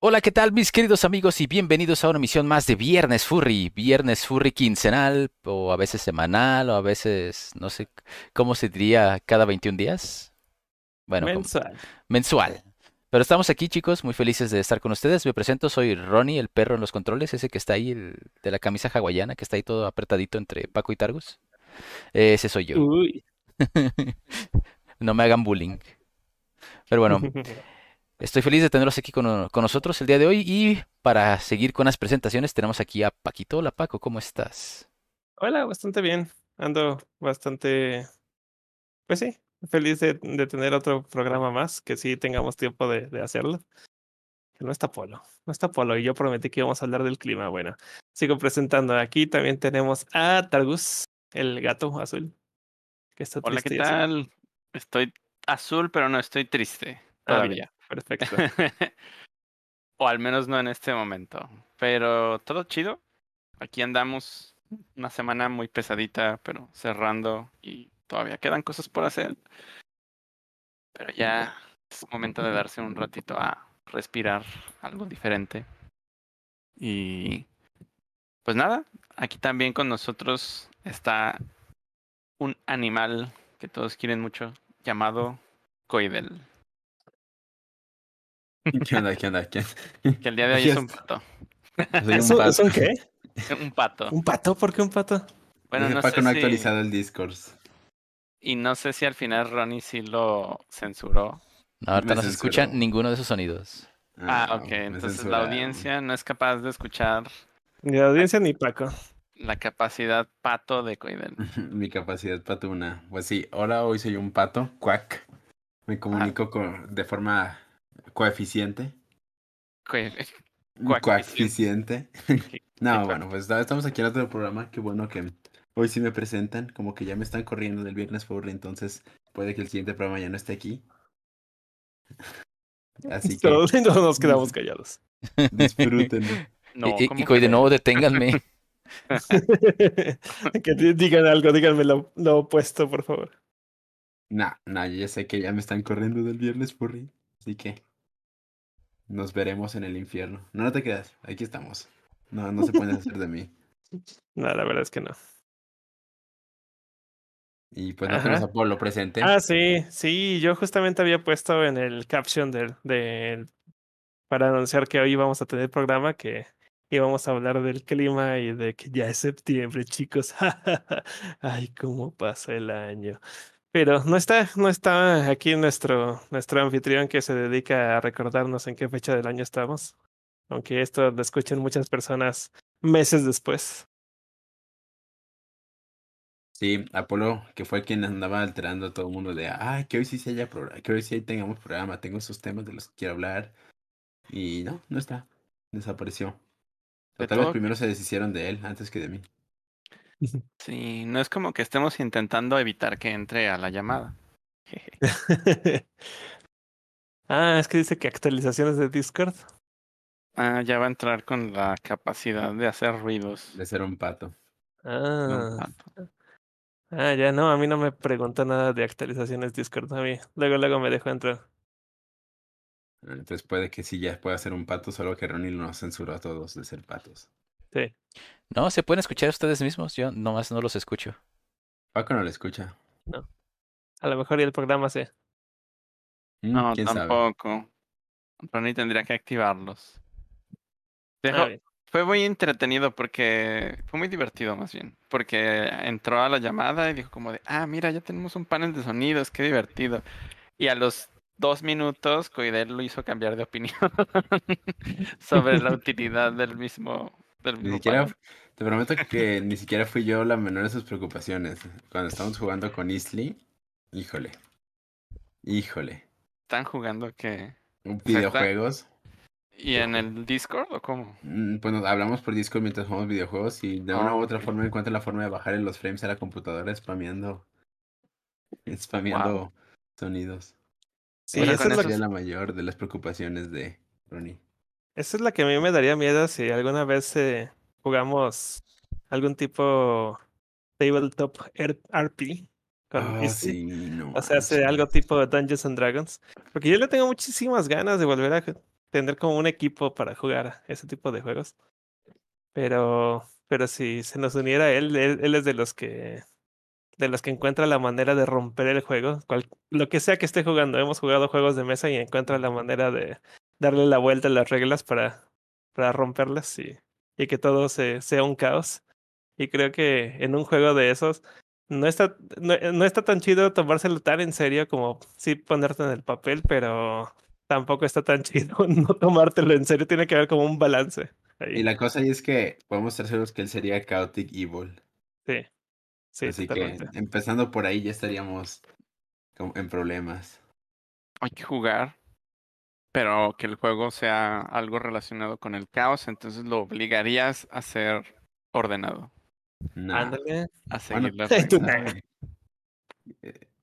Hola, ¿qué tal mis queridos amigos? Y bienvenidos a una emisión más de Viernes Furry quincenal, o a veces semanal, o a veces, no sé, ¿cómo se diría? ¿Cada 21 días? Bueno, mensual. Mensual. Pero estamos aquí, chicos, muy felices de estar con ustedes. Me presento, soy Ronnie, el perro en los controles, ese que está ahí, de la camisa hawaiana, que está ahí todo apretadito entre Paco y Targus. Ese soy yo. Uy. No me hagan bullying. Pero bueno... Estoy feliz de tenerlos aquí con nosotros el día de hoy, y para seguir con las presentaciones tenemos aquí a Paquito. Hola Paco, ¿cómo estás? Hola, bastante bien. Ando bastante, pues sí, feliz de tener otro programa más, que sí tengamos tiempo de hacerlo. No está Apolo, y yo prometí que íbamos a hablar del clima. Bueno, sigo presentando. Aquí también tenemos a Targus, el gato azul. Que está Hola, ¿qué tal? Así. Estoy azul, pero no estoy triste todavía. Perfecto. O al menos no en este momento. Pero todo chido. Aquí andamos una semana muy pesadita, pero cerrando y todavía quedan cosas por hacer. Pero ya es momento de darse un ratito a respirar algo diferente. Y pues nada, aquí también con nosotros está un animal que todos quieren mucho llamado Koidel. ¿Qué onda? Que el día de hoy es un pato. ¿Es un qué? Un pato. ¿Un pato? ¿Por qué un pato? Bueno, no sé si... no ha actualizado el Discourse. Y no sé si al final Ronnie sí lo censuró. No, ahorita no se escucha ninguno de esos sonidos. Ah, ok. Entonces la audiencia no es capaz de escuchar... Ni la audiencia ni Paco. La capacidad pato de Koidel. Mi capacidad patuna. Pues sí, ahora hoy soy un pato. Cuac. Me comunico de forma... coeficiente. Coeficiente. No, bueno, pues estamos aquí en otro programa. Qué bueno que hoy sí me presentan. Como que ya me están corriendo del Viernes Furry, entonces puede que el siguiente programa ya no esté aquí. Así que... todos nos quedamos callados. Disfrútenme. No, y de nuevo deténganme. Que digan algo, díganme lo opuesto, por favor. No, yo ya sé que ya me están corriendo del Viernes Furry. Así que nos veremos en el infierno. No te quedas, aquí estamos. No se pueden hacer de mí. No, la verdad es que no. Y pues no tenemos a Apolo presente. Ah, sí, yo justamente había puesto en el caption para anunciar que hoy íbamos a tener programa, que íbamos a hablar del clima y de que ya es septiembre, chicos. Ay, cómo pasa el año. Pero no está aquí nuestro anfitrión, que se dedica a recordarnos en qué fecha del año estamos. Aunque esto lo escuchen muchas personas meses después. Sí, Apolo, que fue quien andaba alterando a todo el mundo de que hoy sí se haya programa, que hoy sí tengamos programa, tengo esos temas de los que quiero hablar. Y no está. Desapareció. Pero tal vez primero se deshicieron de él antes que de mí. Sí, no es como que estemos intentando evitar que entre a la llamada. Es que dice que actualizaciones de Discord. Ya va a entrar con la capacidad de hacer ruidos. De ser un pato. Ya no, a mí no me pregunta nada de actualizaciones Discord. A mí, luego me dejo entrar. Entonces puede que sí ya pueda ser un pato, solo que Ronnie nos censuró a todos de ser patos. Sí. No, se pueden escuchar ustedes mismos. Yo nomás no los escucho. Paco no lo escucha. No. A lo mejor y el programa sí. No, tampoco. Ronnie tendría que activarlos. Fue muy entretenido porque... Fue muy divertido más bien. Porque entró a la llamada y dijo como de... mira, ya tenemos un panel de sonidos. Qué divertido. Y a los 2 minutos, Koidel lo hizo cambiar de opinión. Sobre la utilidad del mismo... Ni siquiera, te prometo que ni siquiera fui yo la menor de sus preocupaciones. Cuando estamos jugando con Isli, híjole. ¿Están jugando qué? ¿Videojuegos? ¿Y en el Discord o cómo? Pues nos hablamos por Discord mientras jugamos videojuegos y de una u otra forma encuentro la forma de bajar en los frames a la computadora spameando sonidos. Sí, bueno, esa sería la mayor de las preocupaciones de Ronnie. Esa es la que a mí me daría miedo si alguna vez jugamos algún tipo tabletop RP con Easy. Sí, no, o sea, algo tipo Dungeons and Dragons. Porque yo le tengo muchísimas ganas de volver a tener como un equipo para jugar ese tipo de juegos. Pero si se nos uniera él es de los que encuentra la manera de romper el juego. Lo que sea que esté jugando. Hemos jugado juegos de mesa y encuentra la manera de darle la vuelta a las reglas para romperlas y que todo sea un caos. Y creo que en un juego de esos no está tan chido tomárselo tan en serio como sí ponerte en el papel, pero tampoco está tan chido no tomártelo en serio. Tiene que haber como un balance ahí. Y la cosa ahí es que podemos ser seguros que él sería Chaotic Evil. Sí. Sí, así totalmente. Que empezando por ahí ya estaríamos en problemas. Hay que jugar, pero que el juego sea algo relacionado con el caos, entonces lo obligarías a ser ordenado. Ándale. A seguir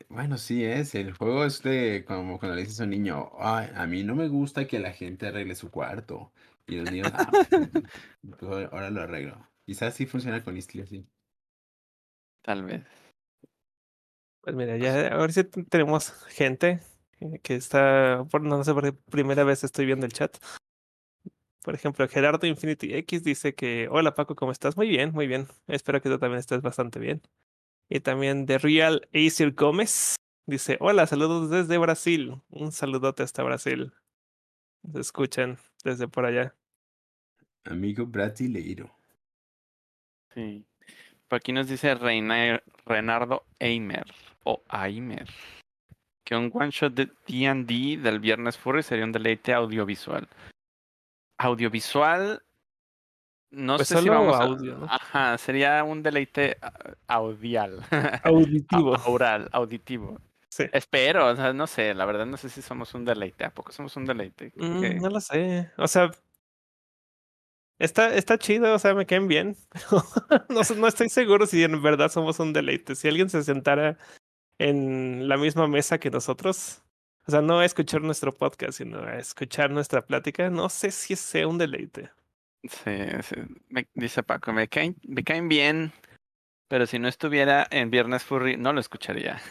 Bueno, sí es. El juego es de como cuando le dices a un niño, ay, a mí no me gusta que la gente arregle su cuarto. Y los niños, pues ahora lo arreglo. Quizás sí funciona con Istio, sí. Tal vez. Pues mira, ya ahora sí tenemos gente que está, no sé, por primera vez estoy viendo el chat. Por ejemplo, Gerardo Infinity X dice que, hola Paco, ¿cómo estás? Muy bien, muy bien. Espero que tú también estés bastante bien. Y también The Real Acer Gómez dice, hola, saludos desde Brasil. Un saludote hasta Brasil. Se escuchan desde por allá. Amigo brasileiro. Sí. Por aquí nos dice Renardo Aimer, o Aimer, que un one shot de D&D del Viernes Furry sería un deleite audiovisual. Audiovisual, no pues sé si vamos audio, ¿no? Ajá, sería un deleite audial. Auditivo. Oral, auditivo. Sí. Espero, o sea, no sé, la verdad no sé si somos un deleite. ¿A poco somos un deleite? No lo sé, o sea... Está chido, o sea, me caen bien. no estoy seguro si en verdad somos un deleite. Si alguien se sentara en la misma mesa que nosotros, o sea, no a escuchar nuestro podcast, sino a escuchar nuestra plática, no sé si sea un deleite. Sí. Dice Paco, me caen bien, pero si no estuviera en Viernes Furry, no lo escucharía.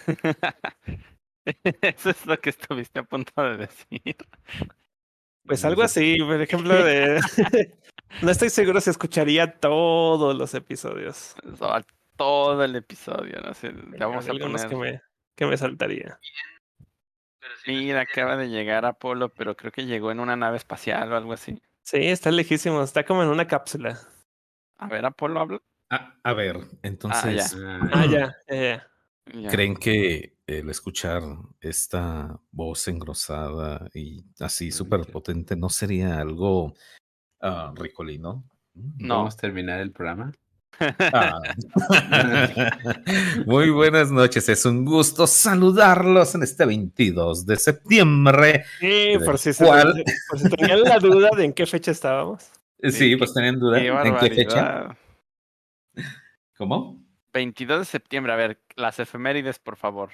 Eso es lo que estuviste a punto de decir. Pues algo así, por ejemplo, no estoy seguro si escucharía todos los episodios. Todo el episodio, no sé. Vamos a poner... que me saltaría. Mira, acaba de llegar Apolo, pero creo que llegó en una nave espacial o algo así. Sí, está lejísimo, está como en una cápsula. A ver, Apolo, habla. A ver, entonces... Ya. ¿Creen que el escuchar esta voz engrosada y así súper potente no sería algo ricolino? No. ¿Vamos a terminar el programa? Muy buenas noches, es un gusto saludarlos en este 22 de septiembre. Sí, por si tenían la duda de en qué fecha estábamos. Sí, pues tenían duda en qué fecha. ¿Cómo? 22 de septiembre, a ver, las efemérides, por favor.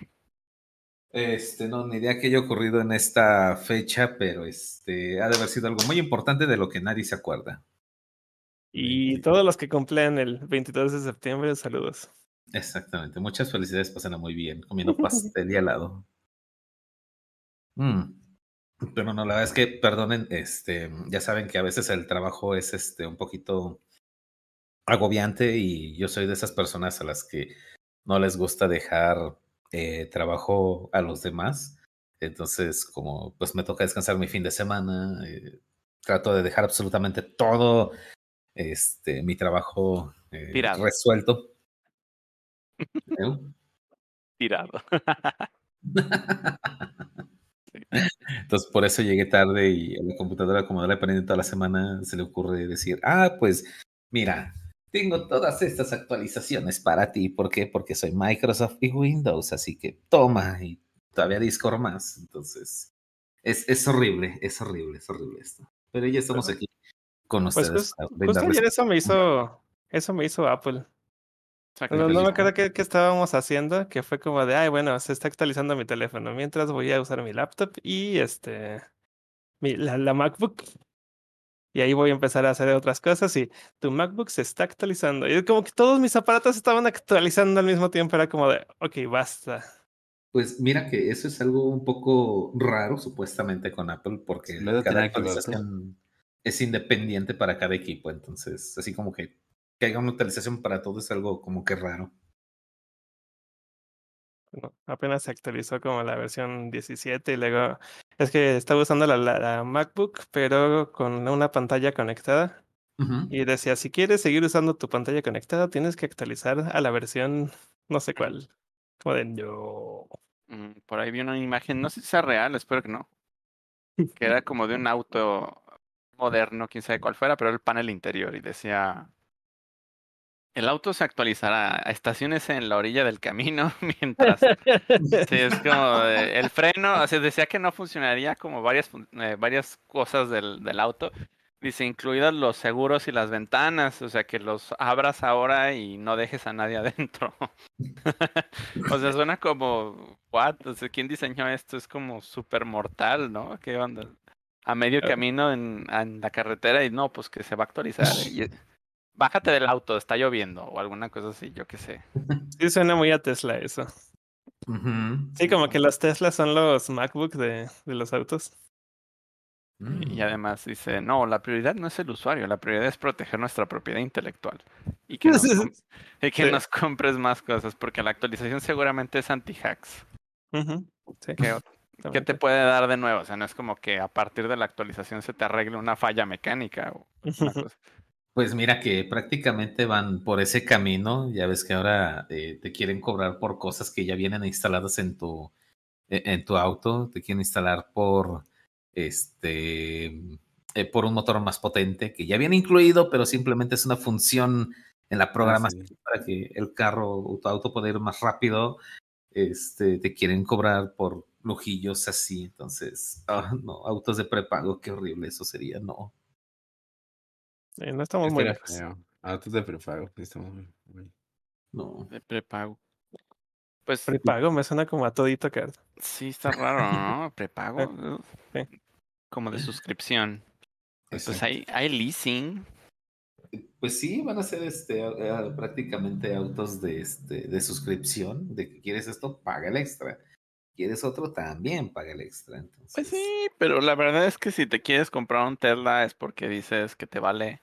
No, ni idea que haya ocurrido en esta fecha, pero ha de haber sido algo muy importante de lo que nadie se acuerda. Y todos los que cumplen el 22 de septiembre, saludos. Exactamente, muchas felicidades, pásenla muy bien, comiendo pastel y helado. Pero no, la verdad es que, perdonen, ya saben que a veces el trabajo es un poquito... agobiante, y yo soy de esas personas a las que no les gusta dejar trabajo a los demás. Entonces, como pues me toca descansar mi fin de semana, trato de dejar absolutamente todo mi trabajo resuelto. Tirado. Entonces, por eso llegué tarde, y a la computadora, como no la he aprendido toda la semana, se le ocurre decir, pues mira, tengo todas estas actualizaciones para ti. ¿Por qué? Porque soy Microsoft y Windows, así que toma, y todavía Discord más. Entonces, es horrible esto. Pero ya estamos aquí con ustedes. Pues ayer eso me hizo Apple. No me acuerdo qué estábamos haciendo, que fue como de, se está actualizando mi teléfono. Mientras voy a usar mi laptop y la MacBook. Y ahí voy a empezar a hacer otras cosas, y tu MacBook se está actualizando. Y es como que todos mis aparatos estaban actualizando al mismo tiempo. Era como de, ok, basta. Pues mira que eso es algo un poco raro supuestamente con Apple, porque cada actualización es independiente para cada equipo, entonces así como que haya una actualización para todo es algo como que raro. No, apenas se actualizó como la versión 17 y luego es que estaba usando la MacBook pero con una pantalla conectada, uh-huh, y decía, si quieres seguir usando tu pantalla conectada tienes que actualizar a la versión no sé cuál. Como de yo. Por ahí vi una imagen, no sé si sea real, espero que no, que era como de un auto moderno, quién sabe cuál fuera, pero el panel interior y decía: el auto se actualizará a estaciones en la orilla del camino mientras... Sí, es como el freno, o sea, decía que no funcionaría como varias cosas del auto. Dice, incluidos los seguros y las ventanas, o sea, que los abras ahora y no dejes a nadie adentro. O sea, suena como, what? O sea, ¿quién diseñó esto? Es como súper mortal, ¿no? ¿Qué onda? A medio camino en la carretera y no, pues que se va a actualizar. Y... bájate del auto, está lloviendo, o alguna cosa así, yo qué sé. Sí, suena muy a Tesla eso. Uh-huh. Sí, como que los Teslas son los MacBook de los autos. Uh-huh. Y además dice, no, la prioridad no es el usuario, la prioridad es proteger nuestra propiedad intelectual. Y que nos compres más cosas, porque la actualización seguramente es anti-hacks. Uh-huh. Sí. ¿Qué te puede dar de nuevo? O sea, no es como que a partir de la actualización se te arregle una falla mecánica o una cosa. Pues mira que prácticamente van por ese camino, ya ves que ahora te quieren cobrar por cosas que ya vienen instaladas en tu auto, te quieren instalar por un motor más potente que ya viene incluido, pero simplemente es una función en la programación para que el carro o tu auto pueda ir más rápido, te quieren cobrar por lujillos así, entonces, no, autos de prepago, qué horrible eso sería, no. No estamos muy lejos. Autos de prepago. Estamos muy... No. De prepago. Pues prepago me suena como a todito carta. Sí, está raro, ¿no? Prepago. Sí. Como de suscripción. Exacto. Pues hay leasing. Pues sí, van a ser prácticamente autos de suscripción. De que quieres esto, paga el extra. Quieres otro, también paga el extra. Entonces... Pues sí, pero la verdad es que si te quieres comprar un Tesla es porque dices que te vale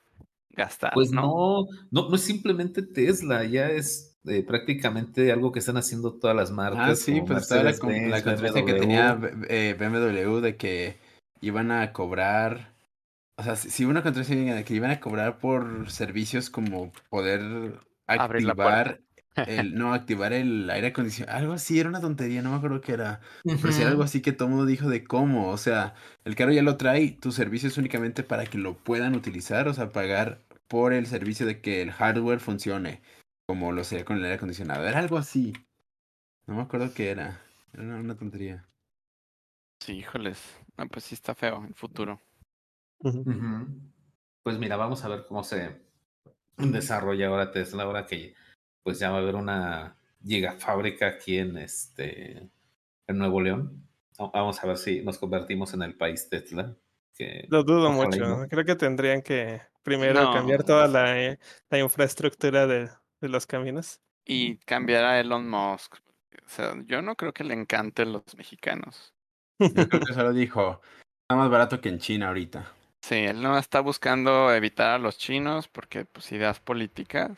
gastar. Pues no es simplemente Tesla, ya es prácticamente algo que están haciendo todas las marcas. Ah, sí, pues estaba la controversia que tenía BMW de que iban a cobrar, o sea, si una controversia de que iban a cobrar por servicios como poder activar... activar el aire acondicionado, algo así, era una tontería, no me acuerdo qué era, uh-huh, pero sí era algo así que todo el mundo dijo de cómo, o sea, el carro ya lo trae, tu servicio es únicamente para que lo puedan utilizar, o sea, pagar por el servicio de que el hardware funcione, como lo sería con el aire acondicionado, era algo así, no me acuerdo qué era, era una tontería. Sí, híjoles, no, pues sí está feo el futuro. Uh-huh. Uh-huh. Pues mira, vamos a ver cómo se desarrolla ahora Tesla, ahora que... pues ya va a haber una gigafábrica aquí en Nuevo León. Vamos a ver si nos convertimos en el país Tesla. Lo dudo mucho. No. Creo que tendrían que primero cambiar toda la infraestructura de los caminos. Y cambiar a Elon Musk. O sea, yo no creo que le encanten los mexicanos. Yo creo que solo dijo, está más barato que en China ahorita. Sí, él no está buscando evitar a los chinos porque pues ideas políticas.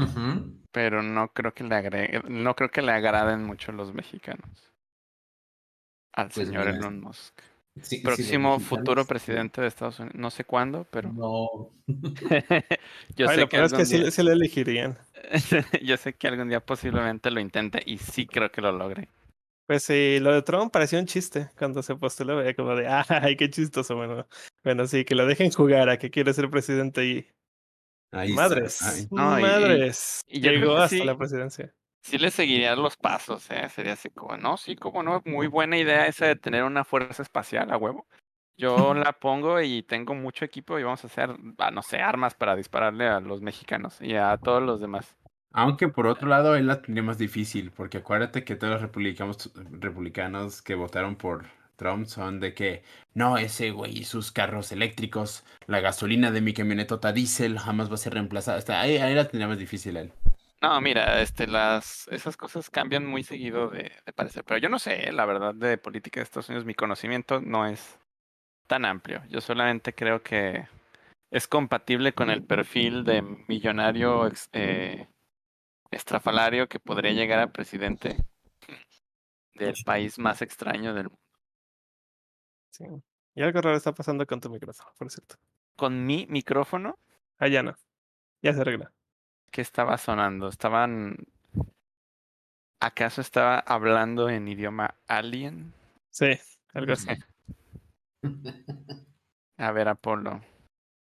Uh-huh. Pero no creo que le agraden mucho los mexicanos al señor Elon Musk, sí, próximo futuro presidente de Estados Unidos, no sé cuándo, pero no. Yo sé que sí lo elegirían. Yo sé que algún día posiblemente lo intente y sí creo que lo logre. Pues sí, lo de Trump pareció un chiste cuando se postuló, veía como de ay, qué chistoso, bueno sí, que lo dejen jugar a que quiere ser presidente y ahí madres. Y llegó hasta la presidencia. Sí le seguiría los pasos, sería así como, no, sí, como no, muy buena idea esa de tener una fuerza espacial a huevo. Yo la pongo y tengo mucho equipo y vamos a hacer, no sé, armas para dispararle a los mexicanos y a todos los demás. Aunque por otro lado él la tenía más difícil, porque acuérdate que todos los republicanos que votaron por Trump son de que, no, ese güey y sus carros eléctricos, la gasolina de mi camionetota diésel jamás va a ser reemplazada. Ahí la tenía más difícil él. No, mira, esas cosas cambian muy seguido de parecer, pero yo no sé, la verdad, de política de Estados Unidos, mi conocimiento no es tan amplio. Yo solamente creo que es compatible con el perfil de millonario estrafalario que podría llegar a presidente del país más extraño del mundo. Sí. Y algo raro está pasando con tu micrófono, por cierto. ¿Con mi micrófono? Allá no. Ya se arregla. ¿Qué estaba sonando? ¿Acaso estaba hablando en idioma alien? Sí, algo así. A ver, Apolo,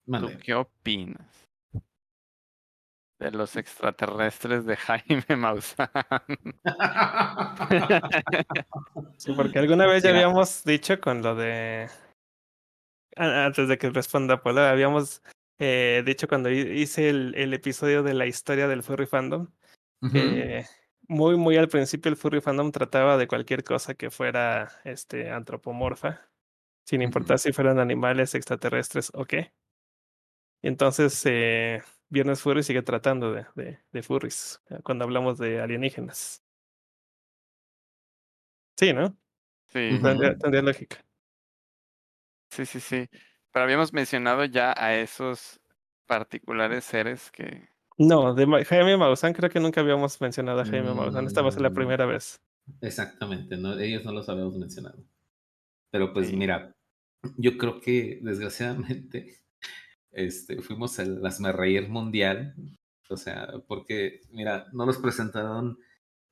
¿tú qué opinas de los extraterrestres de Jaime Maussan? Sí, porque alguna vez ya habíamos dicho con lo de... Antes de que responda Apolo, habíamos... dicho cuando hice el episodio de la historia del Furry Fandom, uh-huh. Muy muy al principio el Furry Fandom trataba de cualquier cosa que fuera antropomorfa, sin importar uh-huh. si fueran animales, extraterrestres o qué. Y entonces Viernes Furry sigue tratando de furries, cuando hablamos de alienígenas. Sí, ¿no? Sí. Uh-huh. Tendría lógica. Sí, sí, sí. Pero habíamos mencionado ya a esos particulares seres que... No, de Jaime Maussan creo que nunca habíamos mencionado a Jaime Maussan. Esta va a ser la primera vez. Exactamente, no, ellos no los habíamos mencionado. Pero pues sí. Mira, yo creo que desgraciadamente fuimos al hazmerreír mundial. O sea, porque, mira, no los presentaron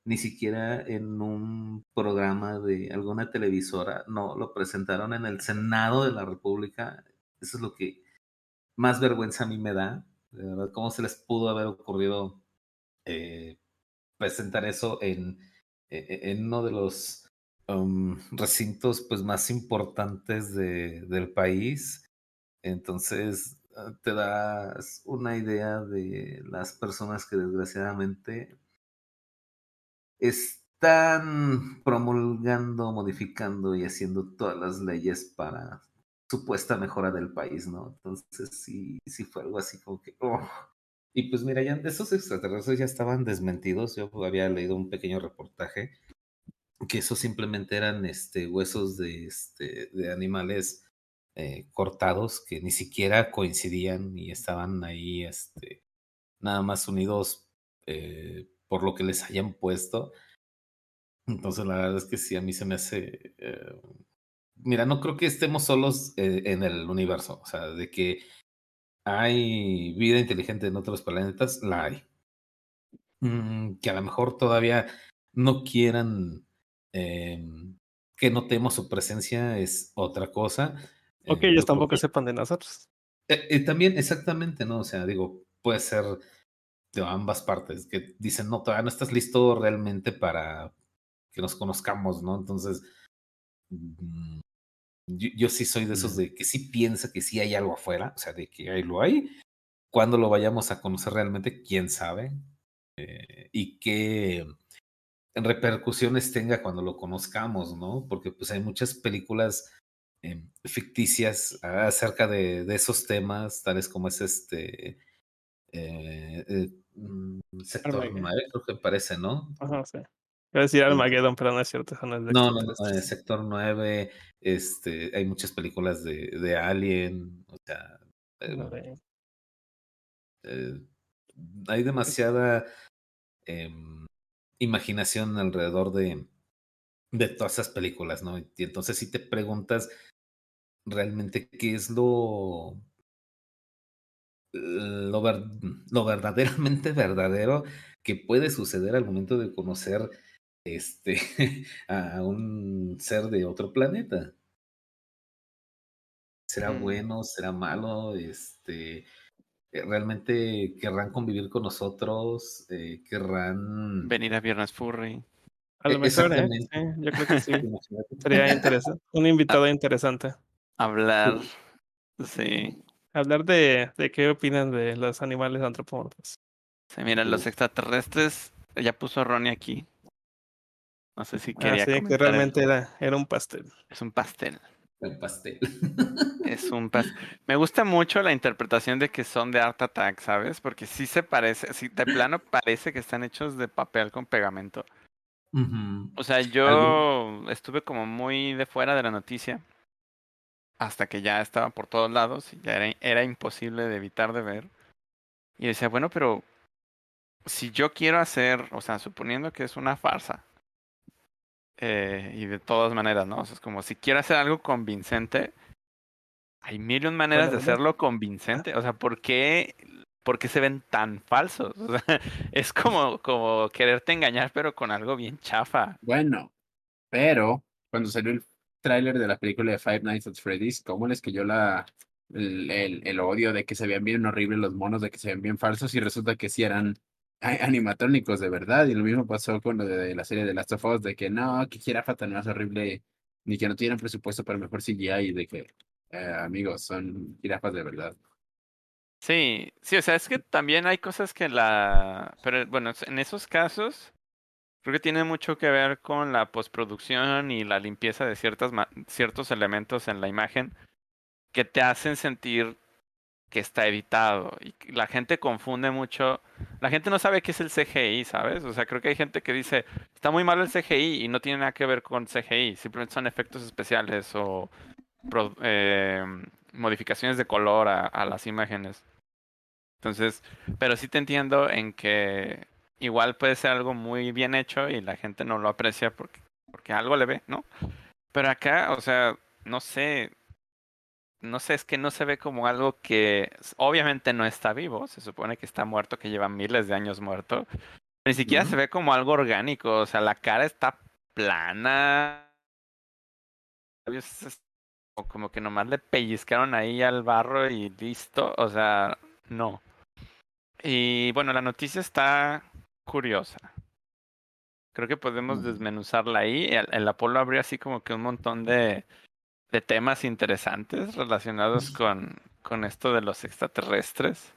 ni siquiera en un programa de alguna televisora. No, lo presentaron en el Senado de la República. Eso es lo que más vergüenza a mí me da, de verdad, cómo se les pudo haber ocurrido presentar eso en uno de los recintos pues, más importantes del país. Entonces, te das una idea de las personas que desgraciadamente están promulgando, modificando y haciendo todas las leyes para... supuesta mejora del país, ¿no? Entonces sí fue algo así como que... Oh. Y pues mira, ya esos extraterrestres ya estaban desmentidos. Yo había leído un pequeño reportaje que esos simplemente eran huesos de animales cortados que ni siquiera coincidían y estaban ahí nada más unidos por lo que les hayan puesto. Entonces la verdad es que sí, a mí se me hace... Mira, no creo que estemos solos en el universo. O sea, de que hay vida inteligente en otros planetas, la hay. Que a lo mejor todavía no quieran que notemos su presencia es otra cosa. O que ellos tampoco sepan de nosotros. También, exactamente, ¿no? O sea, digo, puede ser de ambas partes. Que dicen, no, todavía no estás listo realmente para que nos conozcamos, ¿no? Entonces... Yo sí soy de esos de que sí piensa que sí hay algo afuera, o sea, de que ahí lo hay. Cuando lo vayamos a conocer realmente, quién sabe, y qué repercusiones tenga cuando lo conozcamos, ¿no? Porque pues hay muchas películas ficticias acerca de esos temas, tales como es Sector 9, creo que parece, ¿no? Ajá, sí. Iba a decir Armageddon, pero no es cierto. No, en el Sector 9 hay muchas películas de Alien. O sea, hay demasiada imaginación alrededor de todas esas películas, ¿no? Y entonces si te preguntas realmente qué es lo verdaderamente verdadero que puede suceder al momento de conocer a un ser de otro planeta. ¿Será bueno? ¿Será malo? ¿Realmente querrán convivir con nosotros? ¿Querrán venir a Viernes Furry? A lo mejor, yo creo que sí. Sería interesante. Un invitado interesante. Hablar. Sí. Hablar de qué opinan de los animales antropomorfos. Sí, mira, los extraterrestres. Ya puso Ronnie aquí. No sé si quería comentar. Que realmente era un pastel. Es un pastel. Un pastel. Es un pastel. Me gusta mucho la interpretación de que son de Art Attack, ¿sabes? Porque sí se parece, sí, de plano parece que están hechos de papel con pegamento. Uh-huh. O sea, yo estuve como muy de fuera de la noticia hasta que ya estaba por todos lados y ya era imposible de evitar de ver. Y decía, bueno, pero si yo quiero hacer, o sea, suponiendo que es una farsa, y de todas maneras, ¿no? O sea, es como si quiero hacer algo convincente, hay mil y un maneras de hacerlo convincente. O sea, ¿por qué se ven tan falsos? O sea, es como quererte engañar, pero con algo bien chafa. Bueno, pero cuando salió el tráiler de la película de Five Nights at Freddy's, ¿cómo les cayó el odio de que se vean bien horribles los monos, de que se vean bien falsos, y resulta que sí eran animatrónicos de verdad? Y lo mismo pasó con lo de la serie de Last of Us, de que no, que jirafa tan más horrible, ni que no tuvieran presupuesto para mejor CGI, y de que amigos, son jirafas de verdad. Sí, o sea, es que también hay cosas que pero bueno, en esos casos creo que tiene mucho que ver con la postproducción y la limpieza de ciertos elementos en la imagen que te hacen sentir que está editado, y la gente confunde mucho, la gente no sabe qué es el CGI, ¿sabes? O sea, creo que hay gente que dice, está muy mal el CGI, y no tiene nada que ver con CGI, simplemente son efectos especiales o modificaciones de color a las imágenes. Entonces, pero sí te entiendo en que igual puede ser algo muy bien hecho y la gente no lo aprecia porque algo le ve, ¿no? Pero acá, o sea, no sé, es que no se ve como algo que obviamente no está vivo, se supone que está muerto, que lleva miles de años muerto, ni siquiera se ve como algo orgánico, o sea, la cara está plana, como que nomás le pellizcaron ahí al barro y listo, o sea, no. Y bueno, la noticia está curiosa. Creo que podemos desmenuzarla ahí. El Apolo abrió así como que un montón de temas interesantes relacionados con esto de los extraterrestres.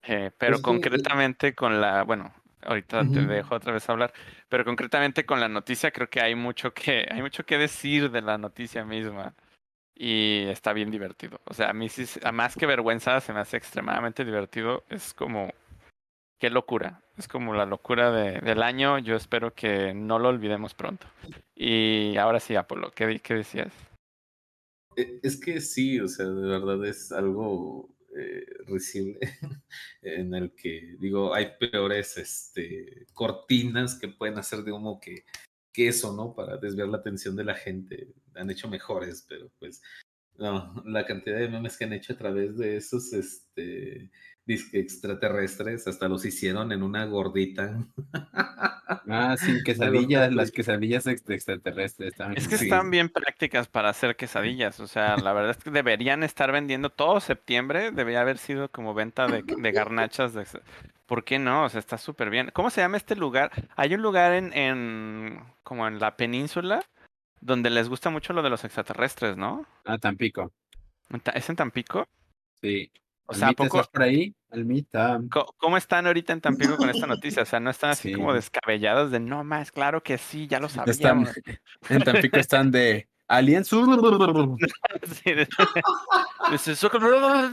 Pero pues concretamente con la... Bueno, ahorita te dejo otra vez hablar. Pero concretamente con la noticia, creo que hay mucho que decir de la noticia misma. Y está bien divertido. O sea, a mí sí, más que vergüenza, se me hace extremadamente divertido. Es como... ¡Qué locura! Es como la locura del año. Yo espero que no lo olvidemos pronto. Y ahora sí, Apolo, ¿qué decías? Es que sí, o sea, de verdad es algo recién en el que, digo, hay peores cortinas que pueden hacer de humo que eso, ¿no? Para desviar la atención de la gente. Han hecho mejores, pero pues no, la cantidad de memes que han hecho a través de esos disque extraterrestres, hasta los hicieron en una gordita. Ah, sí, quesadillas, las quesadillas extraterrestres también. Es que están bien prácticas para hacer quesadillas, o sea, la verdad es que deberían estar vendiendo todo septiembre, debería haber sido como venta de garnachas. ¿Por qué no? O sea, está súper bien. ¿Cómo se llama este lugar? Hay un lugar como en la península donde les gusta mucho lo de los extraterrestres, ¿no? Ah, Tampico. ¿Es en Tampico? Sí. O sea, ¿Almita, estás por ahí? Almita. ¿Cómo están ahorita en Tampico con esta noticia? O sea, ¿no están así como descabellados de no más? Claro que sí, ya lo sabíamos. En Tampico están de aliens.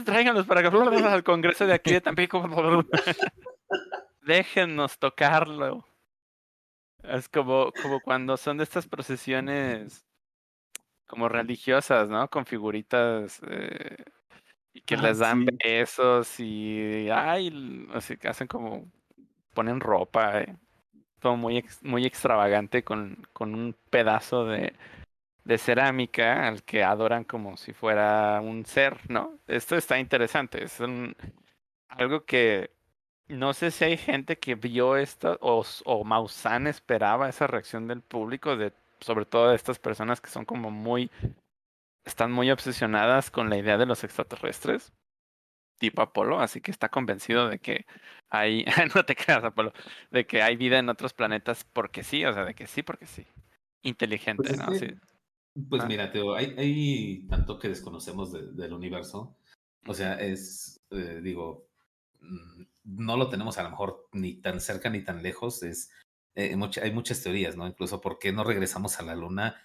Tráiganlos para acá al Congreso de aquí de Tampico. Déjennos tocarlo. Es como cuando son de estas procesiones como religiosas, ¿no? Con figuritas... y que les dan besos y así que hacen como ponen ropa, todo muy extravagante con un pedazo de cerámica al que adoran como si fuera un ser, ¿no? Esto está interesante, es algo que no sé si hay gente que vio esto o Maussan esperaba esa reacción del público, sobre todo de estas personas que son como están muy obsesionadas con la idea de los extraterrestres, tipo Apolo, así que está convencido de que hay, no te creas, Apolo, de que hay vida en otros planetas porque sí, o sea, de que sí porque sí. Inteligente, pues ¿no? Sí. Pues mira, Teo, hay tanto que desconocemos del universo, o sea, es, digo, no lo tenemos a lo mejor ni tan cerca ni tan lejos, hay muchas teorías, ¿no? Incluso, ¿por qué no regresamos a la Luna?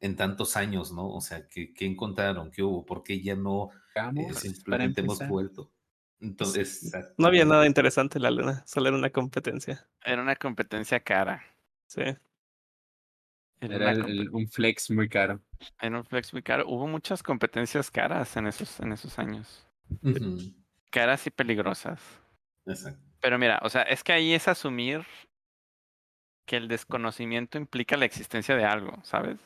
en tantos años, ¿no? O sea, ¿qué encontraron? ¿Qué hubo? ¿Por qué ya no simplemente hemos vuelto? Entonces, sí. No había nada interesante en la luna, solo era una competencia. Era una competencia cara. Sí. Era un flex muy caro. Era un flex muy caro. Hubo muchas competencias caras en esos años. Uh-huh. Caras y peligrosas. Exacto. Pero mira, o sea, es que ahí es asumir que el desconocimiento implica la existencia de algo, ¿sabes?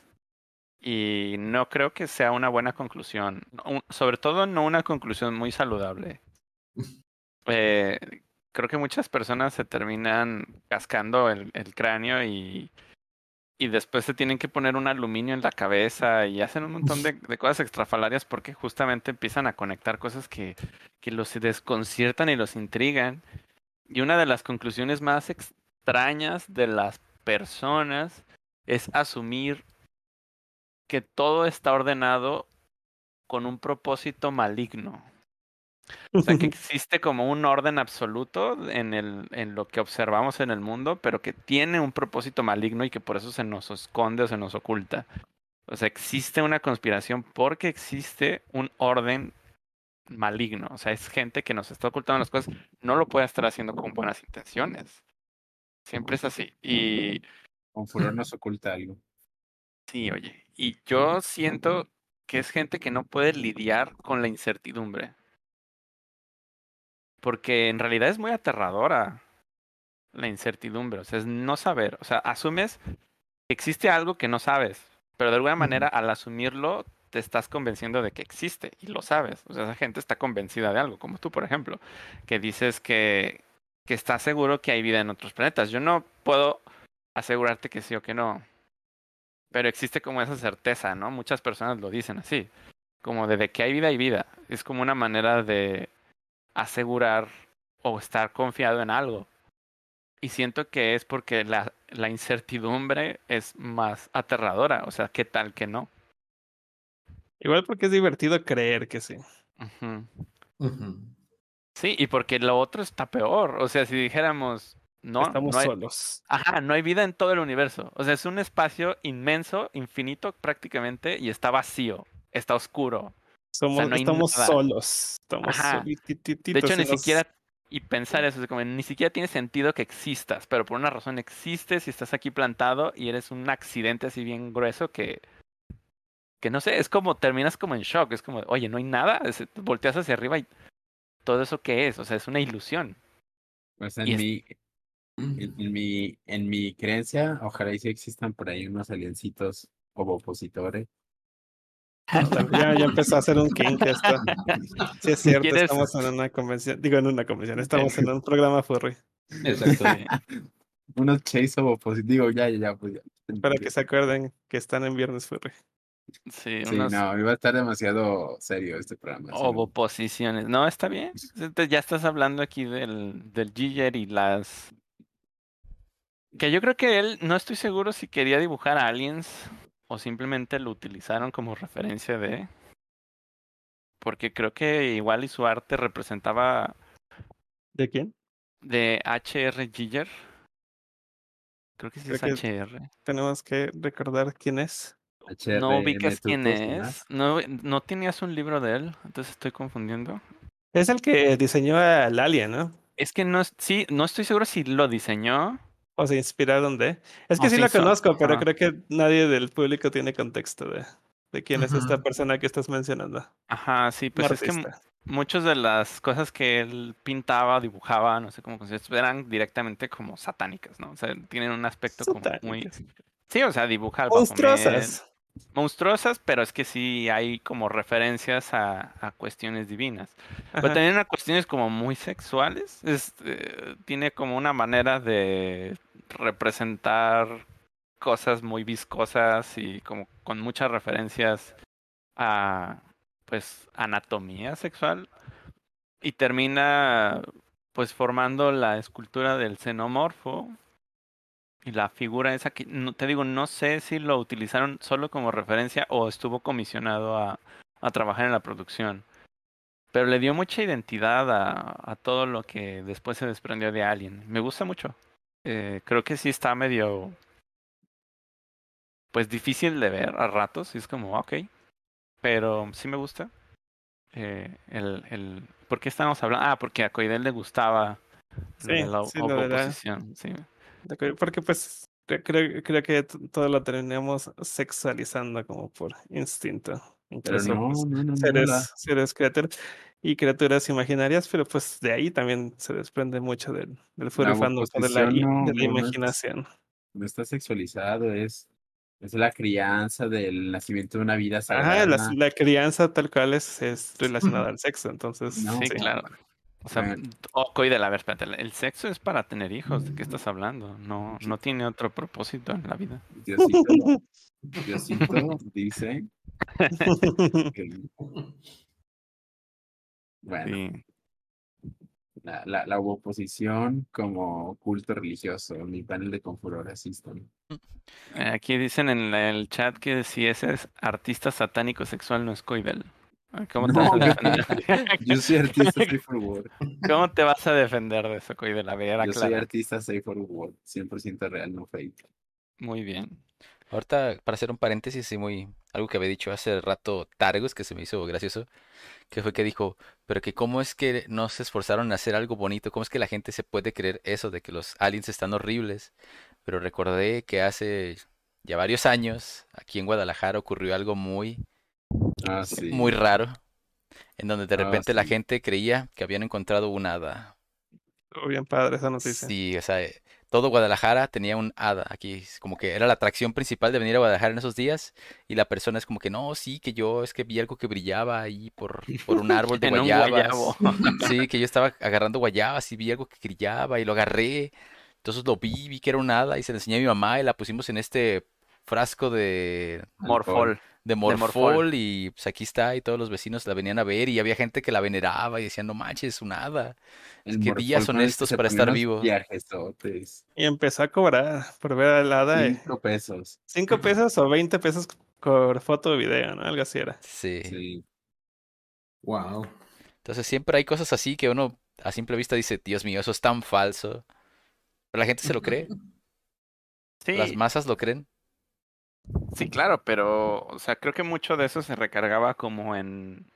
Y no creo que sea una buena conclusión. Sobre todo no una conclusión muy saludable. Creo que muchas personas se terminan cascando el cráneo y después se tienen que poner un aluminio en la cabeza y hacen un montón de cosas extrafalarias porque justamente empiezan a conectar cosas que los desconciertan y los intrigan. Y una de las conclusiones más extrañas de las personas es asumir que todo está ordenado con un propósito maligno. O sea, que existe como un orden absoluto en lo que observamos en el mundo, pero que tiene un propósito maligno y que por eso se nos esconde o se nos oculta. O sea, existe una conspiración porque existe un orden maligno. O sea, es gente que nos está ocultando las cosas. No lo puede estar haciendo con buenas intenciones. Siempre es así. Y Confuror nos oculta algo. Sí, oye. Y yo siento que es gente que no puede lidiar con la incertidumbre. Porque en realidad es muy aterradora la incertidumbre. O sea, es no saber. O sea, asumes que existe algo que no sabes. Pero de alguna manera, al asumirlo, te estás convenciendo de que existe. Y lo sabes. O sea, esa gente está convencida de algo. Como tú, por ejemplo. Que dices que estás seguro que hay vida en otros planetas. Yo no puedo asegurarte que sí o que no. Pero existe como esa certeza, ¿no? Muchas personas lo dicen así. Como de que hay vida, hay vida. Es como una manera de asegurar o estar confiado en algo. Y siento que es porque la incertidumbre es más aterradora. O sea, ¿qué tal que no? Igual porque es divertido creer que sí. Uh-huh. Uh-huh. Sí, y porque lo otro está peor. O sea, si dijéramos estamos solos. Ajá, no hay vida en todo el universo. O sea, es un espacio inmenso, infinito prácticamente, y está vacío, está oscuro. O sea, no estamos solos. Estamos solitititos. De hecho, ni siquiera... Y pensar eso, como, ni siquiera tiene sentido que existas, pero por una razón existes y estás aquí plantado y eres un accidente así bien grueso que no sé, es como... Terminas como en shock. Es como, oye, no hay nada. Volteas hacia arriba y todo eso que es. O sea, es una ilusión. Pues en mi creencia, ojalá y sí existan por ahí unos aliencitos opositores. Ya empezó a hacer un kink esto. Sí, es cierto, estamos en una convención. Digo, en una convención, estamos en un programa furry. Exacto. Unos chase of positivo, pues ya. Para que se acuerden que están en Viernes Furry. Sí, no, iba a estar demasiado serio este programa. Ovoposiciones. No, está bien. Ya estás hablando aquí del Giger y las... Que yo creo que él, no estoy seguro si quería dibujar a aliens... O simplemente lo utilizaron como referencia de... Porque creo que igual y su arte representaba... ¿De quién? De H.R. Giger. Creo que sí creo es H.R. Tenemos que recordar quién es. H.R. No ubicas quién es. No tenías un libro de él, entonces estoy confundiendo. Es el que diseñó al alien, ¿no? Es que no estoy seguro si lo diseñó... O se inspiraron de... Es que sí lo conozco, pero creo que nadie del público tiene contexto de quién es esta persona que estás mencionando. Ajá, sí, pues es que muchas de las cosas que él pintaba, dibujaba, no sé cómo eran directamente como satánicas, ¿no? O sea, tienen un aspecto como muy... Sí, o sea, dibuja algo... Monstruosas, pero es que sí hay como referencias a cuestiones divinas. Ajá. Pero también a cuestiones como muy sexuales. Tiene como una manera de representar cosas muy viscosas y como con muchas referencias a, pues, anatomía sexual. Y termina, pues, formando la escultura del xenomorfo. Y la figura esa que, te digo, no sé si lo utilizaron solo como referencia o estuvo comisionado a trabajar en la producción. Pero le dio mucha identidad a todo lo que después se desprendió de Alien. Me gusta mucho. Creo que sí está medio... pues difícil de ver a ratos, y es como, ok, pero sí me gusta. ¿Por qué estábamos hablando? Ah, porque a Koidel le gustaba la oposición. Sí. Porque pues creo que todo lo terminamos sexualizando como por instinto. Entonces, seres criaturas imaginarias, pero pues de ahí también se desprende mucho del furry fandom, de la imaginación. No está sexualizado, es la crianza del nacimiento de una vida sagrada. La crianza tal cual es relacionada al sexo, entonces... No, sí, claro. O sea, Koidel, a ver, espérate, el sexo es para tener hijos, ¿de qué estás hablando? No tiene otro propósito en la vida. Diosito dice... Bueno, sí. La oposición como culto religioso, mi panel de Confuror asisten. Aquí dicen en el chat que si ese es artista satánico sexual no es Koidel. Yo soy artista safe for work. ¿Cómo te vas a defender de eso, Koidel? A ver, yo soy artista safe for work, 100% real, no fake. Muy bien. Ahorita, para hacer un paréntesis, sí, algo que había dicho hace rato Targus, que se me hizo gracioso, que fue que dijo, pero que cómo es que no se esforzaron a hacer algo bonito, cómo es que la gente se puede creer eso de que los aliens están horribles. Pero recordé que hace ya varios años, aquí en Guadalajara, ocurrió algo muy raro, en donde de repente la gente creía que habían encontrado un hada. Muy bien padre esa noticia. Sí, o sea... Todo Guadalajara tenía un hada aquí, como que era la atracción principal de venir a Guadalajara en esos días, y la persona es como que no, sí, que yo es que vi algo que brillaba ahí por un árbol de guayabas. Sí, que yo estaba agarrando guayabas y vi algo que brillaba y lo agarré, entonces lo vi que era un hada y se lo enseñé a mi mamá y la pusimos en este frasco de Morfol. Y pues aquí está, y todos los vecinos la venían a ver, y había gente que la veneraba y decían, no manches, un hada. ¿Qué días son estos para estar vivo? Y empezó a cobrar por ver al hada. 5 pesos. 5 pesos o 20 pesos por foto o video, ¿no? Algo así era. Sí. Wow. Entonces siempre hay cosas así que uno a simple vista dice, Dios mío, eso es tan falso. Pero la gente se lo cree. Sí. Las masas lo creen. Sí, claro, pero, o sea, creo que mucho de eso se recargaba como en...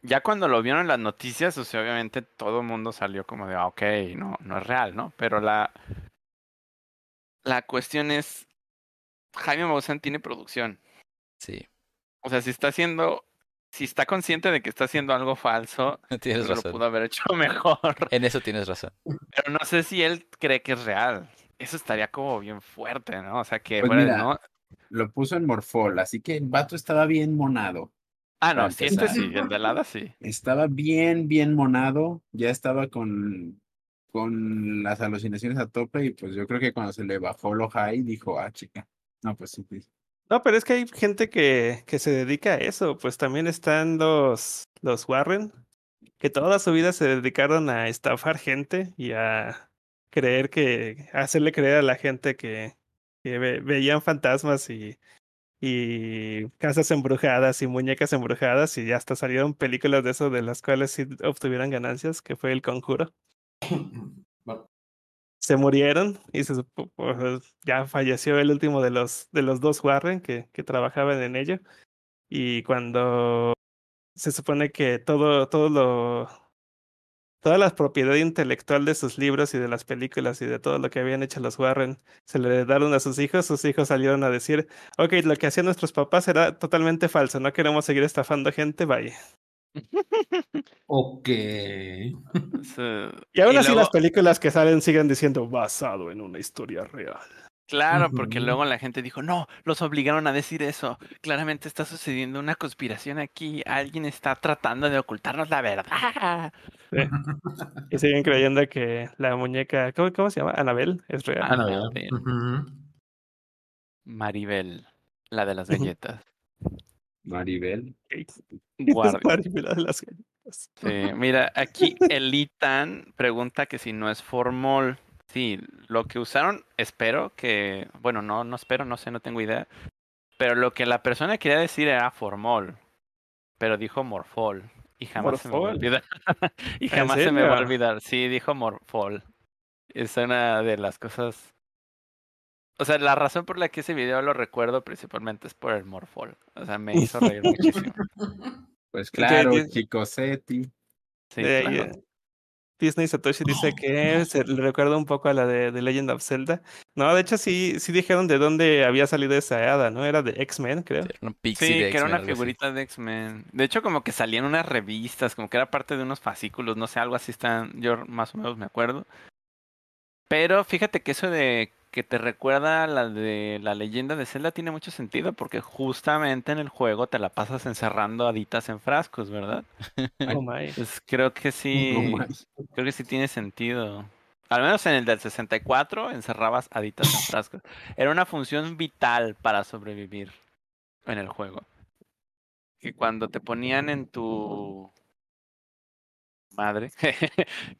Ya cuando lo vieron en las noticias, o sea, obviamente todo el mundo salió como de, ok, no es real, ¿no? Pero la cuestión es, Jaime Maussan tiene producción. Sí. O sea, si está consciente de que está haciendo algo falso, lo pudo haber hecho mejor. En eso tienes razón. Pero no sé si él cree que es real. Eso estaría como bien fuerte, ¿no? O sea, que... Pues bueno, mira, ¿no? Lo puso en Morfol, así que el vato estaba bien monado. Ah, no, sí, el de helada sí. Estaba bien monado, ya estaba con las alucinaciones a tope, y pues yo creo que cuando se le bajó lo high, dijo, chica, no, pues sí. No, pero es que hay gente que se dedica a eso, pues también están los Warren, que toda su vida se dedicaron a estafar gente y a... hacerle creer a la gente que veían fantasmas y casas embrujadas y muñecas embrujadas, y hasta salieron películas de eso de las cuales sí obtuvieran ganancias, que fue El Conjuro. Bueno. Se murieron y ya falleció el último de los dos Warren que trabajaban en ello, y cuando se supone que toda la propiedad intelectual de sus libros y de las películas y de todo lo que habían hecho los Warren se le heredaron a sus hijos salieron a decir, ok, lo que hacían nuestros papás era totalmente falso, no queremos seguir estafando gente, bye. Ok. Y aún así las películas que salen siguen diciendo basado en una historia real. Claro, porque luego la gente dijo, no, los obligaron a decir eso. Claramente está sucediendo una conspiración aquí. Alguien está tratando de ocultarnos la verdad. Sí. Y siguen creyendo que la muñeca, ¿cómo se llama? Anabel, es real. Anabel. Maribel, la de las galletas. Maribel. Maribel, la de las galletas. Sí, mira, aquí Elitan pregunta que si no es formol. Sí, lo que usaron, espero que... Bueno, no espero, no sé, no tengo idea. Pero lo que la persona quería decir era formol. Pero dijo morfol. Y jamás se me va a olvidar. Y jamás se me va a olvidar. Sí, dijo morfol. Es una de las cosas... O sea, la razón por la que ese video lo recuerdo principalmente es por el Morfol. O sea, me hizo reír muchísimo. Pues claro, Chico Seti. Sí, claro. Disney Satoshi dice que se le recuerda un poco a la de Legend of Zelda. No, de hecho sí dijeron de dónde había salido esa hada, ¿no? Era de X-Men, creo. Sí, que era una figurita de X-Men. De hecho, como que salían unas revistas, como que era parte de unos fascículos, no sé, algo así están, yo más o menos me acuerdo. Pero fíjate que eso de que te recuerda a la de la leyenda de Zelda tiene mucho sentido, porque justamente en el juego te la pasas encerrando haditas en frascos, ¿verdad? Oh, pues creo que sí tiene sentido. Al menos en el del 64 encerrabas haditas en frascos. Era una función vital para sobrevivir en el juego. Que cuando te ponían en tu madre,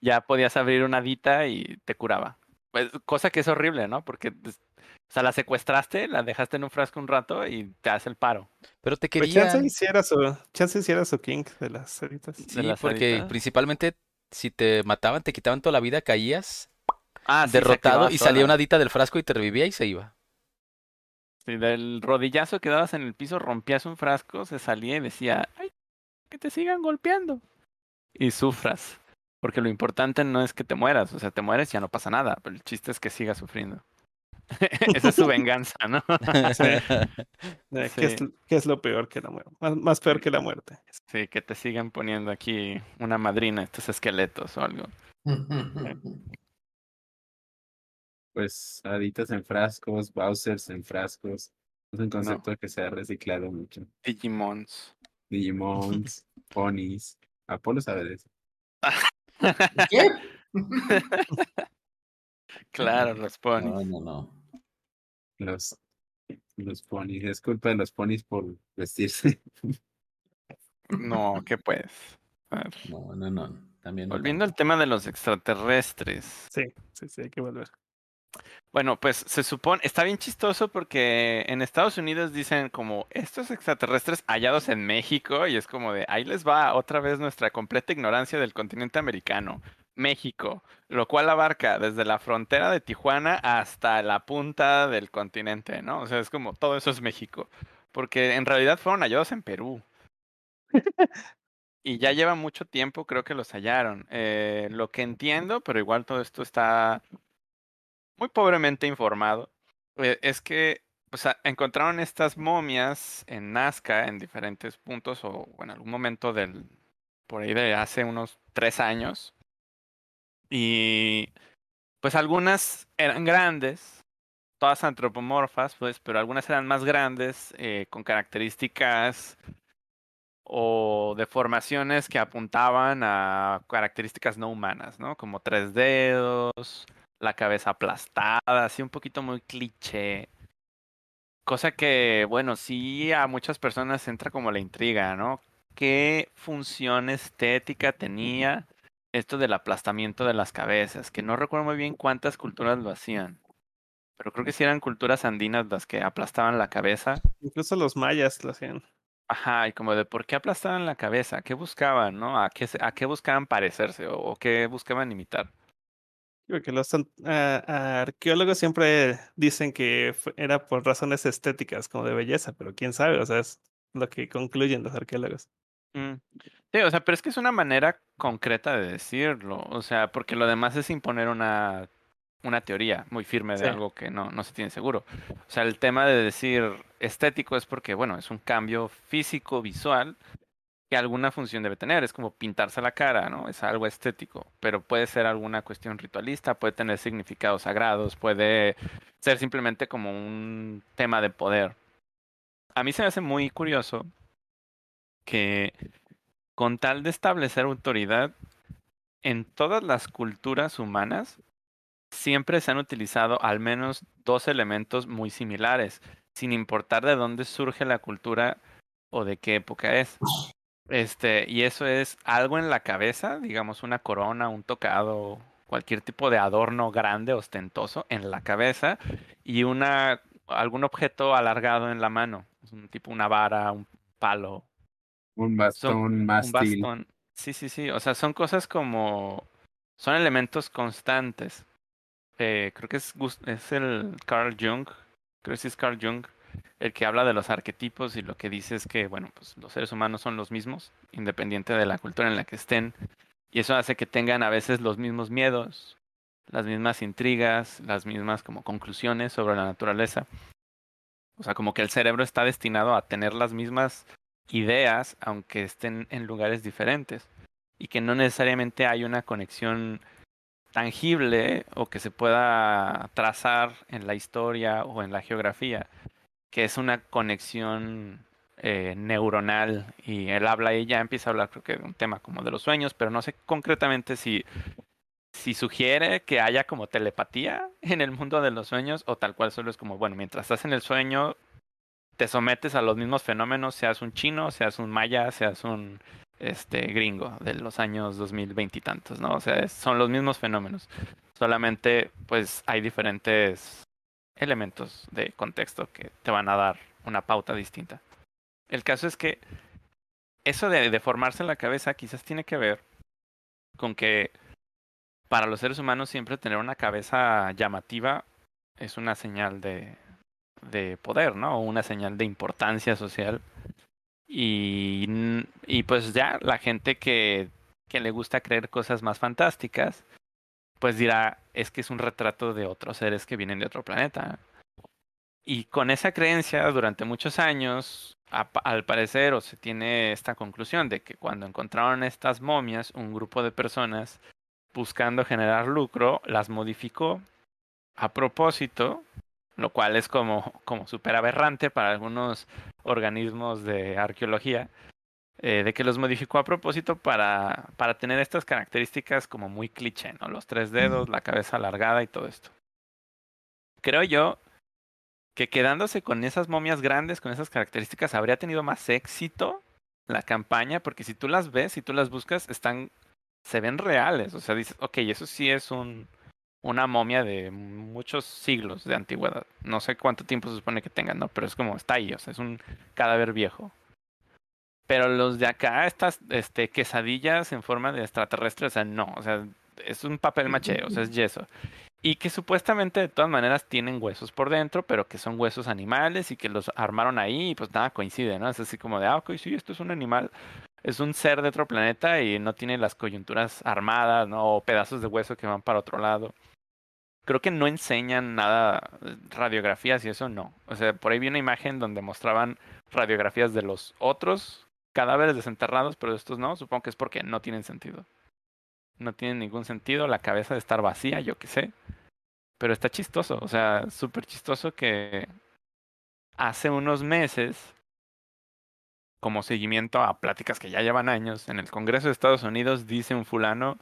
ya podías abrir una hadita y te curaba. Pues, cosa que es horrible, ¿no? Porque, o sea, la secuestraste, la dejaste en un frasco un rato y te hace el paro. Pero te quería... Pues chance hiciera su king de las heritas. Sí, las porque heritas. Principalmente si te mataban, te quitaban toda la vida, caías derrotado y salía una hadita del frasco y te revivía y se iba. Sí, del rodillazo que dabas en el piso, rompías un frasco, se salía y decía, ¡ay, que te sigan golpeando! Y sufras. Porque lo importante no es que te mueras, o sea, te mueres y ya no pasa nada, pero el chiste es que sigas sufriendo. Esa es su venganza, ¿no? Sí. Sí. ¿Qué es lo peor que la muerte? Más peor que la muerte. Sí, que te sigan poniendo aquí una madrina, estos esqueletos o algo. Pues, haditas en frascos, Bowsers en frascos. Es un concepto que se ha reciclado mucho. Digimons, ponies. Apolo sabe de eso. ¿Qué? Claro, los ponis. No. Los ponis. Es culpa de los ponis por vestirse. No, ¿qué pues? No. También. Volviendo al tema de los extraterrestres. Sí, hay que volver. Bueno, pues se supone, está bien chistoso porque en Estados Unidos dicen como estos extraterrestres hallados en México y es como de ahí les va otra vez nuestra completa ignorancia del continente americano, México, lo cual abarca desde la frontera de Tijuana hasta la punta del continente, ¿no? O sea, es como todo eso es México, porque en realidad fueron hallados en Perú. Y ya lleva mucho tiempo creo que los hallaron. Lo que entiendo, pero igual todo esto está... muy pobremente informado, es que pues, encontraron estas momias en Nazca en diferentes puntos o en algún momento por ahí de hace unos 3 años. Y pues algunas eran grandes, todas antropomorfas, pues, pero algunas eran más grandes, con características o deformaciones que apuntaban a características no humanas, ¿no? Como 3 dedos... la cabeza aplastada, así un poquito muy cliché. Cosa que, bueno, sí a muchas personas entra como la intriga, ¿no? ¿Qué función estética tenía esto del aplastamiento de las cabezas? Que no recuerdo muy bien cuántas culturas lo hacían. Pero creo que sí eran culturas andinas las que aplastaban la cabeza. Incluso los mayas lo hacían. Ajá, y como de ¿por qué aplastaban la cabeza? ¿Qué buscaban, no? ¿A qué buscaban parecerse o qué buscaban imitar? Porque los arqueólogos siempre dicen que era por razones estéticas, como de belleza, pero quién sabe, o sea, es lo que concluyen los arqueólogos. Sí, o sea, pero es que es una manera concreta de decirlo, o sea, porque lo demás es imponer una teoría muy firme de algo que no se tiene seguro. O sea, el tema de decir estético es porque, bueno, es un cambio físico, visual, que alguna función debe tener, es como pintarse la cara, ¿no? Es algo estético, pero puede ser alguna cuestión ritualista, puede tener significados sagrados, puede ser simplemente como un tema de poder. A mí se me hace muy curioso que con tal de establecer autoridad, en todas las culturas humanas siempre se han utilizado al menos 2 elementos muy similares, sin importar de dónde surge la cultura o de qué época es. Y eso es algo en la cabeza, digamos una corona, un tocado, cualquier tipo de adorno grande, ostentoso en la cabeza y algún objeto alargado en la mano, tipo una vara, un palo. Un bastón, un mástil. Un bastón. Sí, o sea, son cosas como, son elementos constantes. creo que es el Carl Jung, creo que es Carl Jung, el que habla de los arquetipos, y lo que dice es que, bueno, pues los seres humanos son los mismos, independiente de la cultura en la que estén, y eso hace que tengan a veces los mismos miedos, las mismas intrigas, las mismas como conclusiones sobre la naturaleza. O sea, como que el cerebro está destinado a tener las mismas ideas, aunque estén en lugares diferentes, y que no necesariamente hay una conexión tangible o que se pueda trazar en la historia o en la geografía, que es una conexión neuronal. Y él habla, y ya empieza a hablar, creo que de un tema como de los sueños, pero no sé concretamente si sugiere que haya como telepatía en el mundo de los sueños, o tal cual solo es como, bueno, mientras estás en el sueño te sometes a los mismos fenómenos, seas un chino, seas un maya, seas un gringo de los años 2020 y tantos, ¿no? O sea, son los mismos fenómenos, solamente pues hay diferentes elementos de contexto que te van a dar una pauta distinta. El caso es que eso de deformarse la cabeza quizás tiene que ver con que para los seres humanos siempre tener una cabeza llamativa es una señal de poder, ¿no? O una señal de importancia social. Y pues ya la gente que le gusta creer cosas más fantásticas, pues dirá, es que es un retrato de otros seres que vienen de otro planeta. Y con esa creencia durante muchos años, al parecer, o se tiene esta conclusión de que cuando encontraron estas momias, un grupo de personas buscando generar lucro las modificó a propósito, lo cual es como súper aberrante para algunos organismos de arqueología, de que los modificó a propósito para tener estas características como muy cliché, ¿no? Los 3 dedos, la cabeza alargada y todo esto. Creo yo que quedándose con esas momias grandes, con esas características, habría tenido más éxito la campaña, porque si tú las ves, si tú las buscas, se ven reales. O sea, dices, ok, eso sí es una momia de muchos siglos de antigüedad. No sé cuánto tiempo se supone que tengan, ¿no? Pero es como, está ahí, o sea, es un cadáver viejo. Pero los de acá, estas quesadillas en forma de extraterrestre, o sea, no. O sea, es un papel maché, o sea, es yeso. Y que supuestamente, de todas maneras, tienen huesos por dentro, pero que son huesos animales y que los armaron ahí y pues nada, coincide, ¿no? Es así como de, ok, sí, esto es un animal. Es un ser de otro planeta y no tiene las coyunturas armadas, ¿no? O pedazos de hueso que van para otro lado. Creo que no enseñan nada, radiografías y eso no. O sea, por ahí vi una imagen donde mostraban radiografías de los otros cadáveres desenterrados, pero estos no. Supongo que es porque no tienen sentido. No tienen ningún sentido, la cabeza de estar vacía, yo qué sé. Pero está chistoso, o sea, súper chistoso que hace unos meses, como seguimiento a pláticas que ya llevan años, en el Congreso de Estados Unidos dice un fulano,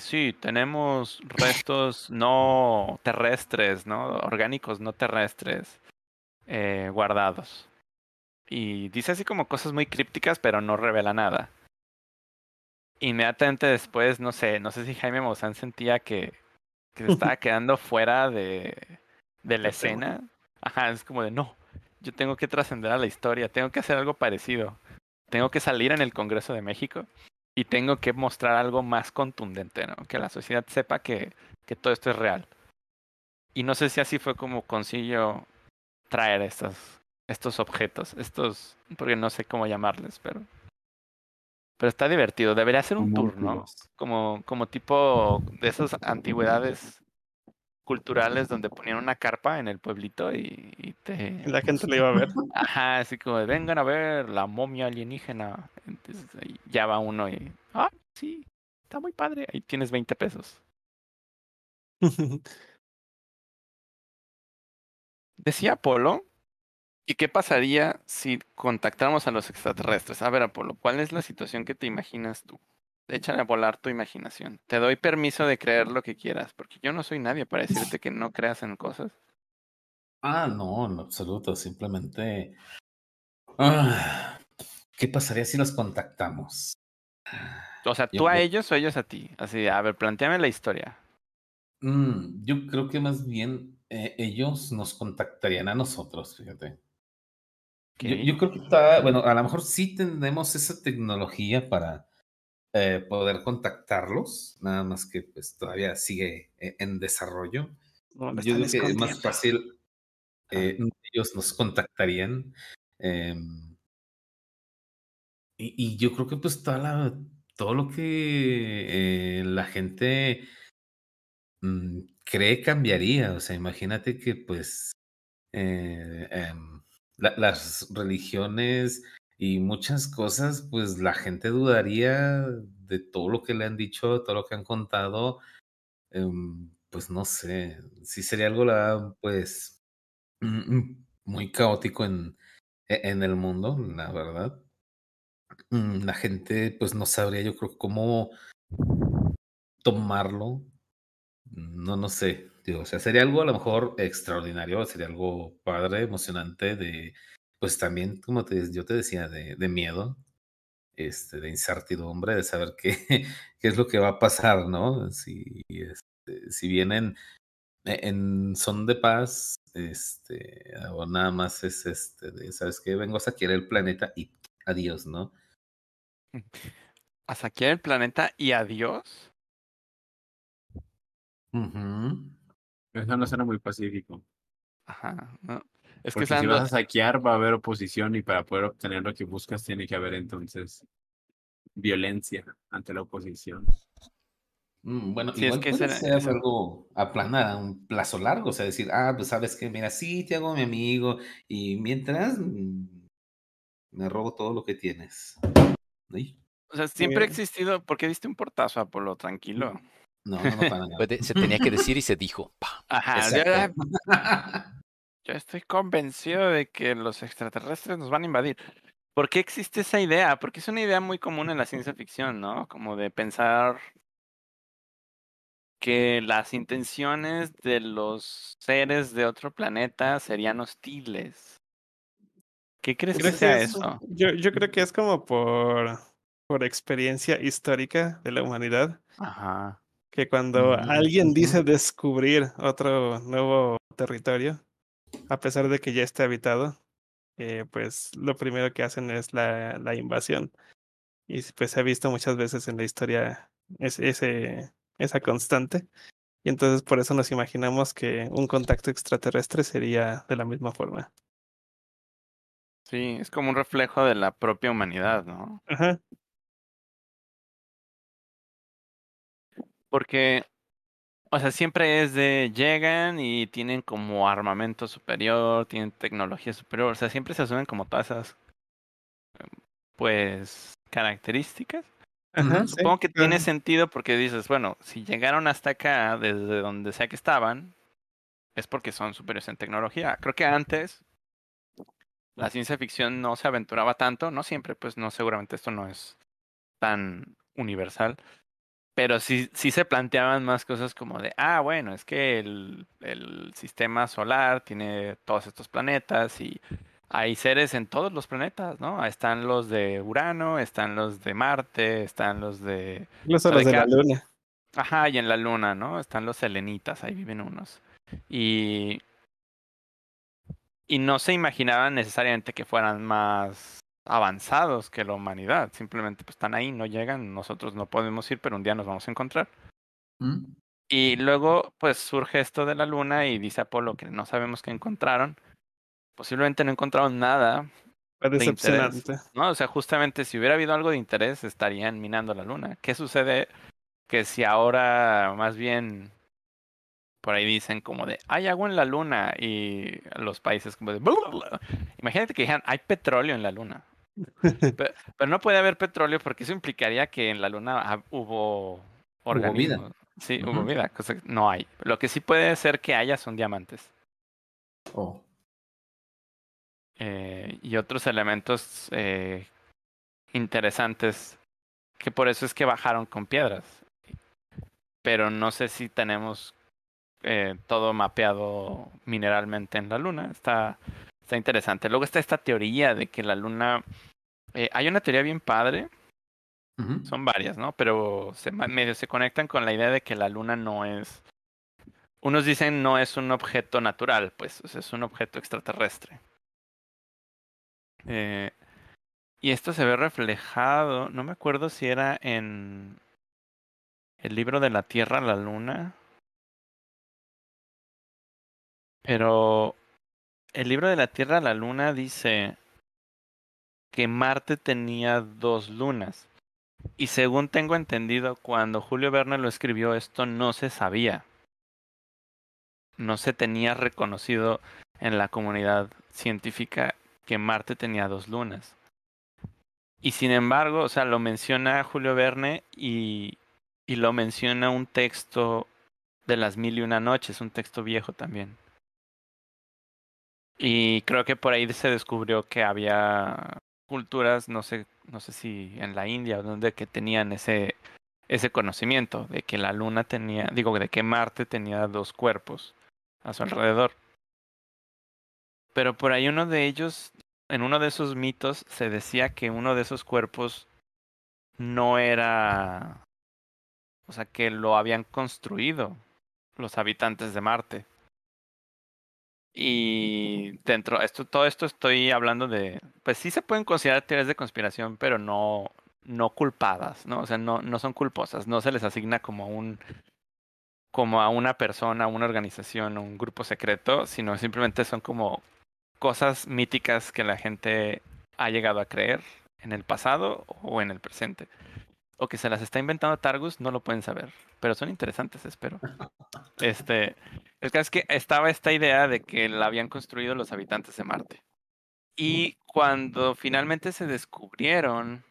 sí, tenemos restos no terrestres, ¿no? Orgánicos no terrestres guardados. Y dice así como cosas muy crípticas, pero no revela nada. Inmediatamente después, no sé si Jaime Maussan sentía que se estaba quedando fuera de la escena. Ajá, es como de no. Yo tengo que trascender a la historia, tengo que hacer algo parecido. Tengo que salir en el Congreso de México y tengo que mostrar algo más contundente, ¿no? Que la sociedad sepa que todo esto es real. Y no sé si así fue como consiguió traer estos objetos, porque no sé cómo llamarles, pero está divertido. Debería ser un tour, ¿no? Como tipo de esas antigüedades culturales donde ponían una carpa en el pueblito y te... La gente le iba a ver. Ajá, así como, vengan a ver la momia alienígena. Entonces, ya va uno y... Ah, sí, está muy padre. Ahí tienes 20 pesos. Decía Apolo, ¿y qué pasaría si contactáramos a los extraterrestres? A ver, Apolo, ¿cuál es la situación que te imaginas tú? Échale a volar tu imaginación. Te doy permiso de creer lo que quieras, porque yo no soy nadie para decirte que no creas en cosas. Ah, no, en absoluto. Simplemente... ¿qué pasaría si los contactamos? O sea, ¿tú a ellos o ellos a ti? Así, a ver, plantéame la historia. Yo creo que más bien ellos nos contactarían a nosotros, fíjate. Yo creo que está... Bueno, a lo mejor sí tenemos esa tecnología para... poder contactarlos, nada más que pues todavía sigue en desarrollo. Bueno, yo creo que es más fácil, ellos nos contactarían, y yo creo que pues todo lo que la gente cree cambiaría. O sea, imagínate que pues las religiones y muchas cosas, pues la gente dudaría de todo lo que le han dicho, todo lo que han contado. Pues no sé, sí sería algo pues muy caótico en el mundo, la verdad. La gente pues no sabría, yo creo, cómo tomarlo. No sé, digo, o sea, sería algo a lo mejor extraordinario, sería algo padre, emocionante, de pues también, como yo te decía, de miedo, de incertidumbre, de saber qué es lo que va a pasar, ¿no? Si vienen en son de paz, o nada más es de, ¿sabes qué? Vengo a saquear el planeta y adiós, ¿no? ¿A saquear el planeta y adiós? Uh-huh. Eso no suena muy pacífico. Ajá, no. Es que si vas a saquear, va a haber oposición, y para poder obtener lo que buscas tiene que haber entonces violencia ante la oposición. Bueno, sí, igual es que puede ser algo aplanado a un plazo largo. O sea, decir, pues sabes que, mira, sí, te hago mi amigo y mientras me robo todo lo que tienes. ¿Sí? O sea, siempre ha existido. ¿Por qué diste un portazo, Apolo? Tranquilo. No, para nada. Se tenía que decir y se dijo. Ajá, yo estoy convencido de que los extraterrestres nos van a invadir. ¿Por qué existe esa idea? Porque es una idea muy común en la ciencia ficción, ¿no? Como de pensar que las intenciones de los seres de otro planeta serían hostiles. ¿Qué crees que sea eso? Yo creo que es como por experiencia histórica de la humanidad. Ajá. Que cuando alguien dice descubrir otro nuevo territorio, a pesar de que ya esté habitado, pues lo primero que hacen es la invasión. Y pues se ha visto muchas veces en la historia esa constante. Y entonces por eso nos imaginamos que un contacto extraterrestre sería de la misma forma. Sí, es como un reflejo de la propia humanidad, ¿no? Ajá. Porque, o sea, siempre es de llegan y tienen como armamento superior, tienen tecnología superior. O sea, siempre se asumen como todas esas, pues, características. Ajá, supongo que tiene sentido, porque dices, bueno, si llegaron hasta acá, desde donde sea que estaban, es porque son superiores en tecnología. Creo que antes la ciencia ficción no se aventuraba tanto, no siempre, pues no, seguramente esto no es tan universal. Pero sí se planteaban más cosas como de, bueno, es que el sistema solar tiene todos estos planetas y hay seres en todos los planetas, ¿no? Están los de Urano, están los de Marte, están los de... Los de la Luna. Ajá, y en la Luna, ¿no? Están los selenitas, ahí viven unos. Y no se imaginaban necesariamente que fueran más avanzados que la humanidad. Simplemente pues están ahí, no llegan, nosotros no podemos ir, pero un día nos vamos a encontrar. Y luego pues surge esto de la Luna y dice Apolo que no sabemos qué encontraron. Posiblemente no encontraron nada de interés, ¿no? O sea, justamente si hubiera habido algo de interés, estarían minando la Luna. ¿Qué sucede? Que si ahora más bien por ahí dicen como de, hay agua en la Luna, y los países como de, bla, bla, bla. Imagínate que dijeran, hay petróleo en la Luna. Pero no puede haber petróleo, porque eso implicaría que en la Luna hubo organismos. Hubo vida. Sí, hubo vida, cosa que no hay. Lo que sí puede ser que haya son diamantes. Oh. Y otros elementos interesantes, que por eso es que bajaron con piedras. Pero no sé si tenemos todo mapeado mineralmente en la Luna. Está interesante. Luego está esta teoría de que la Luna... hay una teoría bien padre. Uh-huh. Son varias, ¿no? Pero medio se conectan con la idea de que la Luna no es... Unos dicen no es un objeto natural, pues. O sea, es un objeto extraterrestre. Y esto se ve reflejado, no me acuerdo si era en el libro de la Tierra a la Luna, pero el libro de la Tierra a la Luna dice que Marte tenía 2 lunas. Y según tengo entendido, cuando Julio Verne lo escribió, esto no se sabía. No se tenía reconocido en la comunidad científica que Marte tenía 2 lunas. Y sin embargo, o sea, lo menciona Julio Verne y lo menciona un texto de las 1001 noches, un texto viejo también. Y creo que por ahí se descubrió que había culturas, no sé si en la India o donde, que tenían ese conocimiento de que la luna tenía, de que Marte tenía 2 cuerpos a su alrededor. Pero por ahí uno de ellos, en uno de esos mitos, se decía que uno de esos cuerpos no era, o sea, que lo habían construido los habitantes de Marte. Y dentro, todo esto estoy hablando de, pues sí se pueden considerar teorías de conspiración, pero no culpadas, ¿no? O sea, no son culposas, no se les asigna como a una persona, una organización, un grupo secreto, sino simplemente son como cosas míticas que la gente ha llegado a creer en el pasado o en el presente. O que se las está inventando Targus, no lo pueden saber. Pero son interesantes, espero. El caso es que estaba esta idea de que la habían construido los habitantes de Marte. Y cuando finalmente se descubrieron,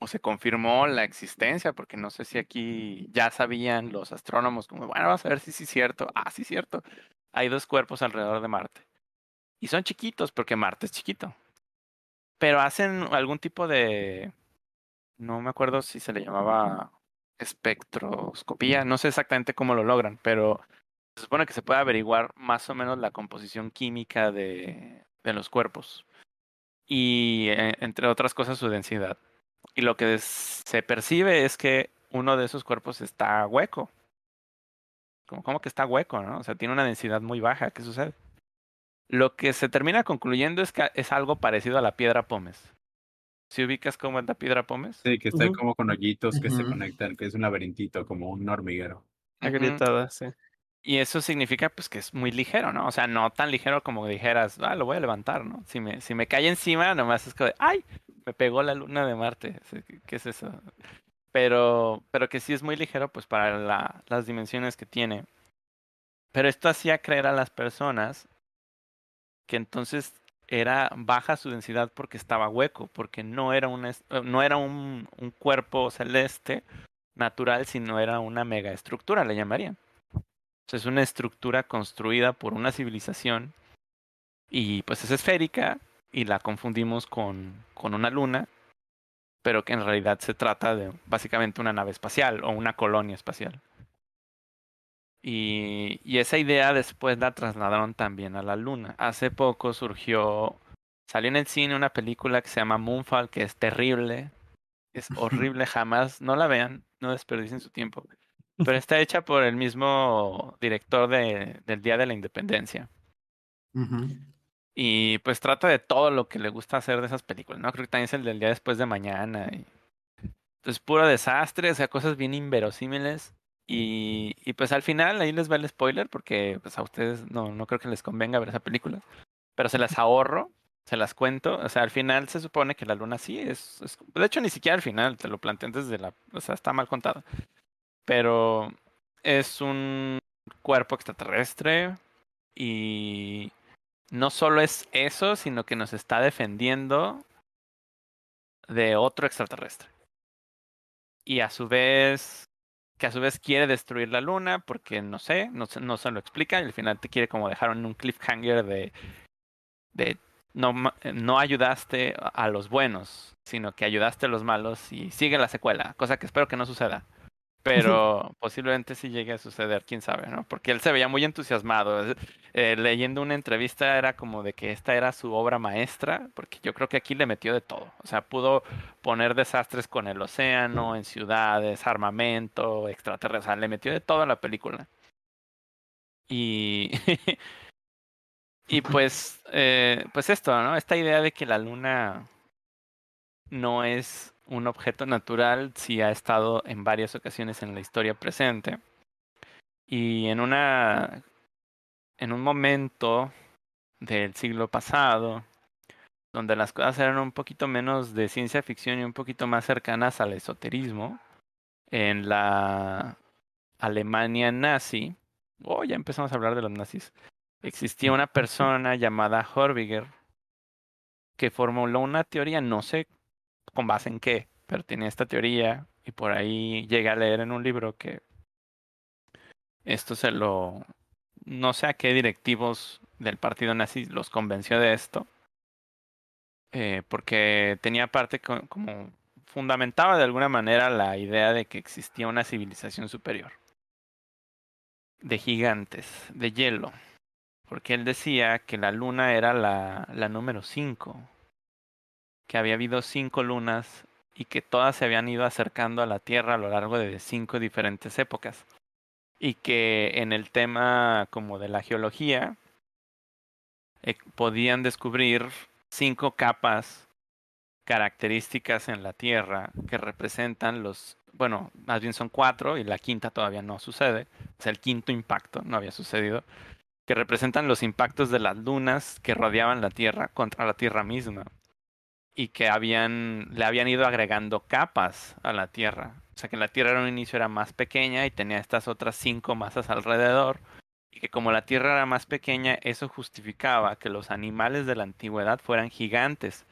o se confirmó la existencia, porque no sé si aquí ya sabían los astrónomos, como, bueno, vamos a ver si sí es cierto. Ah, sí es cierto. Hay 2 cuerpos alrededor de Marte. Y son chiquitos, porque Marte es chiquito. Pero hacen algún tipo de... No me acuerdo si se le llamaba espectroscopía. No sé exactamente cómo lo logran, pero se supone que se puede averiguar más o menos la composición química de los cuerpos. Y, entre otras cosas, su densidad. Y lo que se percibe es que uno de esos cuerpos está hueco. ¿Cómo que está hueco, no? O sea, tiene una densidad muy baja. ¿Qué sucede? Lo que se termina concluyendo es que es algo parecido a la piedra pómez. ¿Si ubicas cómo es la piedra pómez? Sí, que está como con hoyitos que se conectan, que es un laberintito, como un hormiguero. Agrietada, sí. Y eso significa, pues, que es muy ligero, ¿no? O sea, no tan ligero como dijeras, lo voy a levantar, ¿no? Si me cae encima, nomás es como de, ¡ay! Me pegó la luna de Marte. ¿Qué es eso? Pero que sí es muy ligero, pues, para las dimensiones que tiene. Pero esto hacía creer a las personas que entonces... era baja su densidad porque estaba hueco, porque no era un cuerpo celeste natural, sino era una megaestructura, le llamarían. Es una estructura construida por una civilización y pues es esférica y la confundimos con una luna, pero que en realidad se trata de básicamente una nave espacial o una colonia espacial. Y esa idea después la trasladaron también a la luna. Hace poco salió en el cine una película que se llama Moonfall, que es terrible, es horrible, jamás, no la vean, no desperdicien su tiempo. Pero está hecha por el mismo director del Día de la Independencia. Y pues trata de todo lo que le gusta hacer de esas películas, ¿no? Creo que también es el del Día Después de Mañana. Entonces, puro desastre, o sea, cosas bien inverosímiles. Y pues al final ahí les va el spoiler, porque pues a ustedes no creo que les convenga ver esa película. Pero se las ahorro, se las cuento. O sea, al final se supone que la luna sí es... De hecho, ni siquiera al final, te lo plantean desde la... O sea, está mal contada. Pero es un cuerpo extraterrestre y no solo es eso, sino que nos está defendiendo de otro extraterrestre. Y a su vez quiere destruir la luna porque, no se lo explica. Y al final te quiere como dejar en un cliffhanger de no ayudaste a los buenos, sino que ayudaste a los malos y sigue la secuela, cosa que espero que no suceda. Pero posiblemente sí llegue a suceder, quién sabe, ¿no? Porque él se veía muy entusiasmado. Leyendo una entrevista era como de que esta era su obra maestra, porque yo creo que aquí le metió de todo. O sea, pudo poner desastres con el océano, en ciudades, armamento, extraterrestres. O sea, le metió de todo a la película. Y, y pues esto, ¿no? Esta idea de que la luna no es un objeto natural si ha estado en varias ocasiones en la historia presente. Y en un momento del siglo pasado, donde las cosas eran un poquito menos de ciencia ficción y un poquito más cercanas al esoterismo, en la Alemania nazi, ya empezamos a hablar de los nazis, existía una persona llamada Horbiger que formuló una teoría, no sé con base en qué, pero tenía esta teoría, y por ahí llegué a leer en un libro que esto se lo... no sé a qué directivos del partido nazi los convenció de esto, porque tenía parte como fundamentaba de alguna manera la idea de que existía una civilización superior de gigantes, de hielo, porque él decía que la luna era la número 5, que había habido 5 lunas y que todas se habían ido acercando a la Tierra a lo largo de 5 diferentes épocas. Y que en el tema como de la geología podían descubrir 5 capas características en la Tierra que representan más bien son 4 y la quinta todavía no sucede, o sea, el quinto impacto no había sucedido, que representan los impactos de las lunas que rodeaban la Tierra contra la Tierra misma y que le habían ido agregando capas a la Tierra. O sea, que la Tierra en un inicio era más pequeña y tenía estas otras 5 masas alrededor, y que como la Tierra era más pequeña, eso justificaba que los animales de la antigüedad fueran gigantes,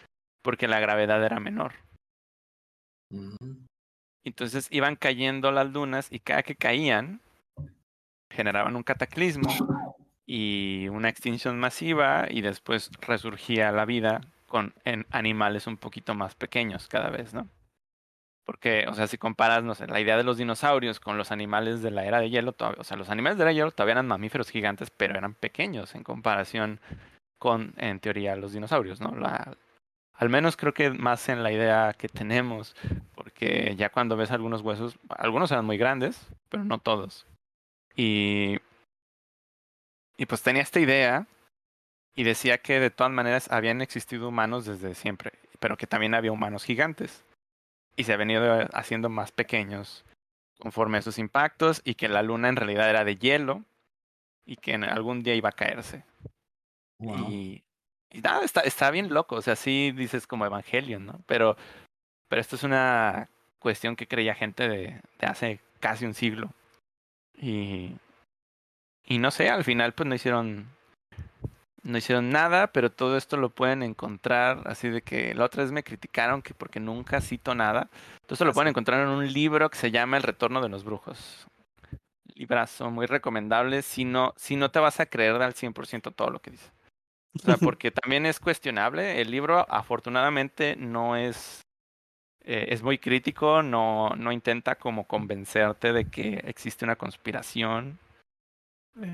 porque la gravedad era menor. Entonces iban cayendo las lunas y cada que caían generaban un cataclismo y una extinción masiva, y después resurgía la vida en animales un poquito más pequeños cada vez, ¿no? Porque, o sea, si comparas, no sé, la idea de los dinosaurios con los animales de la era de hielo, todavía, o sea, los animales de la era de hielo todavía eran mamíferos gigantes, pero eran pequeños en comparación con, en teoría, los dinosaurios, ¿no? Al menos creo que más en la idea que tenemos, porque ya cuando ves algunos huesos, algunos eran muy grandes, pero no todos. Y pues tenía esta idea. Y decía que de todas maneras habían existido humanos desde siempre, pero que también había humanos gigantes. Y se habían ido haciendo más pequeños conforme a esos impactos, y que la luna en realidad era de hielo y que algún día iba a caerse. Wow. Y nada, está bien loco, o sea, sí dices como Evangelion, ¿no? Pero esto es una cuestión que creía gente de hace casi un siglo. Y no sé, al final pues no hicieron nada, pero todo esto lo pueden encontrar, así de que la otra vez me criticaron que porque nunca cito nada. Entonces lo pueden encontrar en un libro que se llama El Retorno de los Brujos. Librazo, muy recomendable, si no te vas a creer al 100% todo lo que dice. O sea, porque también es cuestionable. El libro afortunadamente no es... es muy crítico, no intenta como convencerte de que existe una conspiración,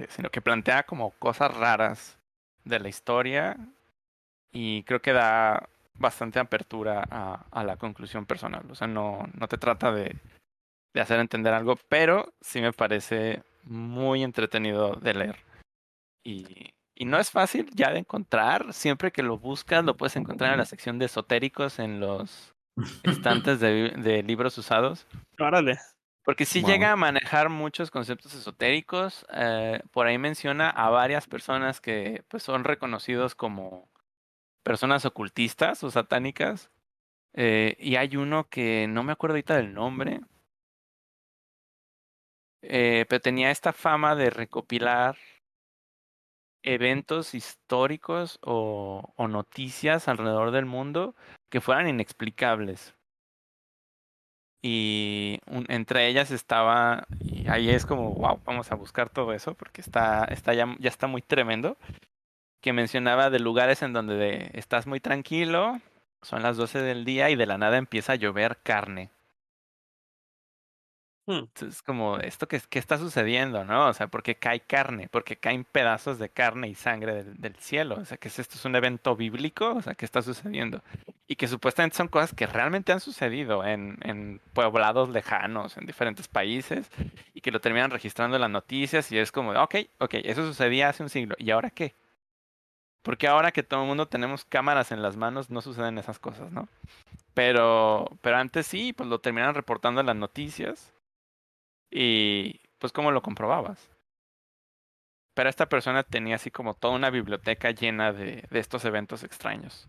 sino que plantea como cosas raras de la historia, y creo que da bastante apertura a la conclusión personal. O sea, no te trata de hacer entender algo, pero sí me parece muy entretenido de leer. Y no es fácil ya de encontrar. Siempre que lo buscas, lo puedes encontrar en la sección de esotéricos, en los estantes de libros usados. ¡Órale! Porque sí llega a manejar muchos conceptos esotéricos. Por ahí menciona a varias personas que pues son reconocidos como personas ocultistas o satánicas. Y hay uno que no me acuerdo ahorita del nombre. Pero tenía esta fama de recopilar eventos históricos o noticias alrededor del mundo que fueran inexplicables. Y entre ellas estaba, y ahí es como, wow, vamos a buscar todo eso, porque ya está muy tremendo, que mencionaba de lugares en donde estás muy tranquilo, son las 12 del día y de la nada empieza a llover carne. Entonces, como, ¿esto qué está sucediendo, no? O sea, ¿por qué cae carne? ¿Por qué caen pedazos de carne y sangre del cielo? O sea, ¿qué es esto? ¿Es un evento bíblico? O sea, ¿qué está sucediendo? Y que supuestamente son cosas que realmente han sucedido en poblados lejanos, en diferentes países, y que lo terminan registrando en las noticias, y es como, ok, eso sucedía hace un siglo, ¿y ahora qué? Porque ahora que todo el mundo tenemos cámaras en las manos, no suceden esas cosas, ¿no? Pero antes sí, pues lo terminaban reportando en las noticias. Y pues ¿cómo lo comprobabas? Pero esta persona tenía así como toda una biblioteca llena de estos eventos extraños.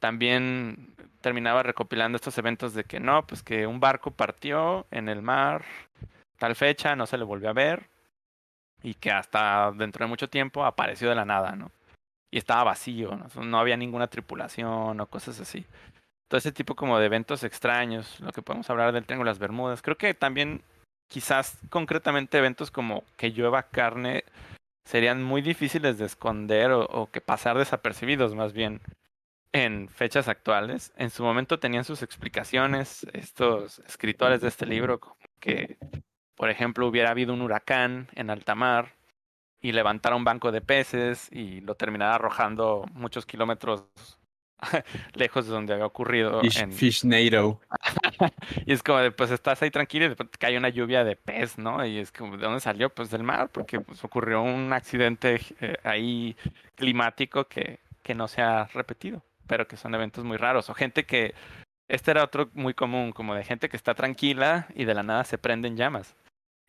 También terminaba recopilando estos eventos de que no, pues que un barco partió en el mar tal fecha, no se le volvió a ver. Y que hasta dentro de mucho tiempo apareció de la nada, ¿no? Y estaba vacío, ¿no? No había ninguna tripulación o cosas así. Todo ese tipo como de eventos extraños, lo que podemos hablar del Triángulo de las Bermudas. Creo que también quizás concretamente eventos como que llueva carne serían muy difíciles de esconder o que pasar desapercibidos más bien en fechas actuales. En su momento tenían sus explicaciones estos escritores de este libro, que por ejemplo hubiera habido un huracán en alta mar y levantara un banco de peces y lo terminara arrojando muchos kilómetros lejos de donde había ocurrido. Fishnado. Y es como de, pues estás ahí tranquilo y después cae una lluvia de pez, ¿no? Y es como, ¿de dónde salió? Pues del mar, porque pues, ocurrió un accidente ahí climático que no se ha repetido, pero que son eventos muy raros. O gente que, este era otro muy común, como de gente que está tranquila y de la nada se prenden llamas.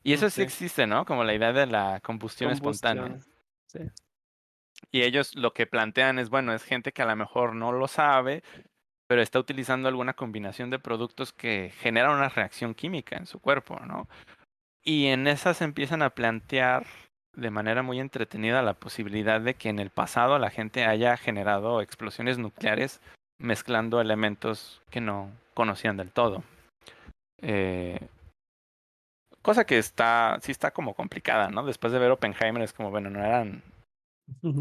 Y eso sí existe, ¿no? Como la idea de la combustión espontánea. Sí. Y ellos lo que plantean es, bueno, es gente que a lo mejor no lo sabe, pero está utilizando alguna combinación de productos que genera una reacción química en su cuerpo, ¿no? Y en esas empiezan a plantear de manera muy entretenida la posibilidad de que en el pasado la gente haya generado explosiones nucleares mezclando elementos que no conocían del todo. Cosa que sí está como complicada, ¿no? Después de ver Oppenheimer es como, bueno, no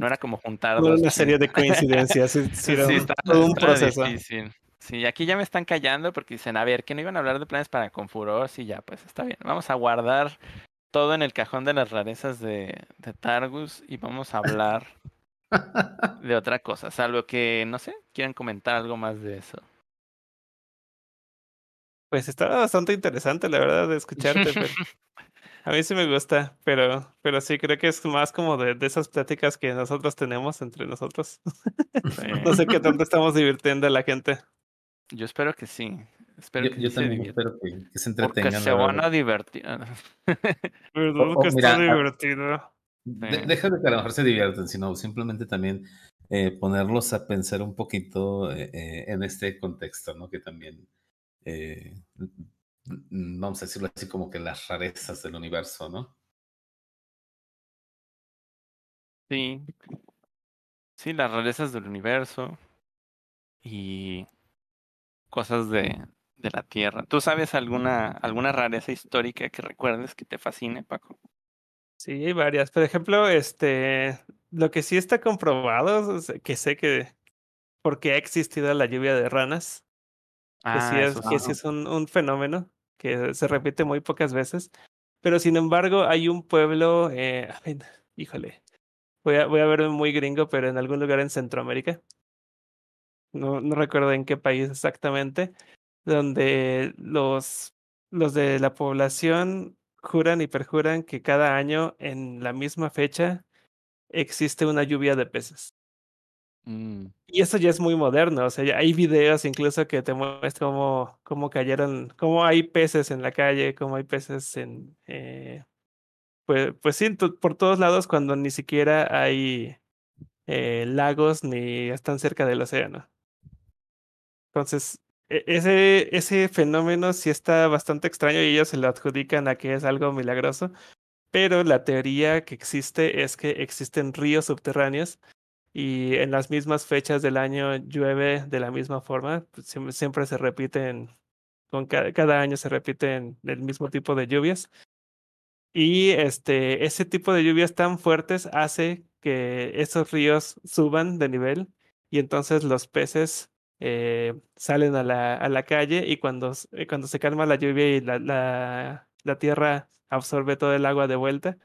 era como juntar dos. Una serie de coincidencias. Era todo un proceso. Difícil. Sí, aquí ya me están callando porque dicen, a ver, que no iban a hablar de planes para Confuror. Sí, ya, pues está bien. Vamos a guardar todo en el cajón de las rarezas de Targus y vamos a hablar de otra cosa. Salvo que, no sé, quieran comentar algo más de eso. Pues estaba bastante interesante, la verdad, de escucharte. Pero a mí sí me gusta, pero sí creo que es más como de esas pláticas que nosotros tenemos entre nosotros. Sí. No sé qué tanto estamos divirtiendo a la gente. Yo espero que sí. Yo también espero que se entretengan. Porque se van a divertir. Perdón, que está divertido. Déjame que a lo mejor se divierten, sino simplemente también ponerlos a pensar un poquito en este contexto, ¿no? Que también vamos a decirlo así, como que las rarezas del universo, ¿no? Sí. Sí, las rarezas del universo y cosas de la Tierra. ¿Tú sabes alguna rareza histórica que recuerdes que te fascine, Paco? Sí, hay varias. Por ejemplo, lo que sí está comprobado, que sé que porque ha existido la lluvia de ranas. Que sí es un fenómeno que se repite muy pocas veces. Pero sin embargo, hay un pueblo. Híjole. Voy a verme muy gringo, pero en algún lugar en Centroamérica. No recuerdo en qué país exactamente. Donde los de la población juran y perjuran que cada año, en la misma fecha, existe una lluvia de peces. Y eso ya es muy moderno, o sea, ya hay videos incluso que te muestran cómo cayeron, cómo hay peces en la calle, cómo hay peces en pues sí, por todos lados, cuando ni siquiera hay lagos ni están cerca del océano. Entonces ese fenómeno sí está bastante extraño y ellos se lo adjudican a que es algo milagroso, pero la teoría que existe es que existen ríos subterráneos y en las mismas fechas del año llueve de la misma forma. Siempre se repiten, cada año se repiten el mismo tipo de lluvias. Y ese tipo de lluvias tan fuertes hace que esos ríos suban de nivel y entonces los peces salen a la calle y cuando se calma la lluvia y la tierra absorbe todo el agua de vuelta,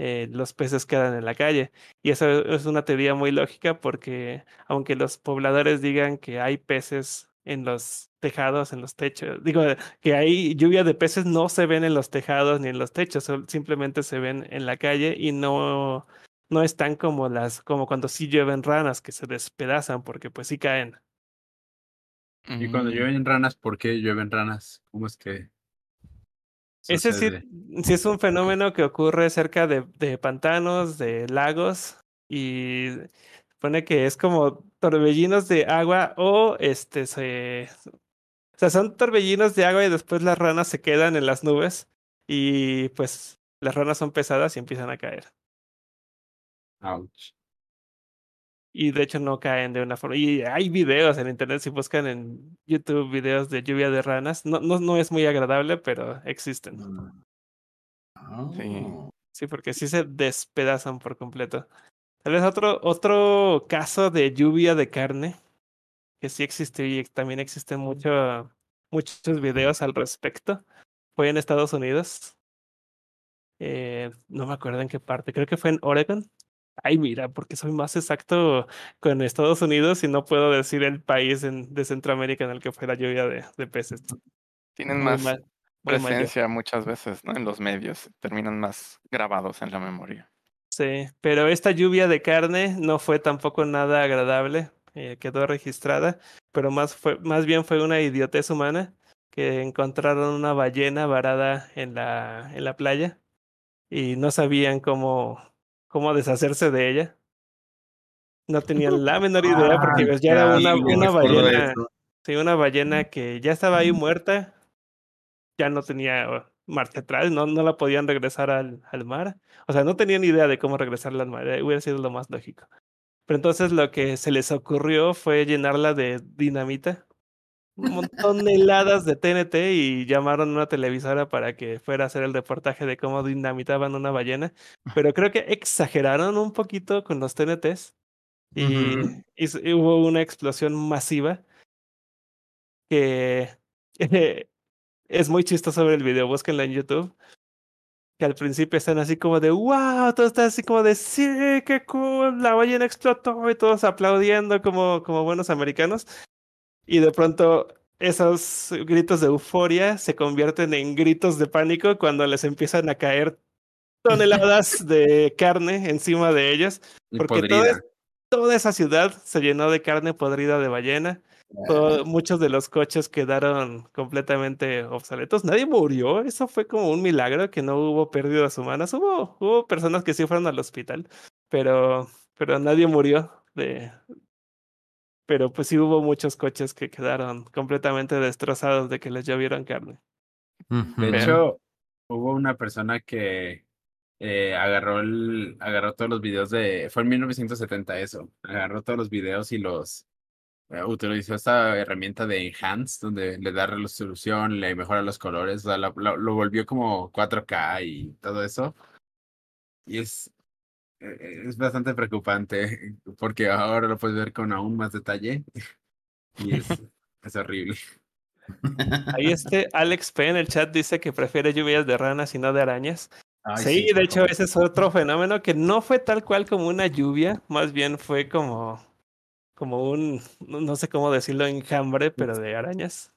los peces quedan en la calle. Y eso es una teoría muy lógica porque aunque los pobladores digan que hay peces en los tejados, en los techos, digo, que hay lluvia de peces, no se ven en los tejados ni en los techos, simplemente se ven en la calle y no están como cuando sí llueven ranas que se despedazan porque pues sí caen. Y cuando llueven ranas, ¿por qué llueven ranas? ¿Cómo es que...? Ese sí es un fenómeno que ocurre cerca de pantanos, de lagos, y supone que es como torbellinos de agua o o sea, son torbellinos de agua y después las ranas se quedan en las nubes y pues las ranas son pesadas y empiezan a caer. Ouch. Y de hecho no caen de una forma. Y hay videos en internet, si buscan en YouTube videos de lluvia de ranas. No es muy agradable, pero existen. Oh. Sí, porque sí se despedazan por completo. Tal vez otro caso de lluvia de carne, que sí existe y también existen muchos videos al respecto. Fue en Estados Unidos. No me acuerdo en qué parte, creo que fue en Oregon. Ay, mira, porque soy más exacto con Estados Unidos y no puedo decir el país de Centroamérica en el que fue la lluvia de peces. Tienen más presencia muchas veces, ¿no? En los medios, terminan más grabados en la memoria. Sí, pero esta lluvia de carne no fue tampoco nada agradable, quedó registrada, pero más bien fue una idiotez humana, que encontraron una ballena varada en la playa y no sabían cómo deshacerse de ella. No tenían la menor idea porque pues, ya era una ballena. Sí, una ballena que ya estaba ahí muerta. Ya no tenía marcha atrás, no la podían regresar al mar. O sea, no tenían idea de cómo regresarla al mar. Hubiera sido lo más lógico. Pero entonces lo que se les ocurrió fue llenarla de dinamita. Un montón de heladas de TNT y llamaron a una televisora para que fuera a hacer el reportaje de cómo dinamitaban una ballena, pero creo que exageraron un poquito con los TNTs y hubo una explosión masiva que es muy chistoso ver el video, búsquenlo en YouTube, que al principio están así como de wow, todos están así como de sí, qué cool, la ballena explotó y todos aplaudiendo como buenos americanos. Y de pronto esos gritos de euforia se convierten en gritos de pánico cuando les empiezan a caer toneladas de carne encima de ellos. Porque toda esa ciudad se llenó de carne podrida de ballena. Muchos de los coches quedaron completamente obsoletos. Nadie murió. Eso fue como un milagro que no hubo pérdidas humanas. Hubo personas que sí fueron al hospital, pero nadie murió de... Pero pues sí hubo muchos coches que quedaron completamente destrozados de que les llovieron carne. De hecho, hubo una persona que agarró todos los videos de... Fue en 1970 eso. Agarró todos los videos y los... utilizó esta herramienta de Enhance, donde le da resolución, le mejora los colores, o sea, lo volvió como 4K y todo eso. Y es bastante preocupante porque ahora lo puedes ver con aún más detalle y es horrible. Ahí Alex P en el chat dice que prefiere lluvias de ranas y no de arañas. Ay, sí, de hecho ese es otro fenómeno que no fue tal cual como una lluvia, más bien fue como un, no sé cómo decirlo, enjambre, pero de arañas.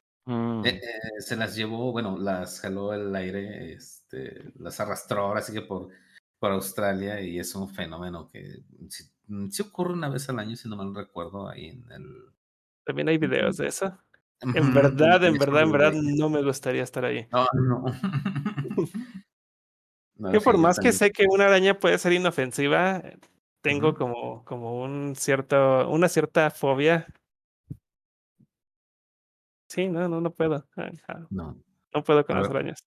Se las llevó, bueno, las jaló el aire, las arrastró, ahora sí que por Australia, y es un fenómeno que sí ocurre una vez al año, si no mal recuerdo, ahí en el... También hay videos de eso. En verdad, no me gustaría estar ahí. No. Que por más que sé que una araña puede ser inofensiva, tengo como una cierta fobia. Sí, no puedo. No puedo con las arañas.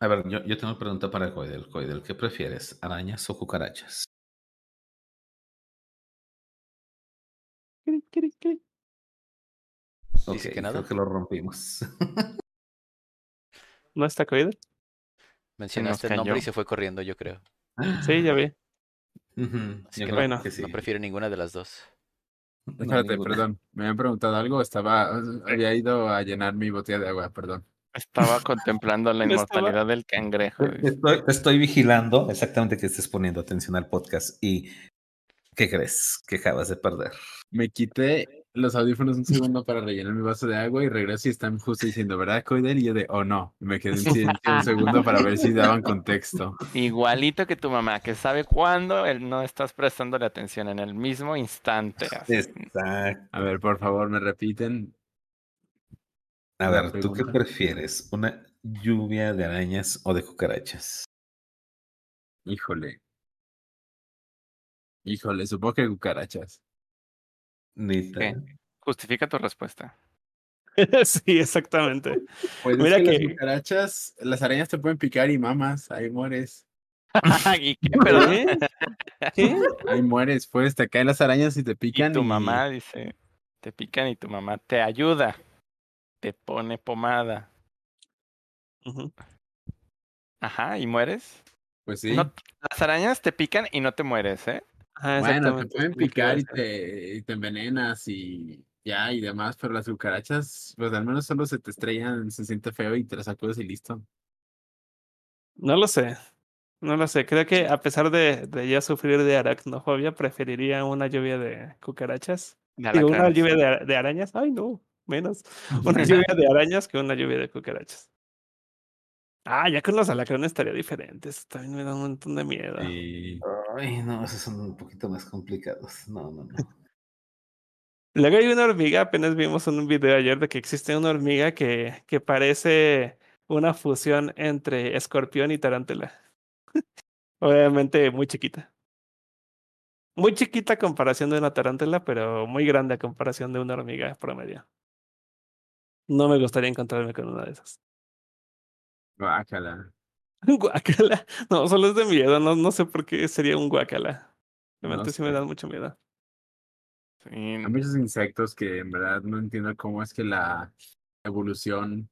A ver, yo tengo una pregunta para Koidel. Koidel, ¿qué prefieres? ¿Arañas o cucarachas? Ok, ¿es que nada? Creo que lo rompimos. ¿No está Koidel? Mencionaste el nombre y se fue corriendo, yo creo. Sí, ya vi. Así que bueno, sí. No prefiero ninguna de las dos. Espérate, perdón. Me habían preguntado algo. Había ido a llenar mi botella de agua, perdón. Estaba contemplando la inmortalidad del cangrejo. Estoy vigilando exactamente que estés poniendo atención al podcast. ¿Y qué crees? ¿Qué acabas de perder? Me quité los audífonos un segundo para rellenar mi vaso de agua y regreso y están justo diciendo, ¿verdad, Koidel? Y yo de, oh no, me quedé un segundo para ver si daban contexto. Igualito que tu mamá, que sabe cuándo no estás prestándole atención en el mismo instante. Así. Exacto. A ver, por favor, me repiten. A ver, ¿tú qué prefieres? ¿Una lluvia de arañas o de cucarachas? Híjole. Híjole, supongo que cucarachas. Nita. Okay. Justifica tu respuesta. Sí, exactamente. Pues mira es que las cucarachas, las arañas te pueden picar y mamas, ahí mueres. ¿Y qué? ¿Pero qué? Ahí mueres, pues te caen las arañas y te pican. Y tu mamá dice, te pican y tu mamá te ayuda, te pone pomada. Uh-huh. Ajá, ¿y mueres? Pues sí. No, las arañas te pican y no te mueres, ¿eh? Ah, bueno, te pueden picar y te envenenas y ya y demás, pero las cucarachas, pues al menos solo se te estrellan, se siente feo y te las sacudes y listo. No lo sé. No lo sé, creo que a pesar de ya sufrir de aracnofobia, preferiría una lluvia de cucarachas. Digo, una lluvia de arañas. Ay, no, menos. Una lluvia de arañas que una lluvia de cucarachas. Ah, ya con los alacrones estaría diferente. Eso también me da un montón de miedo. Sí. Ay, no, esos son un poquito más complicados. No. Luego hay una hormiga, apenas vimos en un video ayer de que existe una hormiga que parece una fusión entre escorpión y tarántula. Obviamente muy chiquita. Muy chiquita a comparación de una tarántula, pero muy grande a comparación de una hormiga promedio. No me gustaría encontrarme con una de esas. Guácala. ¿Guácala? No, solo es de miedo. No sé por qué sería un guácala. Realmente no, sí me dan mucho miedo. Sí. Hay muchos insectos que en verdad no entiendo cómo es que la evolución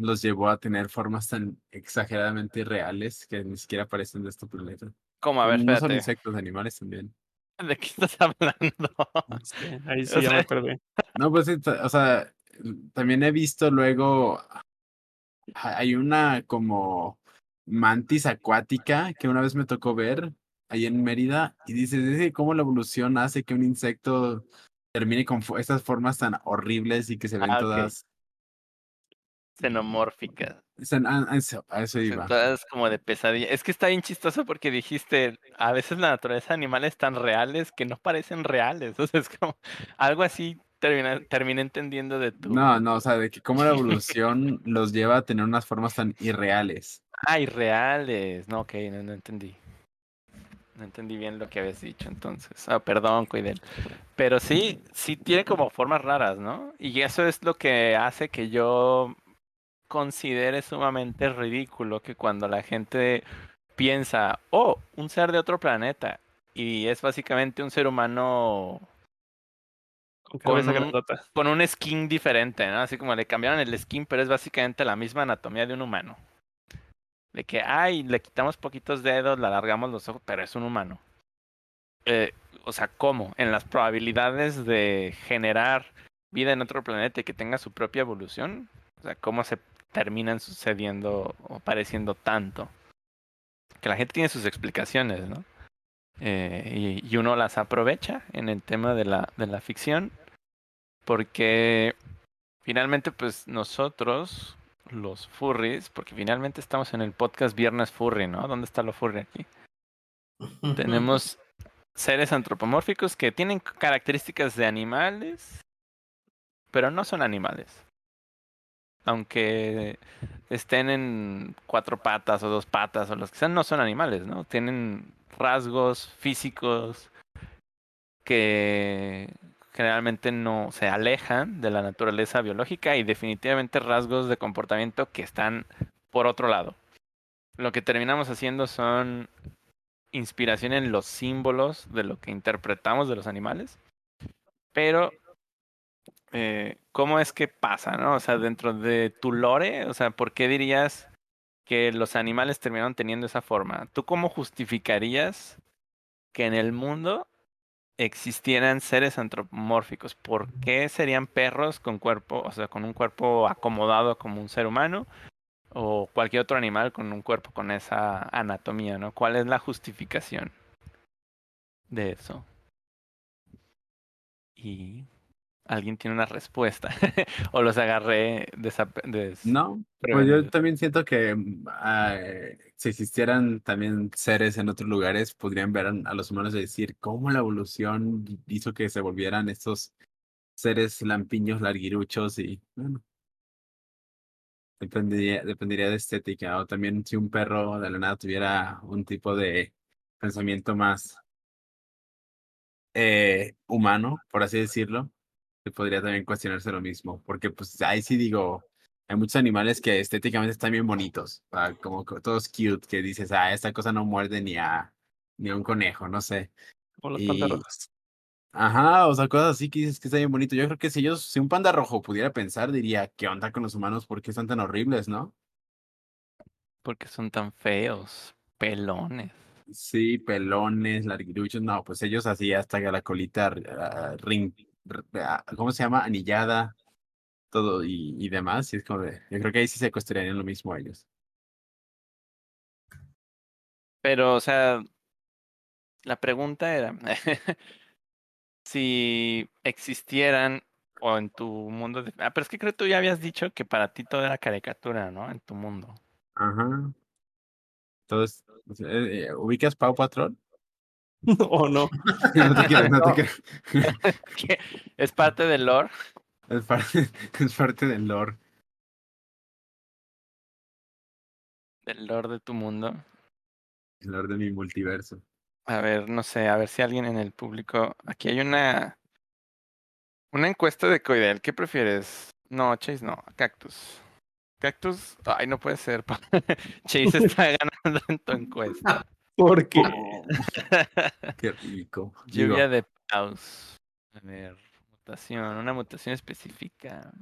los llevó a tener formas tan exageradamente reales que ni siquiera parecen de este planeta. ¿Cómo? A ver, espérate. No son insectos, animales también. ¿De qué estás hablando? Sí, ahí sí ya me perdí. No, pues, o sea, también he visto luego, hay una como mantis acuática que una vez me tocó ver ahí en Mérida y dice cómo la evolución hace que un insecto termine con estas formas tan horribles y que se ven todas... Okay. Xenomórfica. A eso iba. Todas como de pesadilla. Es que está bien chistoso porque dijiste, a veces la naturaleza de animales tan reales que no parecen reales. O sea, es como algo así terminé entendiendo de tu... No, o sea, de que cómo la evolución los lleva a tener unas formas tan irreales. Ah, irreales. No, ok, no entendí. No entendí bien lo que habías dicho entonces. Ah, perdón, Koidel. Pero sí tiene como formas raras, ¿no? Y eso es lo que hace que yo... considere sumamente ridículo que cuando la gente piensa, oh, un ser de otro planeta, y es básicamente un ser humano con un skin diferente, ¿no? Así como le cambiaron el skin, pero es básicamente la misma anatomía de un humano. De que, ay, le quitamos poquitos dedos, le alargamos los ojos, pero es un humano. O sea, ¿cómo? En las probabilidades de generar vida en otro planeta y que tenga su propia evolución... O sea, cómo se terminan sucediendo o pareciendo tanto. Que la gente tiene sus explicaciones, ¿no? Y uno las aprovecha en el tema de la ficción. Porque finalmente, pues, nosotros, los furries, porque finalmente estamos en el podcast Viernes Furry, ¿no? ¿Dónde está lo furry aquí? Tenemos seres antropomórficos que tienen características de animales, pero no son animales. Aunque estén en 4 patas o 2 patas o los que sean, no son animales, ¿no? Tienen rasgos físicos que generalmente no se alejan de la naturaleza biológica y definitivamente rasgos de comportamiento que están por otro lado. Lo que terminamos haciendo son inspiración en los símbolos de lo que interpretamos de los animales, pero... ¿cómo es que pasa, no? O sea, dentro de tu lore, o sea, ¿por qué dirías que los animales terminaron teniendo esa forma? ¿Tú cómo justificarías que en el mundo existieran seres antropomórficos? ¿Por qué serían perros con cuerpo, o sea, con un cuerpo acomodado como un ser humano? ¿O cualquier otro animal con un cuerpo con esa anatomía, no? ¿Cuál es la justificación de eso? Y... ¿alguien tiene una respuesta? ¿O los agarré No, pues yo también siento que si existieran también seres en otros lugares, podrían ver a los humanos y decir cómo la evolución hizo que se volvieran estos seres lampiños, larguiruchos y... bueno, Dependería de estética, o también si un perro de la nada tuviera un tipo de pensamiento más humano, por así decirlo, se podría también cuestionarse lo mismo, porque pues ahí sí digo, hay muchos animales que estéticamente están bien bonitos, o sea, como todos cute, que dices, esta cosa no muerde ni a un conejo, no sé. Como los pantarrojas. Ajá, o sea, cosas así que dices que está bien bonito. Yo creo que si un panda rojo pudiera pensar, diría, ¿qué onda con los humanos? ¿Por qué están tan horribles, no? Porque son tan feos, pelones. Sí, pelones, larguiruchos, no, pues ellos así hasta la colita, ¿cómo se llama? Anillada, todo y demás. Y es como yo creo que ahí sí se cuestionarían lo mismo a ellos. Pero, o sea, la pregunta era... si existieran o en tu mundo... pero es que creo que tú ya habías dicho que para ti todo era caricatura, ¿no? En tu mundo. Ajá. Entonces, ¿ubicas Paw Patrol? ¿O no? No te quiero. ¿Es parte del lore? Es parte del lore. ¿Del lore de tu mundo? El lore de mi multiverso. A ver, no sé, a ver si alguien en el público... Aquí hay una encuesta de Koidel. ¿Qué prefieres? No, Chase no. Cactus. Cactus... Ay, no puede ser. Chase está ganando en tu encuesta. ¿Por qué? Qué rico. Lluvia de paus. A ver, mutación. Una mutación específica.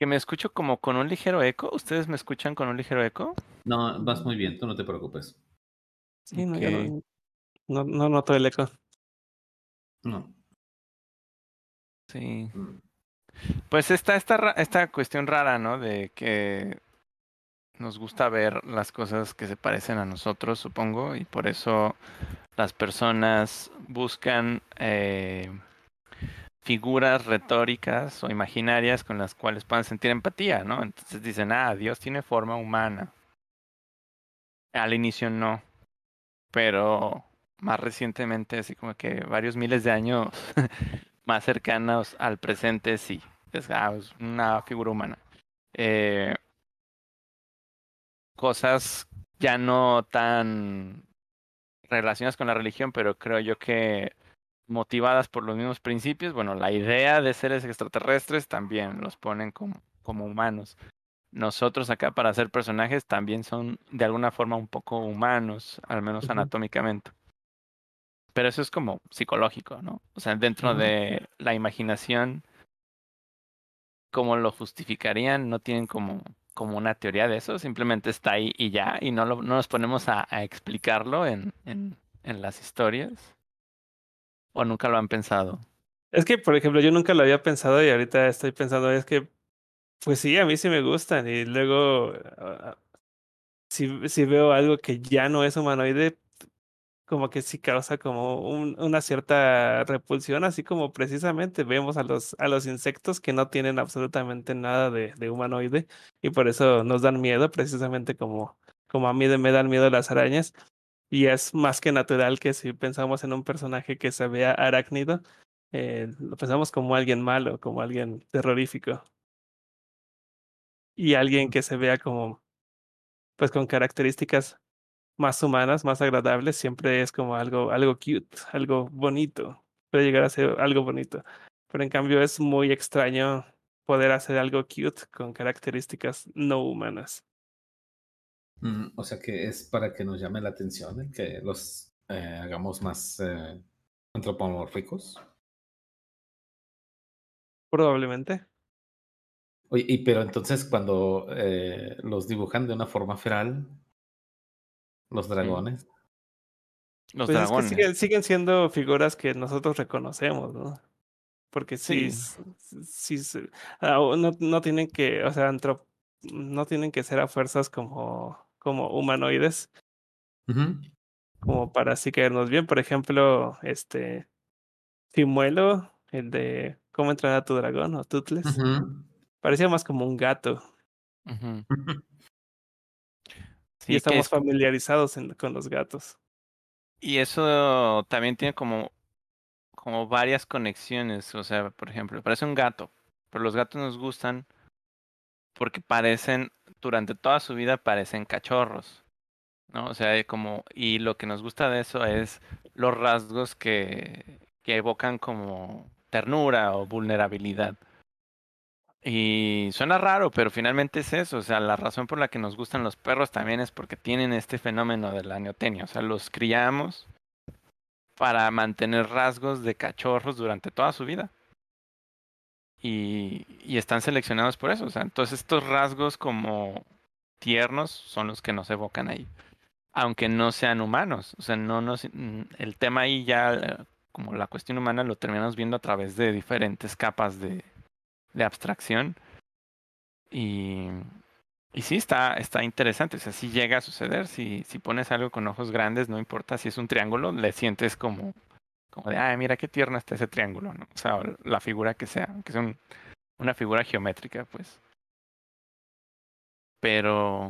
Que me escucho como con un ligero eco. ¿Ustedes me escuchan con un ligero eco? No, vas muy bien. Tú no te preocupes. Sí, no, okay. No noto el eco. No. Sí. Pues esta cuestión rara, ¿no? De que nos gusta ver las cosas que se parecen a nosotros, supongo, y por eso las personas buscan figuras retóricas o imaginarias con las cuales puedan sentir empatía, ¿no? Entonces dicen, Dios tiene forma humana. Al inicio no. Pero más recientemente, así como que varios miles de años más cercanos al presente, sí. Es una figura humana. Cosas ya no tan relacionadas con la religión, pero creo yo que motivadas por los mismos principios. Bueno, la idea de seres extraterrestres también los ponen como humanos. Nosotros acá para hacer personajes también son de alguna forma un poco humanos, al menos anatómicamente. Pero eso es como psicológico, ¿no? O sea, dentro de la imaginación, ¿cómo lo justificarían? No tienen como una teoría de eso, simplemente está ahí y ya, y no nos ponemos a explicarlo en las historias. ¿O nunca lo han pensado? Es que, por ejemplo, yo nunca lo había pensado y ahorita estoy pensando, es que pues sí, a mí sí me gustan y luego si veo algo que ya no es humanoide, como que sí causa como una cierta repulsión, así como precisamente vemos a los insectos que no tienen absolutamente nada de humanoide y por eso nos dan miedo, precisamente como a mí me dan miedo las arañas, y es más que natural que si pensamos en un personaje que se vea arácnido, lo pensamos como alguien malo, como alguien terrorífico. Y alguien que se vea como, pues con características más humanas, más agradables, siempre es como algo cute, algo bonito. Puede llegar a ser algo bonito. Pero en cambio es muy extraño poder hacer algo cute con características no humanas. O sea que es para que nos llame la atención, que los hagamos más antropomórficos. Probablemente. Oye, pero entonces cuando los dibujan de una forma feral, los dragones. Los pues dragones. Es que siguen siendo figuras que nosotros reconocemos, ¿no? Porque sí. No tienen que, o sea, no tienen que ser a fuerzas como humanoides. Uh-huh. Como para así caernos bien. Por ejemplo, Timuelo, el de ¿Cómo entrenar a tu dragón? O Tutles. Uh-huh. Parecía más como un gato. Uh-huh. Sí, y estamos familiarizados con los gatos. Y eso también tiene como varias conexiones. O sea, por ejemplo, parece un gato, pero los gatos nos gustan porque parecen, durante toda su vida parecen cachorros, ¿no? O sea, como, y lo que nos gusta de eso es los rasgos que evocan como ternura o vulnerabilidad. Y suena raro, pero finalmente es eso. O sea, la razón por la que nos gustan los perros también es porque tienen este fenómeno de la neotenia. O sea, los criamos para mantener rasgos de cachorros durante toda su vida. Y están seleccionados por eso. O sea, entonces estos rasgos como tiernos son los que nos evocan ahí. Aunque no sean humanos. O sea, no nos, el tema ahí ya, como la cuestión humana, lo terminamos viendo a través de diferentes capas de abstracción. Y sí, está interesante. O sea, sí llega a suceder. Si pones algo con ojos grandes, no importa si es un triángulo, le sientes como de, ay, mira qué tierno está ese triángulo, ¿no? O sea, la figura que sea, que es una figura geométrica, pues. Pero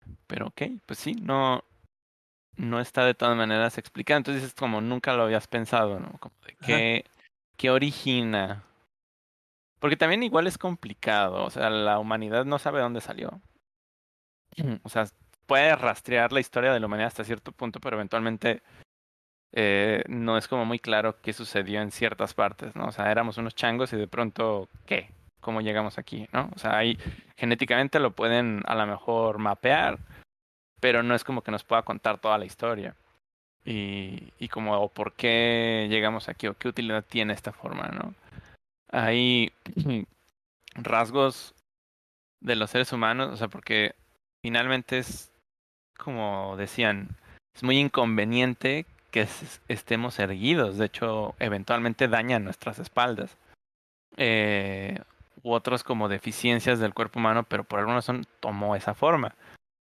ok, pues sí, no está de todas maneras explicado. Entonces es como nunca lo habías pensado, ¿no? Como de qué origina. Porque también igual es complicado. O sea, la humanidad no sabe dónde salió. O sea, puede rastrear la historia de la humanidad hasta cierto punto, pero eventualmente no es como muy claro qué sucedió en ciertas partes, ¿no? O sea, éramos unos changos y de pronto, ¿qué? ¿Cómo llegamos aquí, no? O sea, ahí genéticamente lo pueden a lo mejor mapear, pero no es como que nos pueda contar toda la historia. Y como, o por qué llegamos aquí, o qué utilidad tiene esta forma, ¿no? Hay rasgos de los seres humanos, o sea, porque finalmente es, como decían, es muy inconveniente que estemos erguidos. De hecho, eventualmente dañan nuestras espaldas. U otros como deficiencias del cuerpo humano, pero por alguna razón tomó esa forma.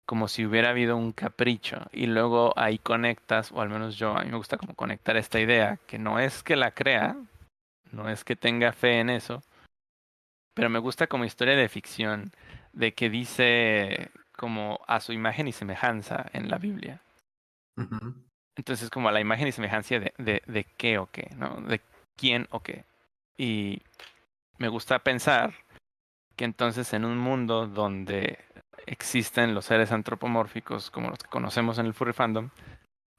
Como si hubiera habido un capricho. Y luego ahí conectas, o al menos yo, a mí me gusta como conectar esta idea, que no es que la crea, no es que tenga fe en eso, pero me gusta como historia de ficción, de que dice como a su imagen y semejanza en la Biblia. Uh-huh. Entonces como a la imagen y semejanza de qué o qué, ¿no? De quién o qué. Y me gusta pensar que entonces en un mundo donde existen los seres antropomórficos como los que conocemos en el furry fandom,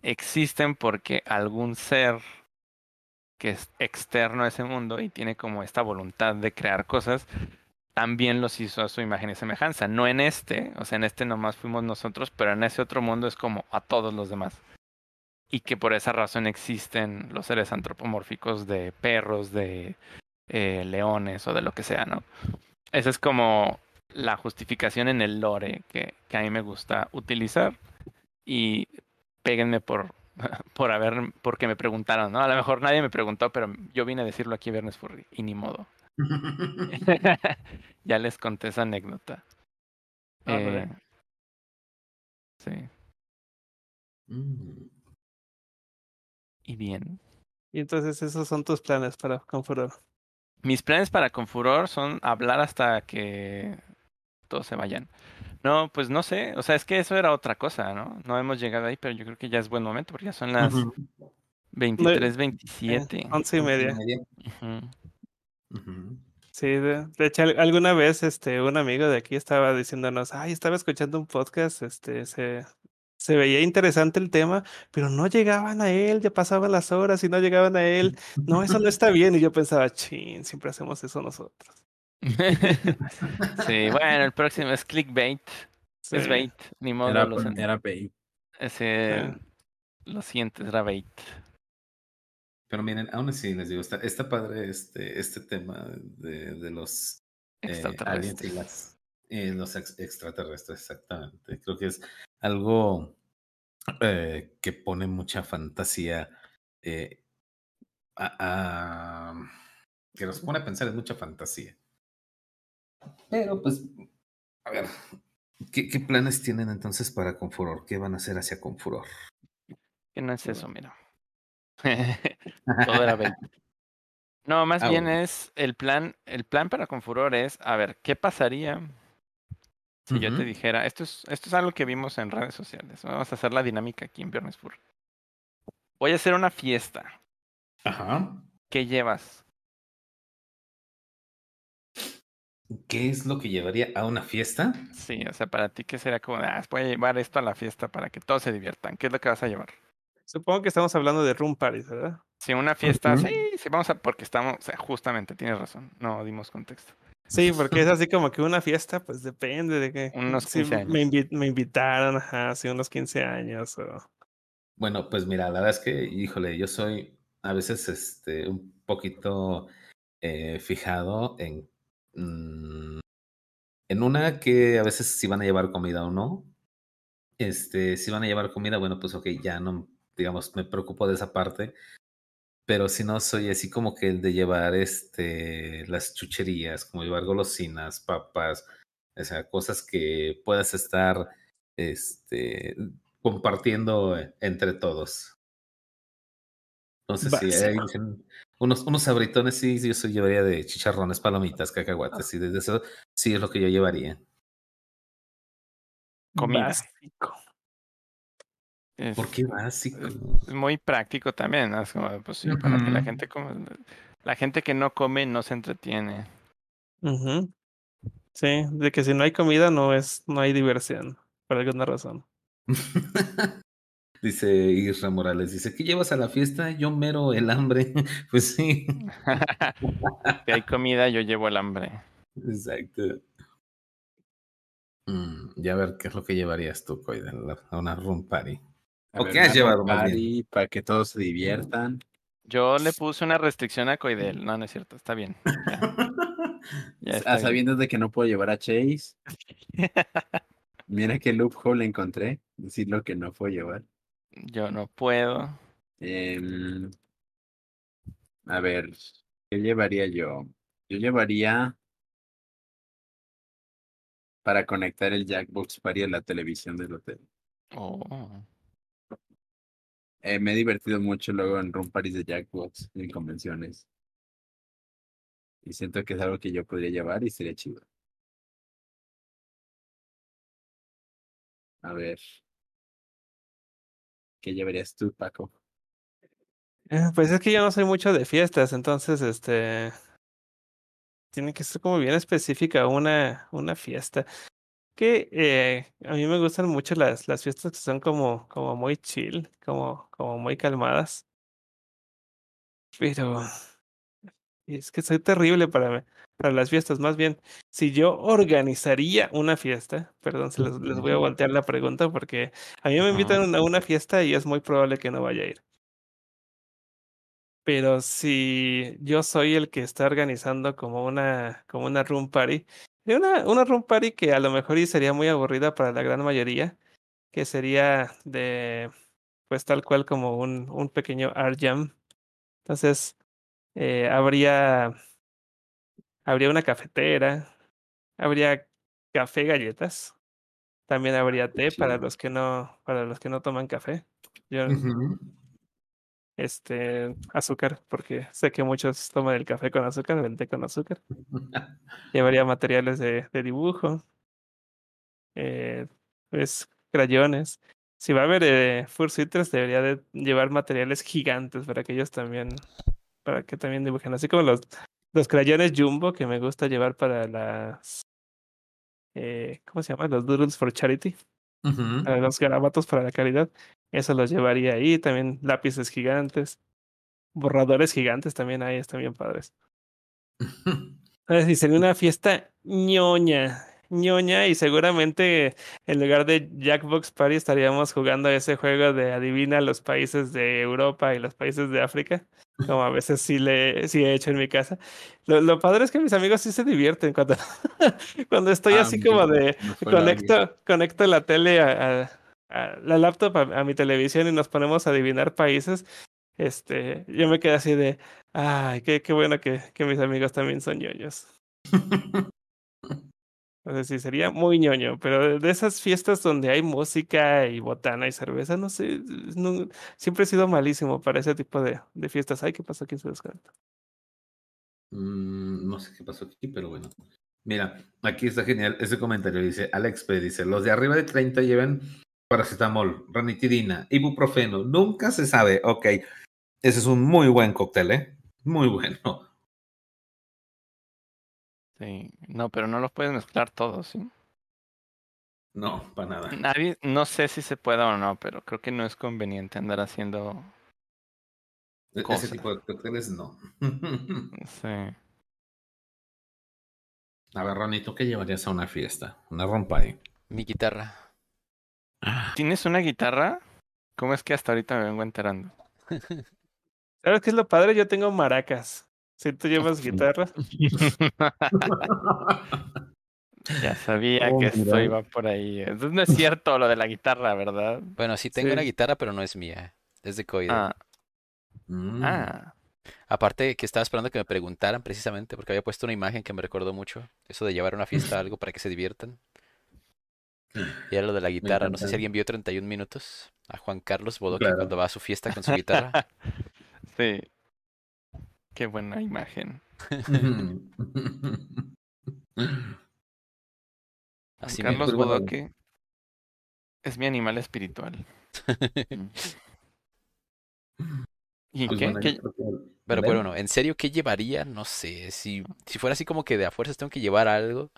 existen porque algún ser que es externo a ese mundo y tiene como esta voluntad de crear cosas, también los hizo a su imagen y semejanza. No en este, o sea, en este nomás fuimos nosotros, pero en ese otro mundo es como a todos los demás. Y que por esa razón existen los seres antropomórficos de perros, de leones o de lo que sea, ¿no? Esa es como la justificación en el lore que a mí me gusta utilizar. Y péguenme porque me preguntaron, ¿no? A lo mejor nadie me preguntó, pero yo vine a decirlo aquí Viernes Furry, y ni modo. Ya les conté esa anécdota. Sí. Y bien. Y entonces esos son tus planes para Confuror. Mis planes para Confuror son hablar hasta que todos se vayan. No, pues no sé. O sea, es que eso era otra cosa, ¿no? No hemos llegado ahí, pero yo creo que ya es buen momento porque ya son las 23:27. 11:30. Uh-huh. Uh-huh. Sí, de hecho, alguna vez un amigo de aquí estaba diciéndonos, estaba escuchando un podcast, se veía interesante el tema, pero no llegaban a él, ya pasaban las horas y no llegaban a él. No, eso no está bien. Y yo pensaba, chin, siempre hacemos eso nosotros. Sí, bueno, el próximo es clickbait. Sí. Es bait, ni modo. Era bait. Lo siento, era bait. Pero miren, aún así les digo, está padre este tema de los aliens y los extraterrestres, exactamente. Creo que es algo que pone mucha fantasía que nos pone a pensar en mucha fantasía. Pero pues, a ver, ¿qué planes tienen entonces para Confuror? ¿Qué van a hacer hacia Confuror? Que no es eso, mira. Todo era bait. No, más bien es el plan para Confuror es, a ver, ¿qué pasaría si yo te dijera, esto es algo que vimos en redes sociales? Vamos a hacer la dinámica aquí en Viernes Furry. Voy a hacer una fiesta. Ajá. ¿Qué llevas? ¿Qué es lo que llevaría a una fiesta? Sí, o sea, para ti, ¿qué sería como, voy a llevar esto a la fiesta para que todos se diviertan? ¿Qué es lo que vas a llevar? Supongo que estamos hablando de room parties, ¿verdad? Sí, una fiesta, uh-huh. sí, vamos a, porque estamos, o sea, justamente, tienes razón, no dimos contexto. Sí, porque es así como que una fiesta, pues depende de que... Unos 15 años. Me invitaron, ajá, sí, unos 15 años. O... Bueno, pues mira, la verdad es que, híjole, yo soy a veces un poquito fijado en una que a veces si van a llevar comida o no. Si van a llevar comida, bueno, pues ok, ya no, digamos, me preocupo de esa parte. Pero si no, soy así como que el de llevar las chucherías, como llevar golosinas, papas, o sea, cosas que puedas estar compartiendo entre todos. No sé si hay unos abritones, sí, yo llevaría de chicharrones, palomitas, cacahuates, y desde eso sí es lo que yo llevaría. Comida. Básico. ¿Por qué básico? Es muy práctico también, ¿no? Es como, pues, sí, para que la gente come. La gente que no come no se entretiene. Uh-huh. Sí, de que si no hay comida no hay diversión, por alguna razón. Dice Isra Morales, dice, ¿qué llevas a la fiesta? Yo mero el hambre. Pues sí. Si hay comida, yo llevo el hambre. Exacto. Ya a ver qué es lo que llevarías tú, Koidel, a una room party. ¿O qué has llevado, Mari? Para que todos se diviertan. Yo le puse una restricción a Koidel. No, no es cierto, está bien. Ya está a sabiendas de que no puedo llevar a Chase. Mira qué loophole encontré. Decir lo que no puedo llevar. Yo no puedo. A ver, ¿qué llevaría yo? Yo llevaría para conectar el Jackbox Party a la televisión del hotel. Oh. Me he divertido mucho luego en room parties de Jackbox, en convenciones. Y siento que es algo que yo podría llevar y sería chido. A ver. ¿Qué llevarías tú, Paco? Pues es que yo no soy mucho de fiestas, entonces tiene que ser como bien específica una fiesta. Que a mí me gustan mucho las fiestas que son como muy chill, como muy calmadas. Pero es que soy terrible para las fiestas. Más bien, si yo organizaría una fiesta, perdón, les voy a voltear la pregunta porque a mí me invitan a una fiesta y es muy probable que no vaya a ir. Pero si yo soy el que está organizando como una room party, una room party que a lo mejor y sería muy aburrida para la gran mayoría, que sería de, pues tal cual como un pequeño art jam. Entonces, habría una cafetera, habría café galletas, también habría té para los que no toman café. Yo... Uh-huh. Azúcar, porque sé que muchos toman el café con azúcar, el té con azúcar. Llevaría materiales de dibujo, pues crayones. Si va a haber fursuiters, debería de llevar materiales gigantes para que también dibujen, así como los crayones jumbo que me gusta llevar para las ¿cómo se llama? Los Doodles for Charity. Uh-huh. Los garabatos para la caridad, eso los llevaría ahí, también lápices gigantes, borradores gigantes también ahí, están bien padres. Y sería una fiesta ñoña y seguramente en lugar de Jackbox Party estaríamos jugando ese juego de adivina los países de Europa y los países de África, como a veces sí he hecho en mi casa. Lo padre es que mis amigos sí se divierten cuando estoy así como de conecto la tele a la laptop a mi televisión y nos ponemos a adivinar países. Yo me quedé así de ay, qué bueno que mis amigos también son ñoños. Entonces sí, sería muy ñoño, pero de esas fiestas donde hay música y botana y cerveza, no sé, no, siempre he sido malísimo para ese tipo de fiestas. Ay, ¿qué pasó? ¿Quién se descarta? No sé qué pasó aquí, pero bueno. Mira, aquí está genial ese comentario. Dice Alex P. Dice, los de arriba de 30 llevan paracetamol, ranitidina, ibuprofeno. Nunca se sabe. Ok, ese es un muy buen cóctel, ¿eh? Muy bueno. Sí. No, pero no los puedes mezclar todos, ¿sí? No, para nada. Nadie, no sé si se pueda o no, pero creo que no es conveniente andar haciendo cosas. Ese tipo de cócteles no. Sí. A ver, Ronnie, ¿tú qué llevarías a una fiesta? Una rompa ahí. Mi guitarra. ¿Tienes una guitarra? ¿Cómo es que hasta ahorita me vengo enterando? ¿Sabes qué es lo padre? Yo tengo maracas. Si tú llevas guitarra. Ya sabía que esto iba por ahí. Entonces no es cierto lo de la guitarra, ¿verdad? Bueno, sí tengo una guitarra, pero no es mía. Es de Koidel. Aparte que estaba esperando que me preguntaran precisamente, porque había puesto una imagen que me recordó mucho. Eso de llevar una fiesta a algo para que se diviertan. Y era lo de la guitarra. No sé si alguien vio 31 minutos a Juan Carlos Bodoque cuando va a su fiesta con su guitarra. Sí. Qué buena imagen. Así Carlos Bodoque es mi animal espiritual. ¿Y pues qué? Bueno, ¿qué? Pero bueno, en serio, ¿qué llevaría? No sé, si fuera así como que de a fuerzas tengo que llevar algo,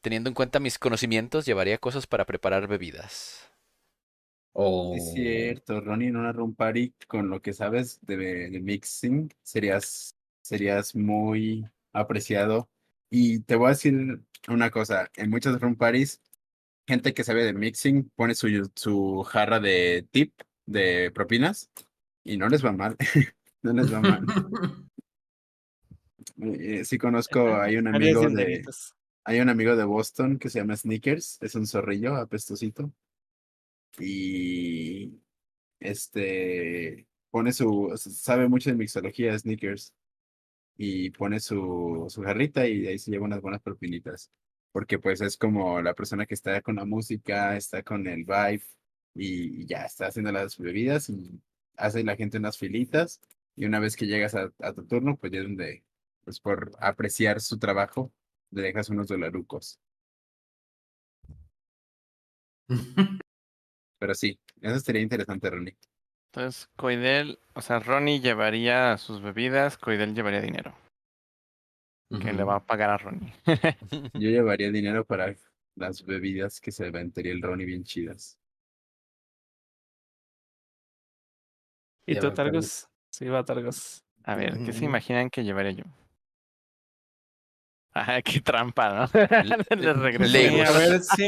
teniendo en cuenta mis conocimientos, llevaría cosas para preparar bebidas. Oh. Es cierto, Ronnie, en una room party, con lo que sabes de mixing, serías muy apreciado. Y te voy a decir una cosa, en muchas room parties, gente que sabe de mixing pone su jarra de tip, de propinas, y no les va mal, no les va mal. Sí conozco, hay un amigo de Boston que se llama Sneakers, es un zorrillo apestosito. Y pone sabe mucho de mixología, Sneakers. Y pone su jarrita y de ahí se lleva unas buenas propinitas. Porque pues es como la persona que está con la música, está con el vibe y ya está haciendo las bebidas y hace la gente unas filitas, y una vez que llegas a tu turno, pues ya es donde, pues por apreciar su trabajo, le dejas unos dolarucos. Pero sí, eso sería interesante, Ronnie. Entonces, Koidel, o sea, Ronnie llevaría sus bebidas, Koidel llevaría dinero. Que le va a pagar a Ronnie. Yo llevaría dinero para las bebidas que se vendería el Ronnie bien chidas. ¿Y tú, Targus? Sí, va Targus. A ver, ¿qué se imaginan que llevaría yo? Ajá, qué trampa, ¿no? Les regresé. Sí, a ver, sí,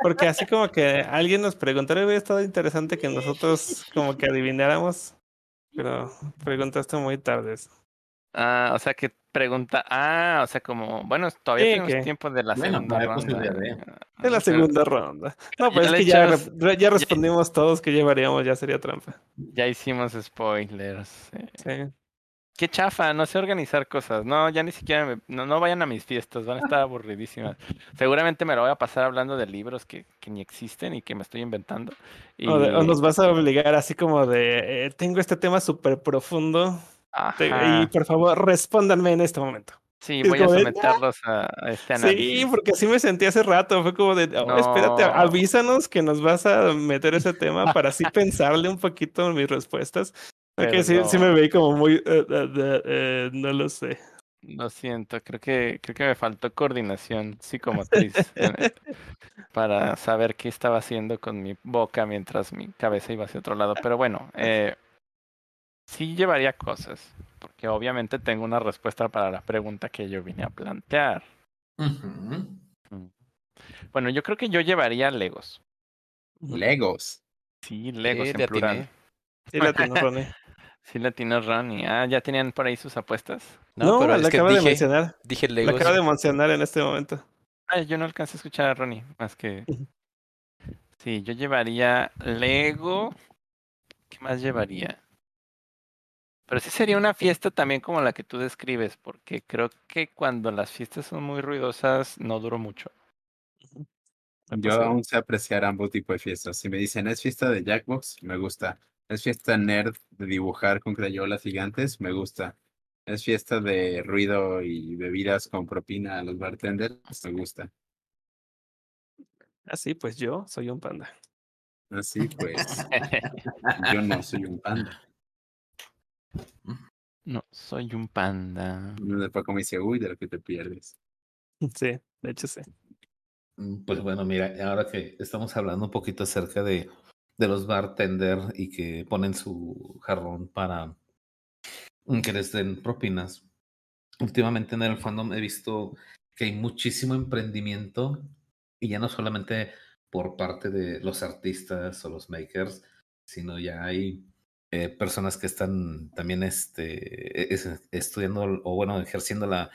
porque así como que alguien nos preguntara, hubiera estado interesante que nosotros como que adivináramos, pero preguntaste muy tarde eso. Ah, o sea que pregunta, o sea como, bueno, todavía tenemos tiempo de la segunda ronda. De la segunda ronda. No, pues es que ya respondimos todos que llevaríamos, ya sería trampa. Ya hicimos spoilers. Sí. Qué chafa, no sé organizar cosas. No, ya ni siquiera, no vayan a mis fiestas, van a estar aburridísimas. Seguramente me lo voy a pasar hablando de libros que ni existen y que me estoy inventando. Y... O nos vas a obligar así como de, tengo este tema súper profundo. Ajá. Y por favor, respóndanme en este momento. Sí, voy a someterlos a este análisis. Sí, porque así me sentí hace rato. Fue como de, espérate, avísanos que nos vas a meter ese tema para así pensarle un poquito en mis respuestas. Porque sí me veí como muy... no lo sé. Lo siento, creo que me faltó coordinación psicomotriz para saber qué estaba haciendo con mi boca mientras mi cabeza iba hacia otro lado. Pero bueno, sí llevaría cosas, porque obviamente tengo una respuesta para la pregunta que yo vine a plantear. Uh-huh. Bueno, yo creo que yo llevaría Legos. ¿Legos? Sí, Legos en plural. Sí la tiene Ronnie. Ah, ¿ya tenían por ahí sus apuestas? No, pero la acabo de mencionar. Dije Legos. La acabo de mencionar en este momento. Ah, yo no alcancé a escuchar a Ronnie, más que... Sí, yo llevaría Lego. ¿Qué más llevaría? Pero sí sería una fiesta también como la que tú describes, porque creo que cuando las fiestas son muy ruidosas, no duró mucho. Yo aún sé apreciar ambos tipos de fiestas. Si me dicen, ¿es fiesta de Jackbox? Me gusta. Es fiesta nerd de dibujar con crayolas gigantes, me gusta. Es fiesta de ruido y bebidas con propina a los bartenders, me gusta. Así pues yo soy un panda. Así pues. Yo no soy un panda. No, soy un panda. De Paco me dice, uy, de lo que te pierdes. Sí, de hecho sí. Pues bueno, mira, ahora que estamos hablando un poquito acerca de los bartender y que ponen su jarrón para que les den propinas. Últimamente en el fandom he visto que hay muchísimo emprendimiento y ya no solamente por parte de los artistas o los makers, sino ya hay personas que están también estudiando o bueno ejerciendo la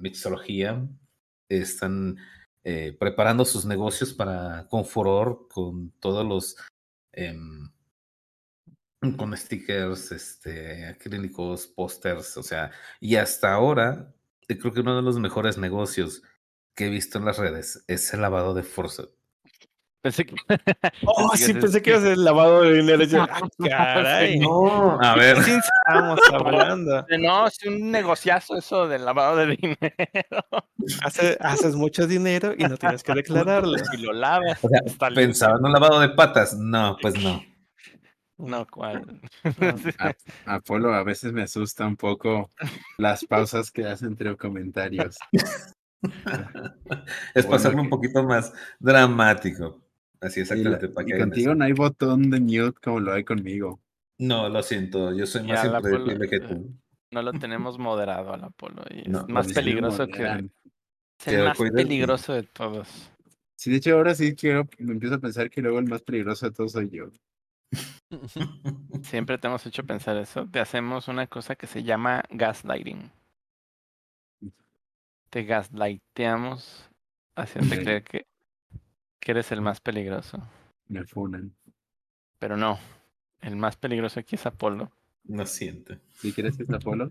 mixología, están preparando sus negocios para Confuror con todos los con stickers acrílicos, pósters, o sea, y hasta ahora creo que uno de los mejores negocios que he visto en las redes es el lavado de Forza. Pensé que... Oh, sí, pensé que iba a ser el lavado de dinero. Ah, caray. No, a ver. ¿Qué estamos hablando? No, es un negociazo eso del lavado de dinero. Haces mucho dinero y no tienes que declararlo. Y lo lavas. O sea, pensaba en un lavado de patas. No, pues no. No, ¿cuál? Apolo, a veces me asusta un poco las pausas que hace entre comentarios. Es pasarlo un poquito más dramático. Así exactamente. Y contigo no hay botón de mute como lo hay conmigo. No, lo siento, yo soy más impredecible que tú. No lo tenemos moderado al Apolo. Y no, es más peligroso que... Es el más peligroso de todos. Sí, de hecho ahora sí me empiezo a pensar que luego el más peligroso de todos soy yo. Siempre te hemos hecho pensar eso. Te hacemos una cosa que se llama gaslighting. Te gaslighteamos haciéndote creer que eres el más peligroso. Me funan. Pero no, el más peligroso aquí es Apolo. No siento. ¿Sí crees que es Apolo?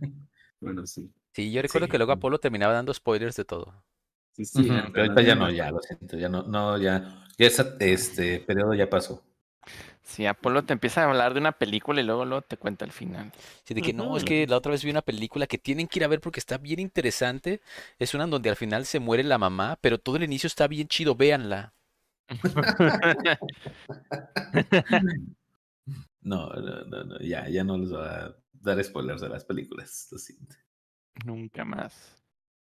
Bueno, sí. Sí, yo recuerdo que luego Apolo terminaba dando spoilers de todo. Sí, sí. Pero ahorita ya no, ya lo siento. Ya no, ya. Ya ese periodo ya pasó. Sí, Apolo te empieza a hablar de una película y luego te cuenta el final. Sí, de que no, es que la otra vez vi una película que tienen que ir a ver porque está bien interesante. Es una donde al final se muere la mamá, pero todo el inicio está bien chido, véanla. No, ya no les voy a dar spoilers de las películas, lo siento. Nunca más.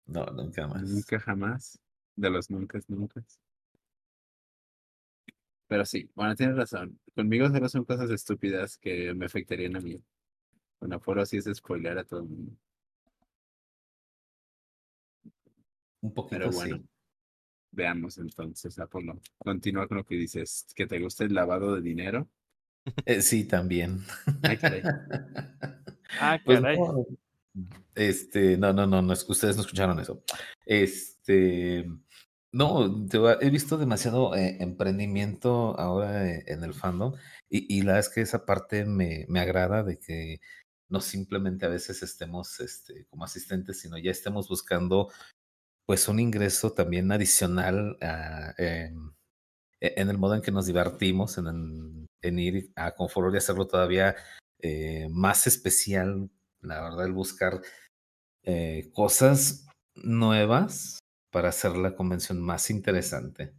No, nunca más. Nunca jamás. De los nunca, nunca. Pero sí, bueno, tienes razón. Conmigo solo son cosas estúpidas que me afectarían a mí. Bueno, Apolo sí es spoiler a todo el mundo. Un poquito. Pero bueno, sí. Veamos entonces, Apolo. Continúa con lo que dices. ¿Que te gusta el lavado de dinero? Sí, también. Ay, caray. Pues no, no, ustedes no escucharon eso. No, he visto demasiado emprendimiento ahora en el fandom y la verdad es que esa parte me agrada de que no simplemente a veces estemos como asistentes, sino ya estemos buscando pues un ingreso también adicional en el modo en que nos divertimos, en ir a Confuror y hacerlo todavía más especial, la verdad, el buscar cosas nuevas para hacer la convención más interesante.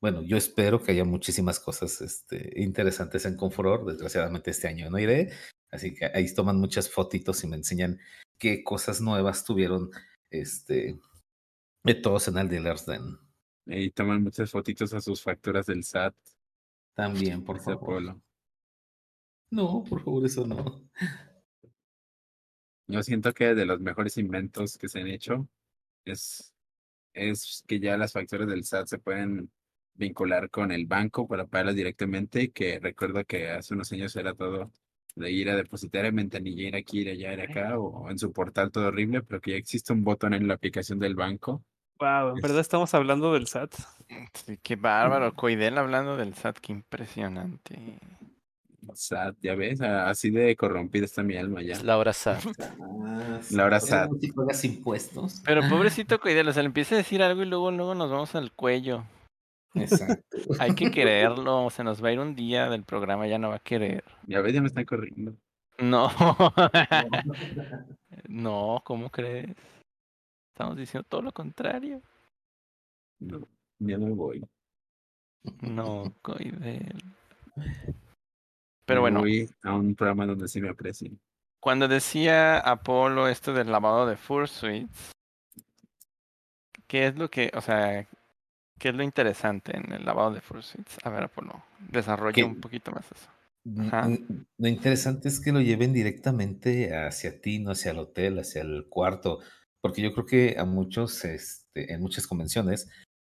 Bueno, yo espero que haya muchísimas cosas interesantes en Confuror. Desgraciadamente este año no iré, así que ahí toman muchas fotitos y me enseñan qué cosas nuevas tuvieron todos en el Dealer's Den. Y toman muchas fotitos a sus facturas del SAT. También, por favor. Pueblo. No, por favor, eso no. Yo siento que de los mejores inventos que se han hecho es que ya las facturas del SAT se pueden vincular con el banco para pagarlas directamente, que recuerdo que hace unos años era todo de ir a depositar en ventanilla, ir aquí, ir allá, ir acá, o en su portal, todo horrible, pero que ya existe un botón en la aplicación del banco. Wow, en verdad estamos hablando del SAT. Sí, qué bárbaro, Koidel hablando del SAT, qué impresionante. SAT, ya ves, así de corrompida está mi alma ya. La hora SAT. La hora SAT. Impuestos. Pero pobrecito Koidel, o sea, le empieza a decir algo y luego nos vamos al cuello. Exacto. Hay que quererlo, se nos va a ir un día del programa, ya no va a querer. Ya ves, ya me están corriendo. No. No, ¿cómo crees? Estamos diciendo todo lo contrario. No, ya me voy. No, Koidel. Pero bueno. Voy a un programa donde sí me aprecien. Cuando decía Apolo esto del lavado de fursuits, ¿qué es lo que, o sea, qué es lo interesante en el lavado de fursuits? A ver, Apolo, desarrolla un poquito más eso. Ajá. Lo interesante es que lo lleven directamente hacia ti, no hacia el hotel, hacia el cuarto, porque yo creo que a muchos, en muchas convenciones,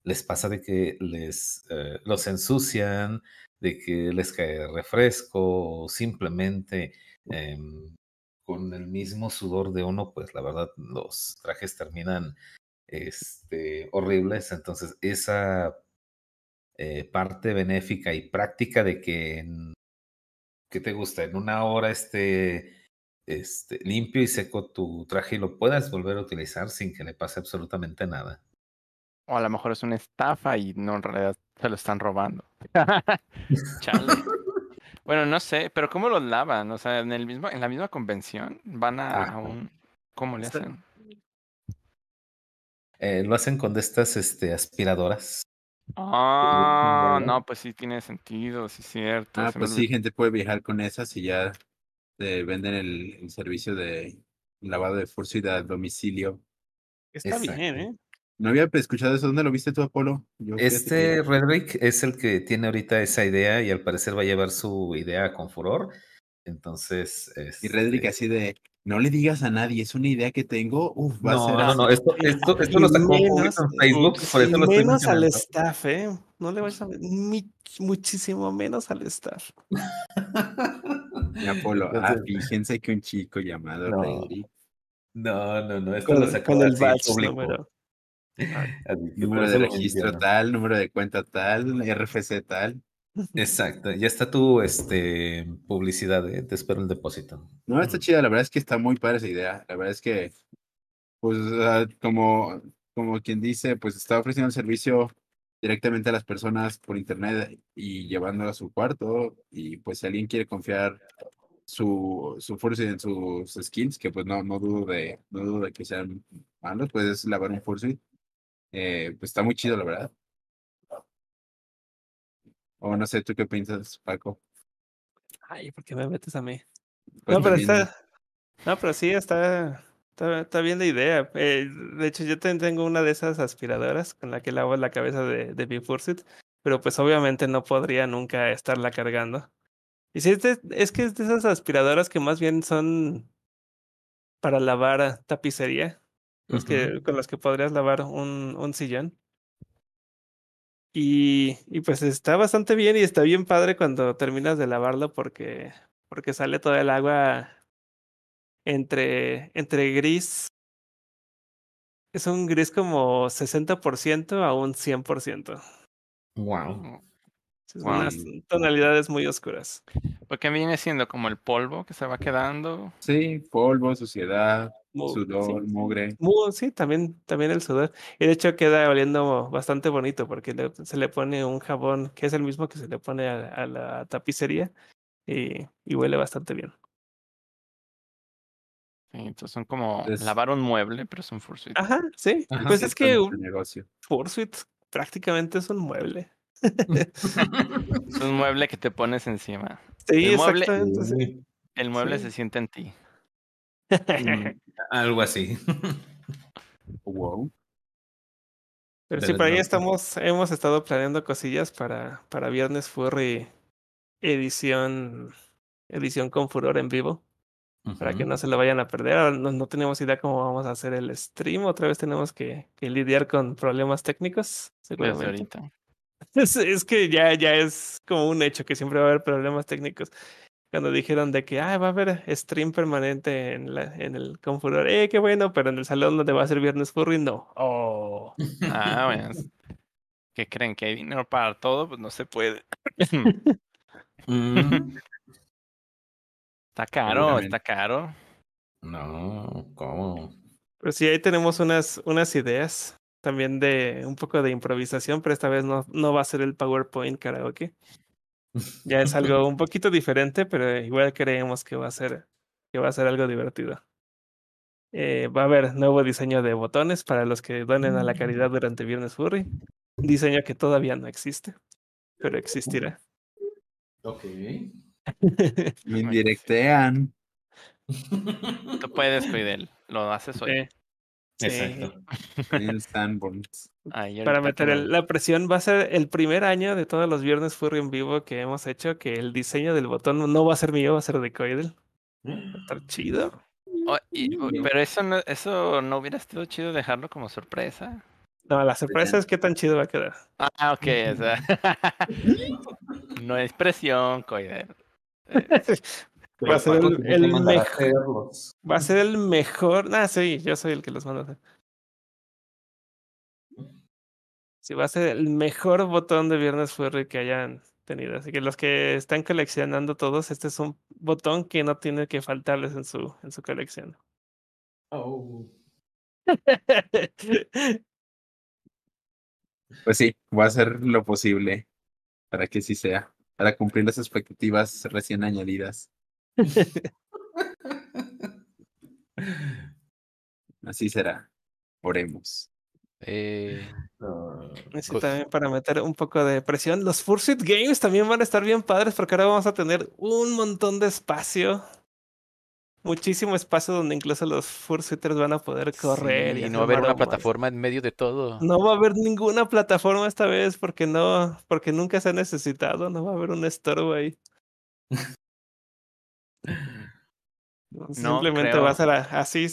les pasa de que les los ensucian, de que les cae refresco, o simplemente con el mismo sudor de uno, pues la verdad los trajes terminan horribles. Entonces esa parte benéfica y práctica de que ¿qué te gusta? En una hora limpio y seco tu traje y lo puedas volver a utilizar sin que le pase absolutamente nada. O a lo mejor es una estafa y no, en realidad se lo están robando. Chale. Bueno, no sé, pero ¿cómo los lavan? O sea, en la misma convención van a un... ¿Cómo le hacen? Lo hacen con de estas aspiradoras. Ah, no, pues sí tiene sentido, sí es cierto. Ah, pues sí, gente puede viajar con esas y ya te venden el servicio de lavado de fursuit a domicilio. Está bien, ¿eh? No había escuchado eso. ¿Dónde lo viste tú, Apolo? Redrick es el que tiene ahorita esa idea y al parecer va a llevar su idea a Confuror. Entonces... Y Redrick así de... No le digas a nadie, es una idea que tengo. Uf, va a ser. No, esto lo sacó en Facebook, por eso lo estoy mencionando. Menos al staff, no le vayas a muchísimo menos al staff. Y Apolo, fíjense que un chico llamado Redrick. No, esto lo sacó del público. Número de registro tal, número de cuenta tal, RFC tal. Exacto, ya está tu publicidad, te espero el depósito. No, está chida, la verdad es que está muy padre esa idea. La verdad es que, pues, como quien dice, pues está ofreciendo el servicio directamente a las personas por internet y llevándolo a su cuarto. Y pues si alguien quiere confiar su fursuit en sus skins, que pues no dudo de que sean malos, puedes lavar un fursuit. Pues está muy chido, la verdad. O no sé, ¿tú qué piensas, Paco? Ay, ¿por qué me metes a mí? Pues pero sí, está bien la idea. De hecho, yo tengo una de esas aspiradoras con la que lavo la cabeza de mi fursuit, pero pues obviamente no podría nunca estarla cargando. Y sí, es que es de esas aspiradoras que más bien son para lavar tapicería, con las que podrías lavar un sillón. Y pues está bastante bien y está bien padre cuando terminas de lavarlo porque sale toda el agua entre gris. Es un gris como 60% a un 100%. Wow. Son unas tonalidades muy oscuras. Porque viene siendo como el polvo que se va quedando. Sí, polvo, suciedad, sudor, mugre. Sí, también el sudor. Y de hecho queda oliendo bastante bonito porque se le pone un jabón que es el mismo que se le pone a la tapicería y huele bastante bien. Sí, entonces son como lavar un mueble, pero es un fursuit. Ajá, sí. Ajá, pues es que un fursuit prácticamente es un mueble. Es un mueble que te pones encima. Sí, exactamente. Sí. El mueble se siente en ti. Algo así. Wow. Pero sí, por ahí hemos estado planeando cosillas para Viernes Furry edición Confuror en vivo. Para que no se lo vayan a perder. Ahora no tenemos idea cómo vamos a hacer el stream. Otra vez tenemos que lidiar con problemas técnicos. Seguramente. Ahorita. Es que ya es como un hecho que siempre va a haber problemas técnicos. Cuando dijeron de que va a haber stream permanente en el Confuror, qué bueno, pero en el salón donde va a ser Viernes Furry, no. Oh. Bueno. ¿Qué creen? ¿Que hay dinero para todo? Pues no se puede. Está caro, está caro. No, ¿cómo? Pero sí, ahí tenemos unas ideas. También de un poco de improvisación, pero esta vez no va a ser el PowerPoint karaoke. Ya es algo un poquito diferente, pero igual creemos que va a ser algo divertido. Va a haber nuevo diseño de botones para los que donen a la caridad durante Viernes Furry. Diseño que todavía no existe, pero existirá. Ok. Me indirectean. Tú puedes, Koidel. Lo haces hoy. Exacto. Para meter la presión, va a ser el primer año de todos los Viernes Furry en vivo que hemos hecho que el diseño del botón no va a ser mío, va a ser de Koidel. Va a estar chido. Oh, pero eso no hubiera estado chido dejarlo como sorpresa. No, la sorpresa es qué tan chido va a quedar. Ah, ok. O sea, no es presión, Koidel. Va a ser el mejor. Va a ser el mejor. Ah, sí, yo soy el que los manda. Sí, va a ser el mejor botón de Viernes Furry que hayan tenido. Así que los que están coleccionando todos, este es un botón que no tiene que faltarles en su colección. Oh. Pues sí, voy a hacer lo posible para que sí sea, para cumplir las expectativas recién añadidas. Así será, oremos. Sí, también para meter un poco de presión, los Fursuit Games también van a estar bien padres porque ahora vamos a tener un montón de espacio, muchísimo espacio donde incluso los Fursuiters van a poder correr. Sí, y no va a haber una plataforma en medio de todo. No va a haber ninguna plataforma esta vez porque nunca se ha necesitado, no va a haber un estorbo ahí. Simplemente vas a así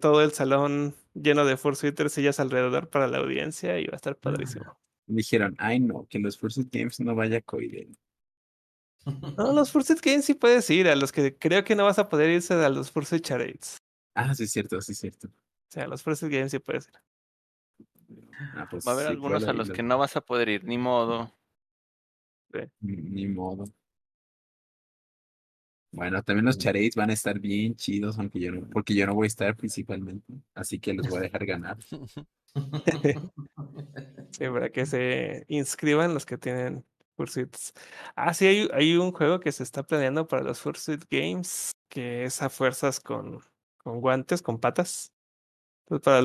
todo el salón lleno de Fursuiters, sillas alrededor para la audiencia y va a estar padrísimo. Me dijeron, ay no, que los Fursuit Games no vaya a Koidel. No, los Fursuit Games sí puedes ir, a los que creo que no vas a poder irse a los Fursuit Charades. Ah, sí es cierto, sí es cierto. O sea, a los Fursuit Games sí puedes ir. Ah, pues va a haber sí, algunos a los que no vas a poder ir, ni modo. Sí. Ni modo. Bueno, también los charades van a estar bien chidos, aunque yo no voy a estar principalmente, así que los voy a dejar ganar. Sí, para que se inscriban los que tienen Fursuits. Ah, sí, hay un juego que se está planeando para los Fursuit Games, que es a fuerzas con guantes, con patas. Entonces, para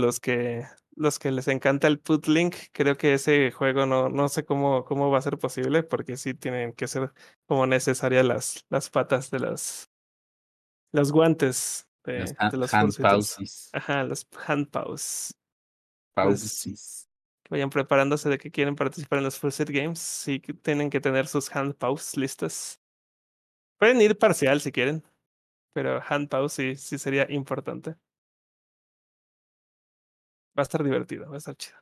los que les encanta el Putlink, creo que ese juego no sé cómo va a ser posible, porque sí tienen que ser como necesarias las patas de los guantes de los handpauses. Ajá, los handpauses. Pauses. Vayan preparándose de que quieren participar en los Fursuit Games. Sí, tienen que tener sus handpauses listas. Pueden ir parcial si quieren, pero handpauses sí sería importante. Va a estar divertido, va a estar chido.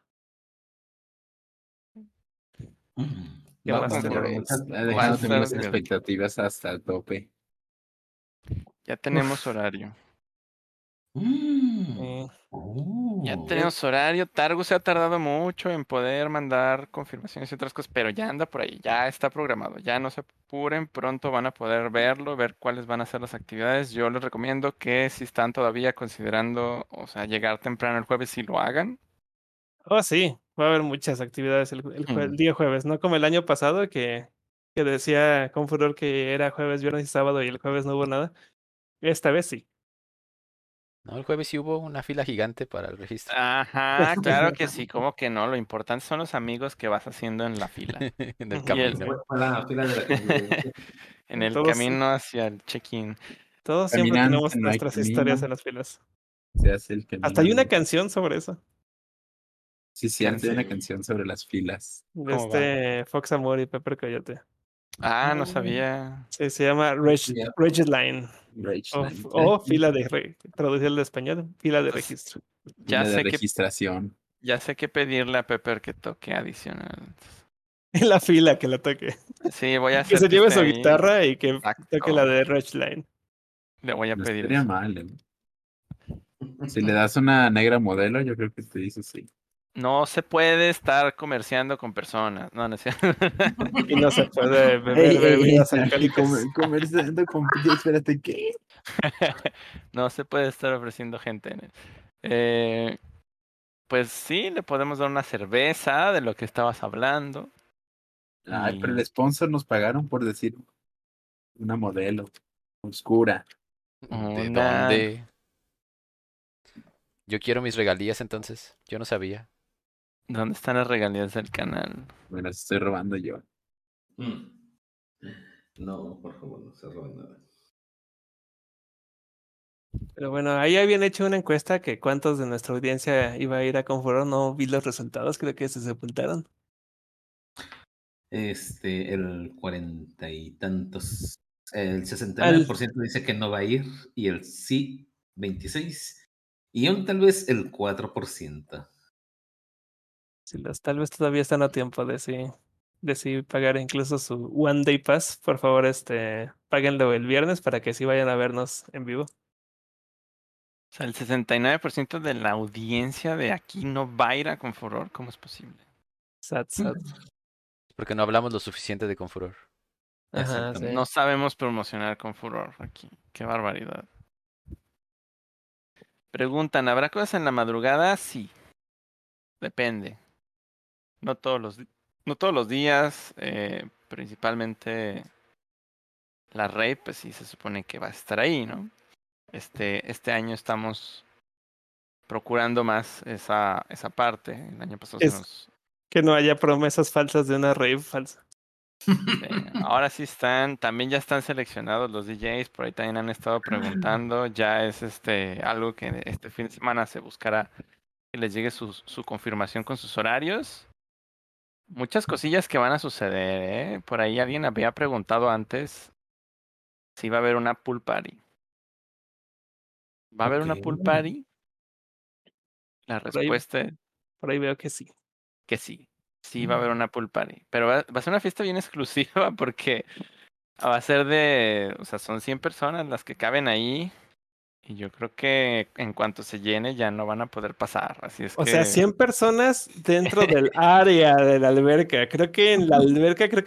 Ya van a tener las expectativas hasta el tope. Ya tenemos horario. Ya tenemos horario. Targus se ha tardado mucho en poder mandar confirmaciones y otras cosas, pero ya anda por ahí, ya está programado, ya no se apuren, pronto van a poder verlo, ver cuáles van a ser las actividades. Yo les recomiendo que si están todavía considerando, o sea, llegar temprano el jueves, si lo hagan. Oh, sí, va a haber muchas actividades el día jueves, no como el año pasado que decía Confuror que era jueves, viernes y sábado y el jueves no hubo nada. Esta vez sí. No, el jueves sí hubo una fila gigante para el registro. Ajá, claro que sí, como que no. Lo importante son los amigos que vas haciendo en la fila. En el camino. En el camino hacia el check-in. Todos siempre tenemos nuestras historias en las filas. Se hace el camino. Hasta hay una canción sobre eso. Sí, antes hay una canción sobre las filas. De Fox Amor y Pepper Coyote. Ah, no sabía. Sí, se llama Regid Line. Fila de traducirlo al español, fila de registro. Ya fila sé de que, registración. Ya sé que pedirle a Pepper que toque adicional. En la fila que la toque. Sí, voy a hacer. Que se lleve su guitarra y que toque la de Regid Line. Le voy a pedir. Sería mal, Si le das una negra modelo, yo creo que te dice sí. No se puede estar comerciando con personas. No, no es cierto. Y no se puede bebidas alcohólicas. Comerciando con... Espérate, ¿qué? No se puede estar ofreciendo gente. Pues sí, le podemos dar una cerveza de lo que estabas hablando. Ay, pero el sponsor nos pagaron por decir una modelo oscura. ¿De dónde? Yo quiero mis regalías entonces. Yo no sabía. ¿Dónde están las regalías del canal? Me las estoy robando yo. No, por favor, no se roben nada. Pero bueno, ahí habían hecho una encuesta que cuántos de nuestra audiencia iba a ir a Confuror. No vi los resultados, creo que se sepultaron. El 40 y tantos. El 69% dice que no va a ir, y el sí, 26%. Y aún tal vez el 4%. Sí, tal vez todavía están a tiempo de sí pagar incluso su One Day Pass. Por favor, páguenlo el viernes para que sí vayan a vernos en vivo. O sea, el 69% de la audiencia de aquí no va a ir a Confuror. ¿Cómo es posible? Sad. Porque no hablamos lo suficiente de Confuror. Ajá, sí. No sabemos promocionar Confuror aquí. Qué barbaridad. Preguntan, ¿habrá cosas en la madrugada? Sí. Depende. No todos los días. Principalmente la raid, pues sí se supone que va a estar ahí, ¿no? Este año estamos procurando más esa parte. El año pasado que no haya promesas falsas de una raid falsa. Ahora sí también ya están seleccionados los DJs, por ahí también han estado preguntando, ya es algo que este fin de semana se buscará que les llegue su confirmación con sus horarios. Muchas cosillas que van a suceder, por ahí alguien había preguntado antes si va a haber una pool party. ¿Va a haber una pool party? La respuesta... Por ahí veo que sí. Que sí. Sí, va a haber una pool party, pero va a ser una fiesta bien exclusiva porque va a ser son 100 personas las que caben ahí y yo creo que en cuanto se llene ya no van a poder pasar, así es O sea, 100 personas dentro del área de la alberca, creo que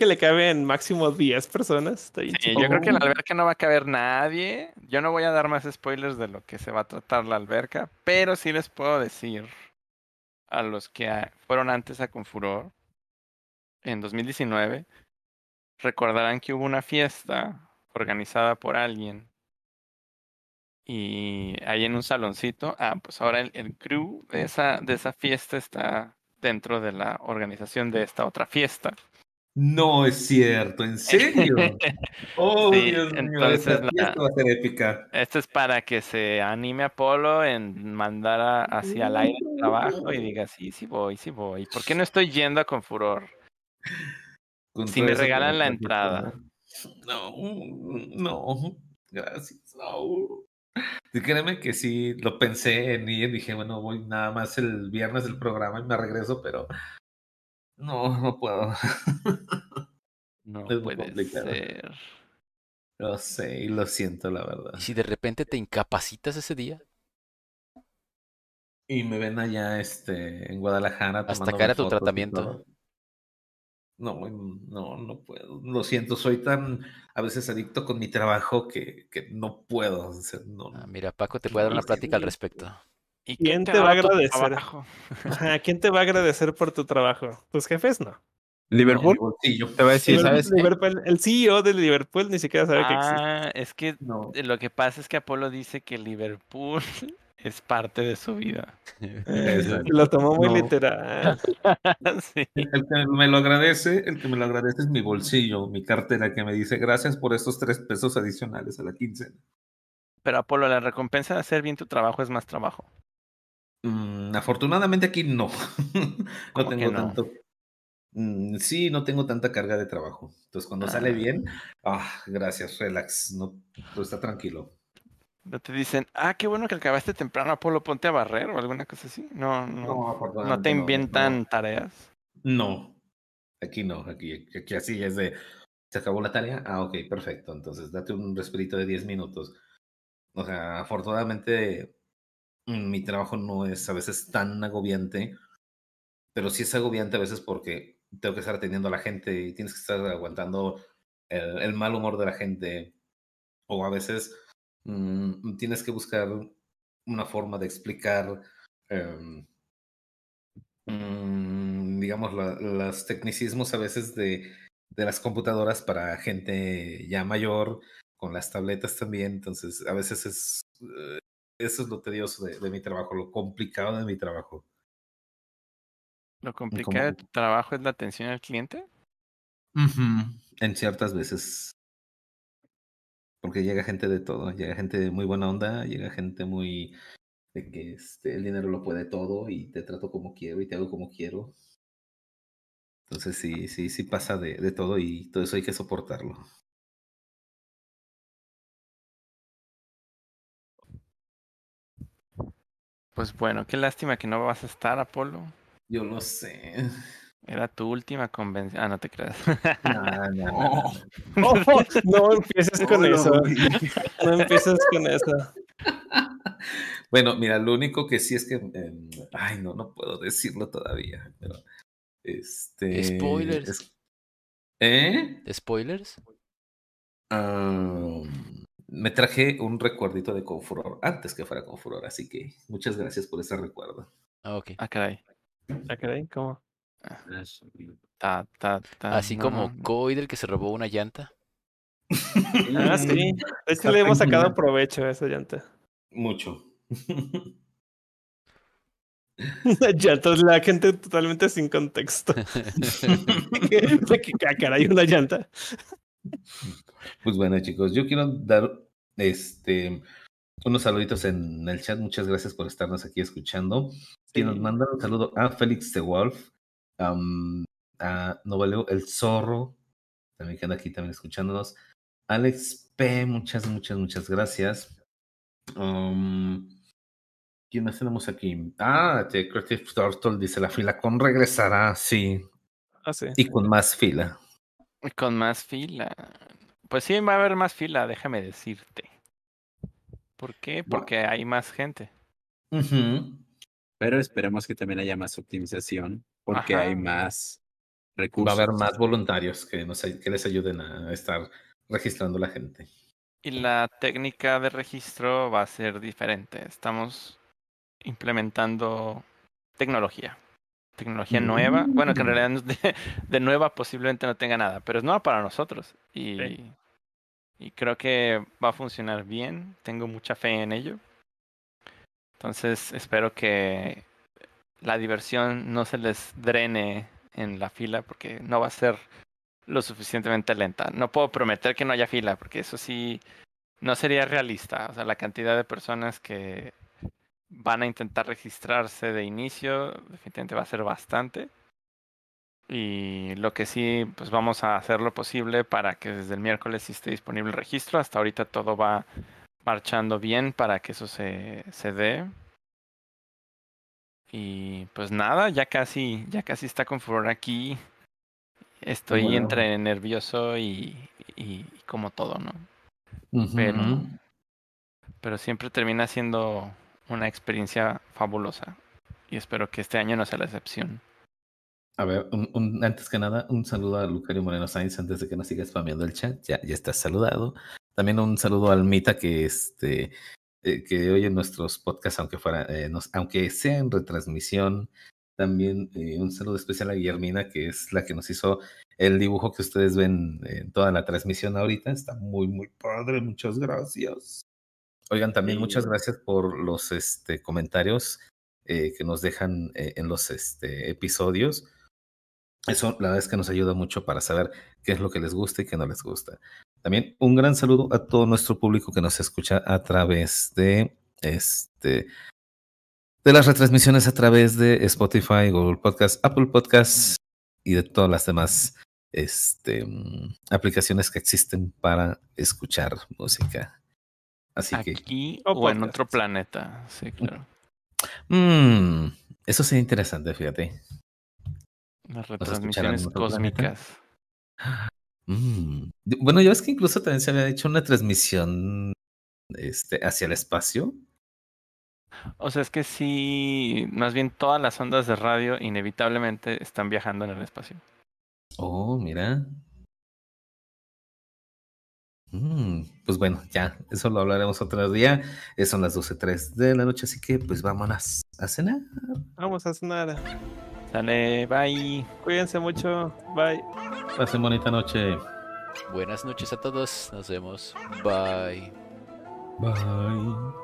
le caben máximo 10 personas. Sí, yo creo que en la alberca no va a caber nadie, yo no voy a dar más spoilers de lo que se va a tratar la alberca, pero sí les puedo decir... a los que fueron antes a Confuror en 2019 recordarán que hubo una fiesta organizada por alguien y ahí en un saloncito pues ahora el crew de esa fiesta está dentro de la organización de esta otra fiesta. No es cierto, ¿en serio? Oh, sí, Dios mío, esta va a ser épica. Esto es para que se anime Apolo en mandar hacia el aire el trabajo y diga, sí voy. ¿Por qué no estoy yendo a Confuror? Si me regalan la entrada. No, gracias. No. Y créeme que sí, lo pensé en ir, dije, bueno, voy nada más el viernes del programa y me regreso, pero... No puedo. No es puede complicado. Ser. Lo sé y lo siento, la verdad. ¿Y si de repente te incapacitas ese día? Y me ven allá en Guadalajara. Hasta cara a tu tratamiento. No puedo. Lo siento, soy tan a veces adicto con mi trabajo que no puedo. O sea, no. Mira, Paco te puede dar una plática al respecto. ¿Y quién te va a agradecer? Ajá, ¿quién te va a agradecer por tu trabajo? ¿Tus jefes no? ¿Liverpool? Sí, yo te voy a decir, ¿sabes? El CEO de Liverpool ni siquiera sabe que existe. Es que no. Lo que pasa es que Apolo dice que Liverpool es parte de su vida. Lo tomó muy literal. Sí. El que me lo agradece, es mi bolsillo, mi cartera, que me dice gracias por estos 3 pesos adicionales a la quincena. Pero Apolo, la recompensa de hacer bien tu trabajo es más trabajo. Afortunadamente aquí no. No tengo tanto. Sí, no tengo tanta carga de trabajo. Entonces cuando sale bien, gracias, relax, no, todo está tranquilo. No te dicen, qué bueno que acabaste temprano, Apolo, ponte a barrer o alguna cosa así. No, no te inventan tareas. No, aquí no, aquí así es de, se acabó la tarea, ok, perfecto, entonces date un respirito de 10 minutos. O sea, afortunadamente mi trabajo no es a veces tan agobiante, pero sí es agobiante a veces porque tengo que estar atendiendo a la gente y tienes que estar aguantando el mal humor de la gente, o a veces tienes que buscar una forma de explicar, digamos, los tecnicismos a veces de las computadoras para gente ya mayor, con las tabletas también. Entonces a veces eso es lo tedioso de mi trabajo, lo complicado de mi trabajo. ¿Lo complicado de tu trabajo es la atención al cliente? En ciertas veces. Porque llega gente de todo, llega gente muy buena onda, llega gente muy de que el dinero lo puede todo y te trato como quiero y te hago como quiero. Entonces sí pasa de todo y todo eso hay que soportarlo. Pues bueno, qué lástima que no vas a estar, Apolo. Yo lo sé. Era tu última convención. Ah, no te creas. No. No empieces con eso. No empieces con eso. Bueno, mira, lo único que sí es que... no puedo decirlo todavía. Pero ¿spoilers? ¿Eh? ¿Spoilers? Me traje un recuerdito de Confuror antes que fuera Confuror, así que muchas gracias por ese recuerdo. Ah, ok. Ah, caray. ¿Cómo? Así no, como Koidel que se robó una llanta. Ah, sí. De hecho, le hemos sacado provecho a esa llanta. Mucho. La llanta es la gente totalmente sin contexto. Caray, una llanta. Pues bueno, chicos, yo quiero dar unos saluditos en el chat. Muchas gracias por estarnos aquí escuchando. Quien nos manda un saludo a Félix The Wolf, a Novaleo El Zorro, también que anda aquí también escuchándonos. Alex P, muchas gracias. ¿Quién más tenemos aquí? The Creative Turtle dice: la fila con regresará, sí. Ah, sí. Y con más fila. Con más fila. Pues sí, va a haber más fila, déjame decirte. ¿Por qué? Porque hay más gente. Uh-huh. Pero esperemos que también haya más optimización, porque hay más recursos. Va a haber más voluntarios que les ayuden a estar registrando la gente. Y la técnica de registro va a ser diferente. Estamos implementando tecnología nueva, bueno, que en realidad de nueva posiblemente no tenga nada, pero es nueva para nosotros y creo que va a funcionar bien, tengo mucha fe en ello, entonces espero que la diversión no se les drene en la fila porque no va a ser lo suficientemente lenta. No puedo prometer que no haya fila porque eso sí no sería realista, o sea, la cantidad de personas que van a intentar registrarse de inicio, definitivamente va a ser bastante. Y lo que sí, pues vamos a hacer lo posible para que desde el miércoles esté disponible el registro. Hasta ahorita todo va marchando bien para que eso se dé. Y pues nada, ya casi está Confuror aquí. Estoy entre nervioso y como todo, ¿no? Uh-huh. Pero siempre termina siendo una experiencia fabulosa y espero que este año no sea la excepción. A ver, antes que nada, un saludo a Lucario Moreno Sainz antes de que nos siga spameando el chat, ya estás saludado. También un saludo a Almita que que oye nuestros podcasts aunque sea en retransmisión. También un saludo especial a Guillermina, que es la que nos hizo el dibujo que ustedes ven en toda la transmisión ahorita. Está muy muy padre, muchas gracias. Oigan, también muchas gracias por los comentarios que nos dejan en los episodios. Eso la verdad es que nos ayuda mucho para saber qué es lo que les gusta y qué no les gusta. También un gran saludo a todo nuestro público que nos escucha a través de las retransmisiones a través de Spotify, Google Podcasts, Apple Podcasts y de todas las demás aplicaciones que existen para escuchar música. Así aquí que, o en otro planeta, sí, claro. Eso sería interesante, fíjate. Las retransmisiones cósmicas. Bueno, ya ves que incluso también se había hecho una transmisión hacia el espacio. O sea, es que sí, más bien todas las ondas de radio inevitablemente están viajando en el espacio. Oh, mira. Pues bueno, ya, eso lo hablaremos otro día. Son las 12:03 de la noche, así que pues vámonos a cenar. Vamos a cenar. Dale, bye. Cuídense mucho, bye. Pasen bonita noche. Buenas noches a todos, nos vemos. Bye. Bye.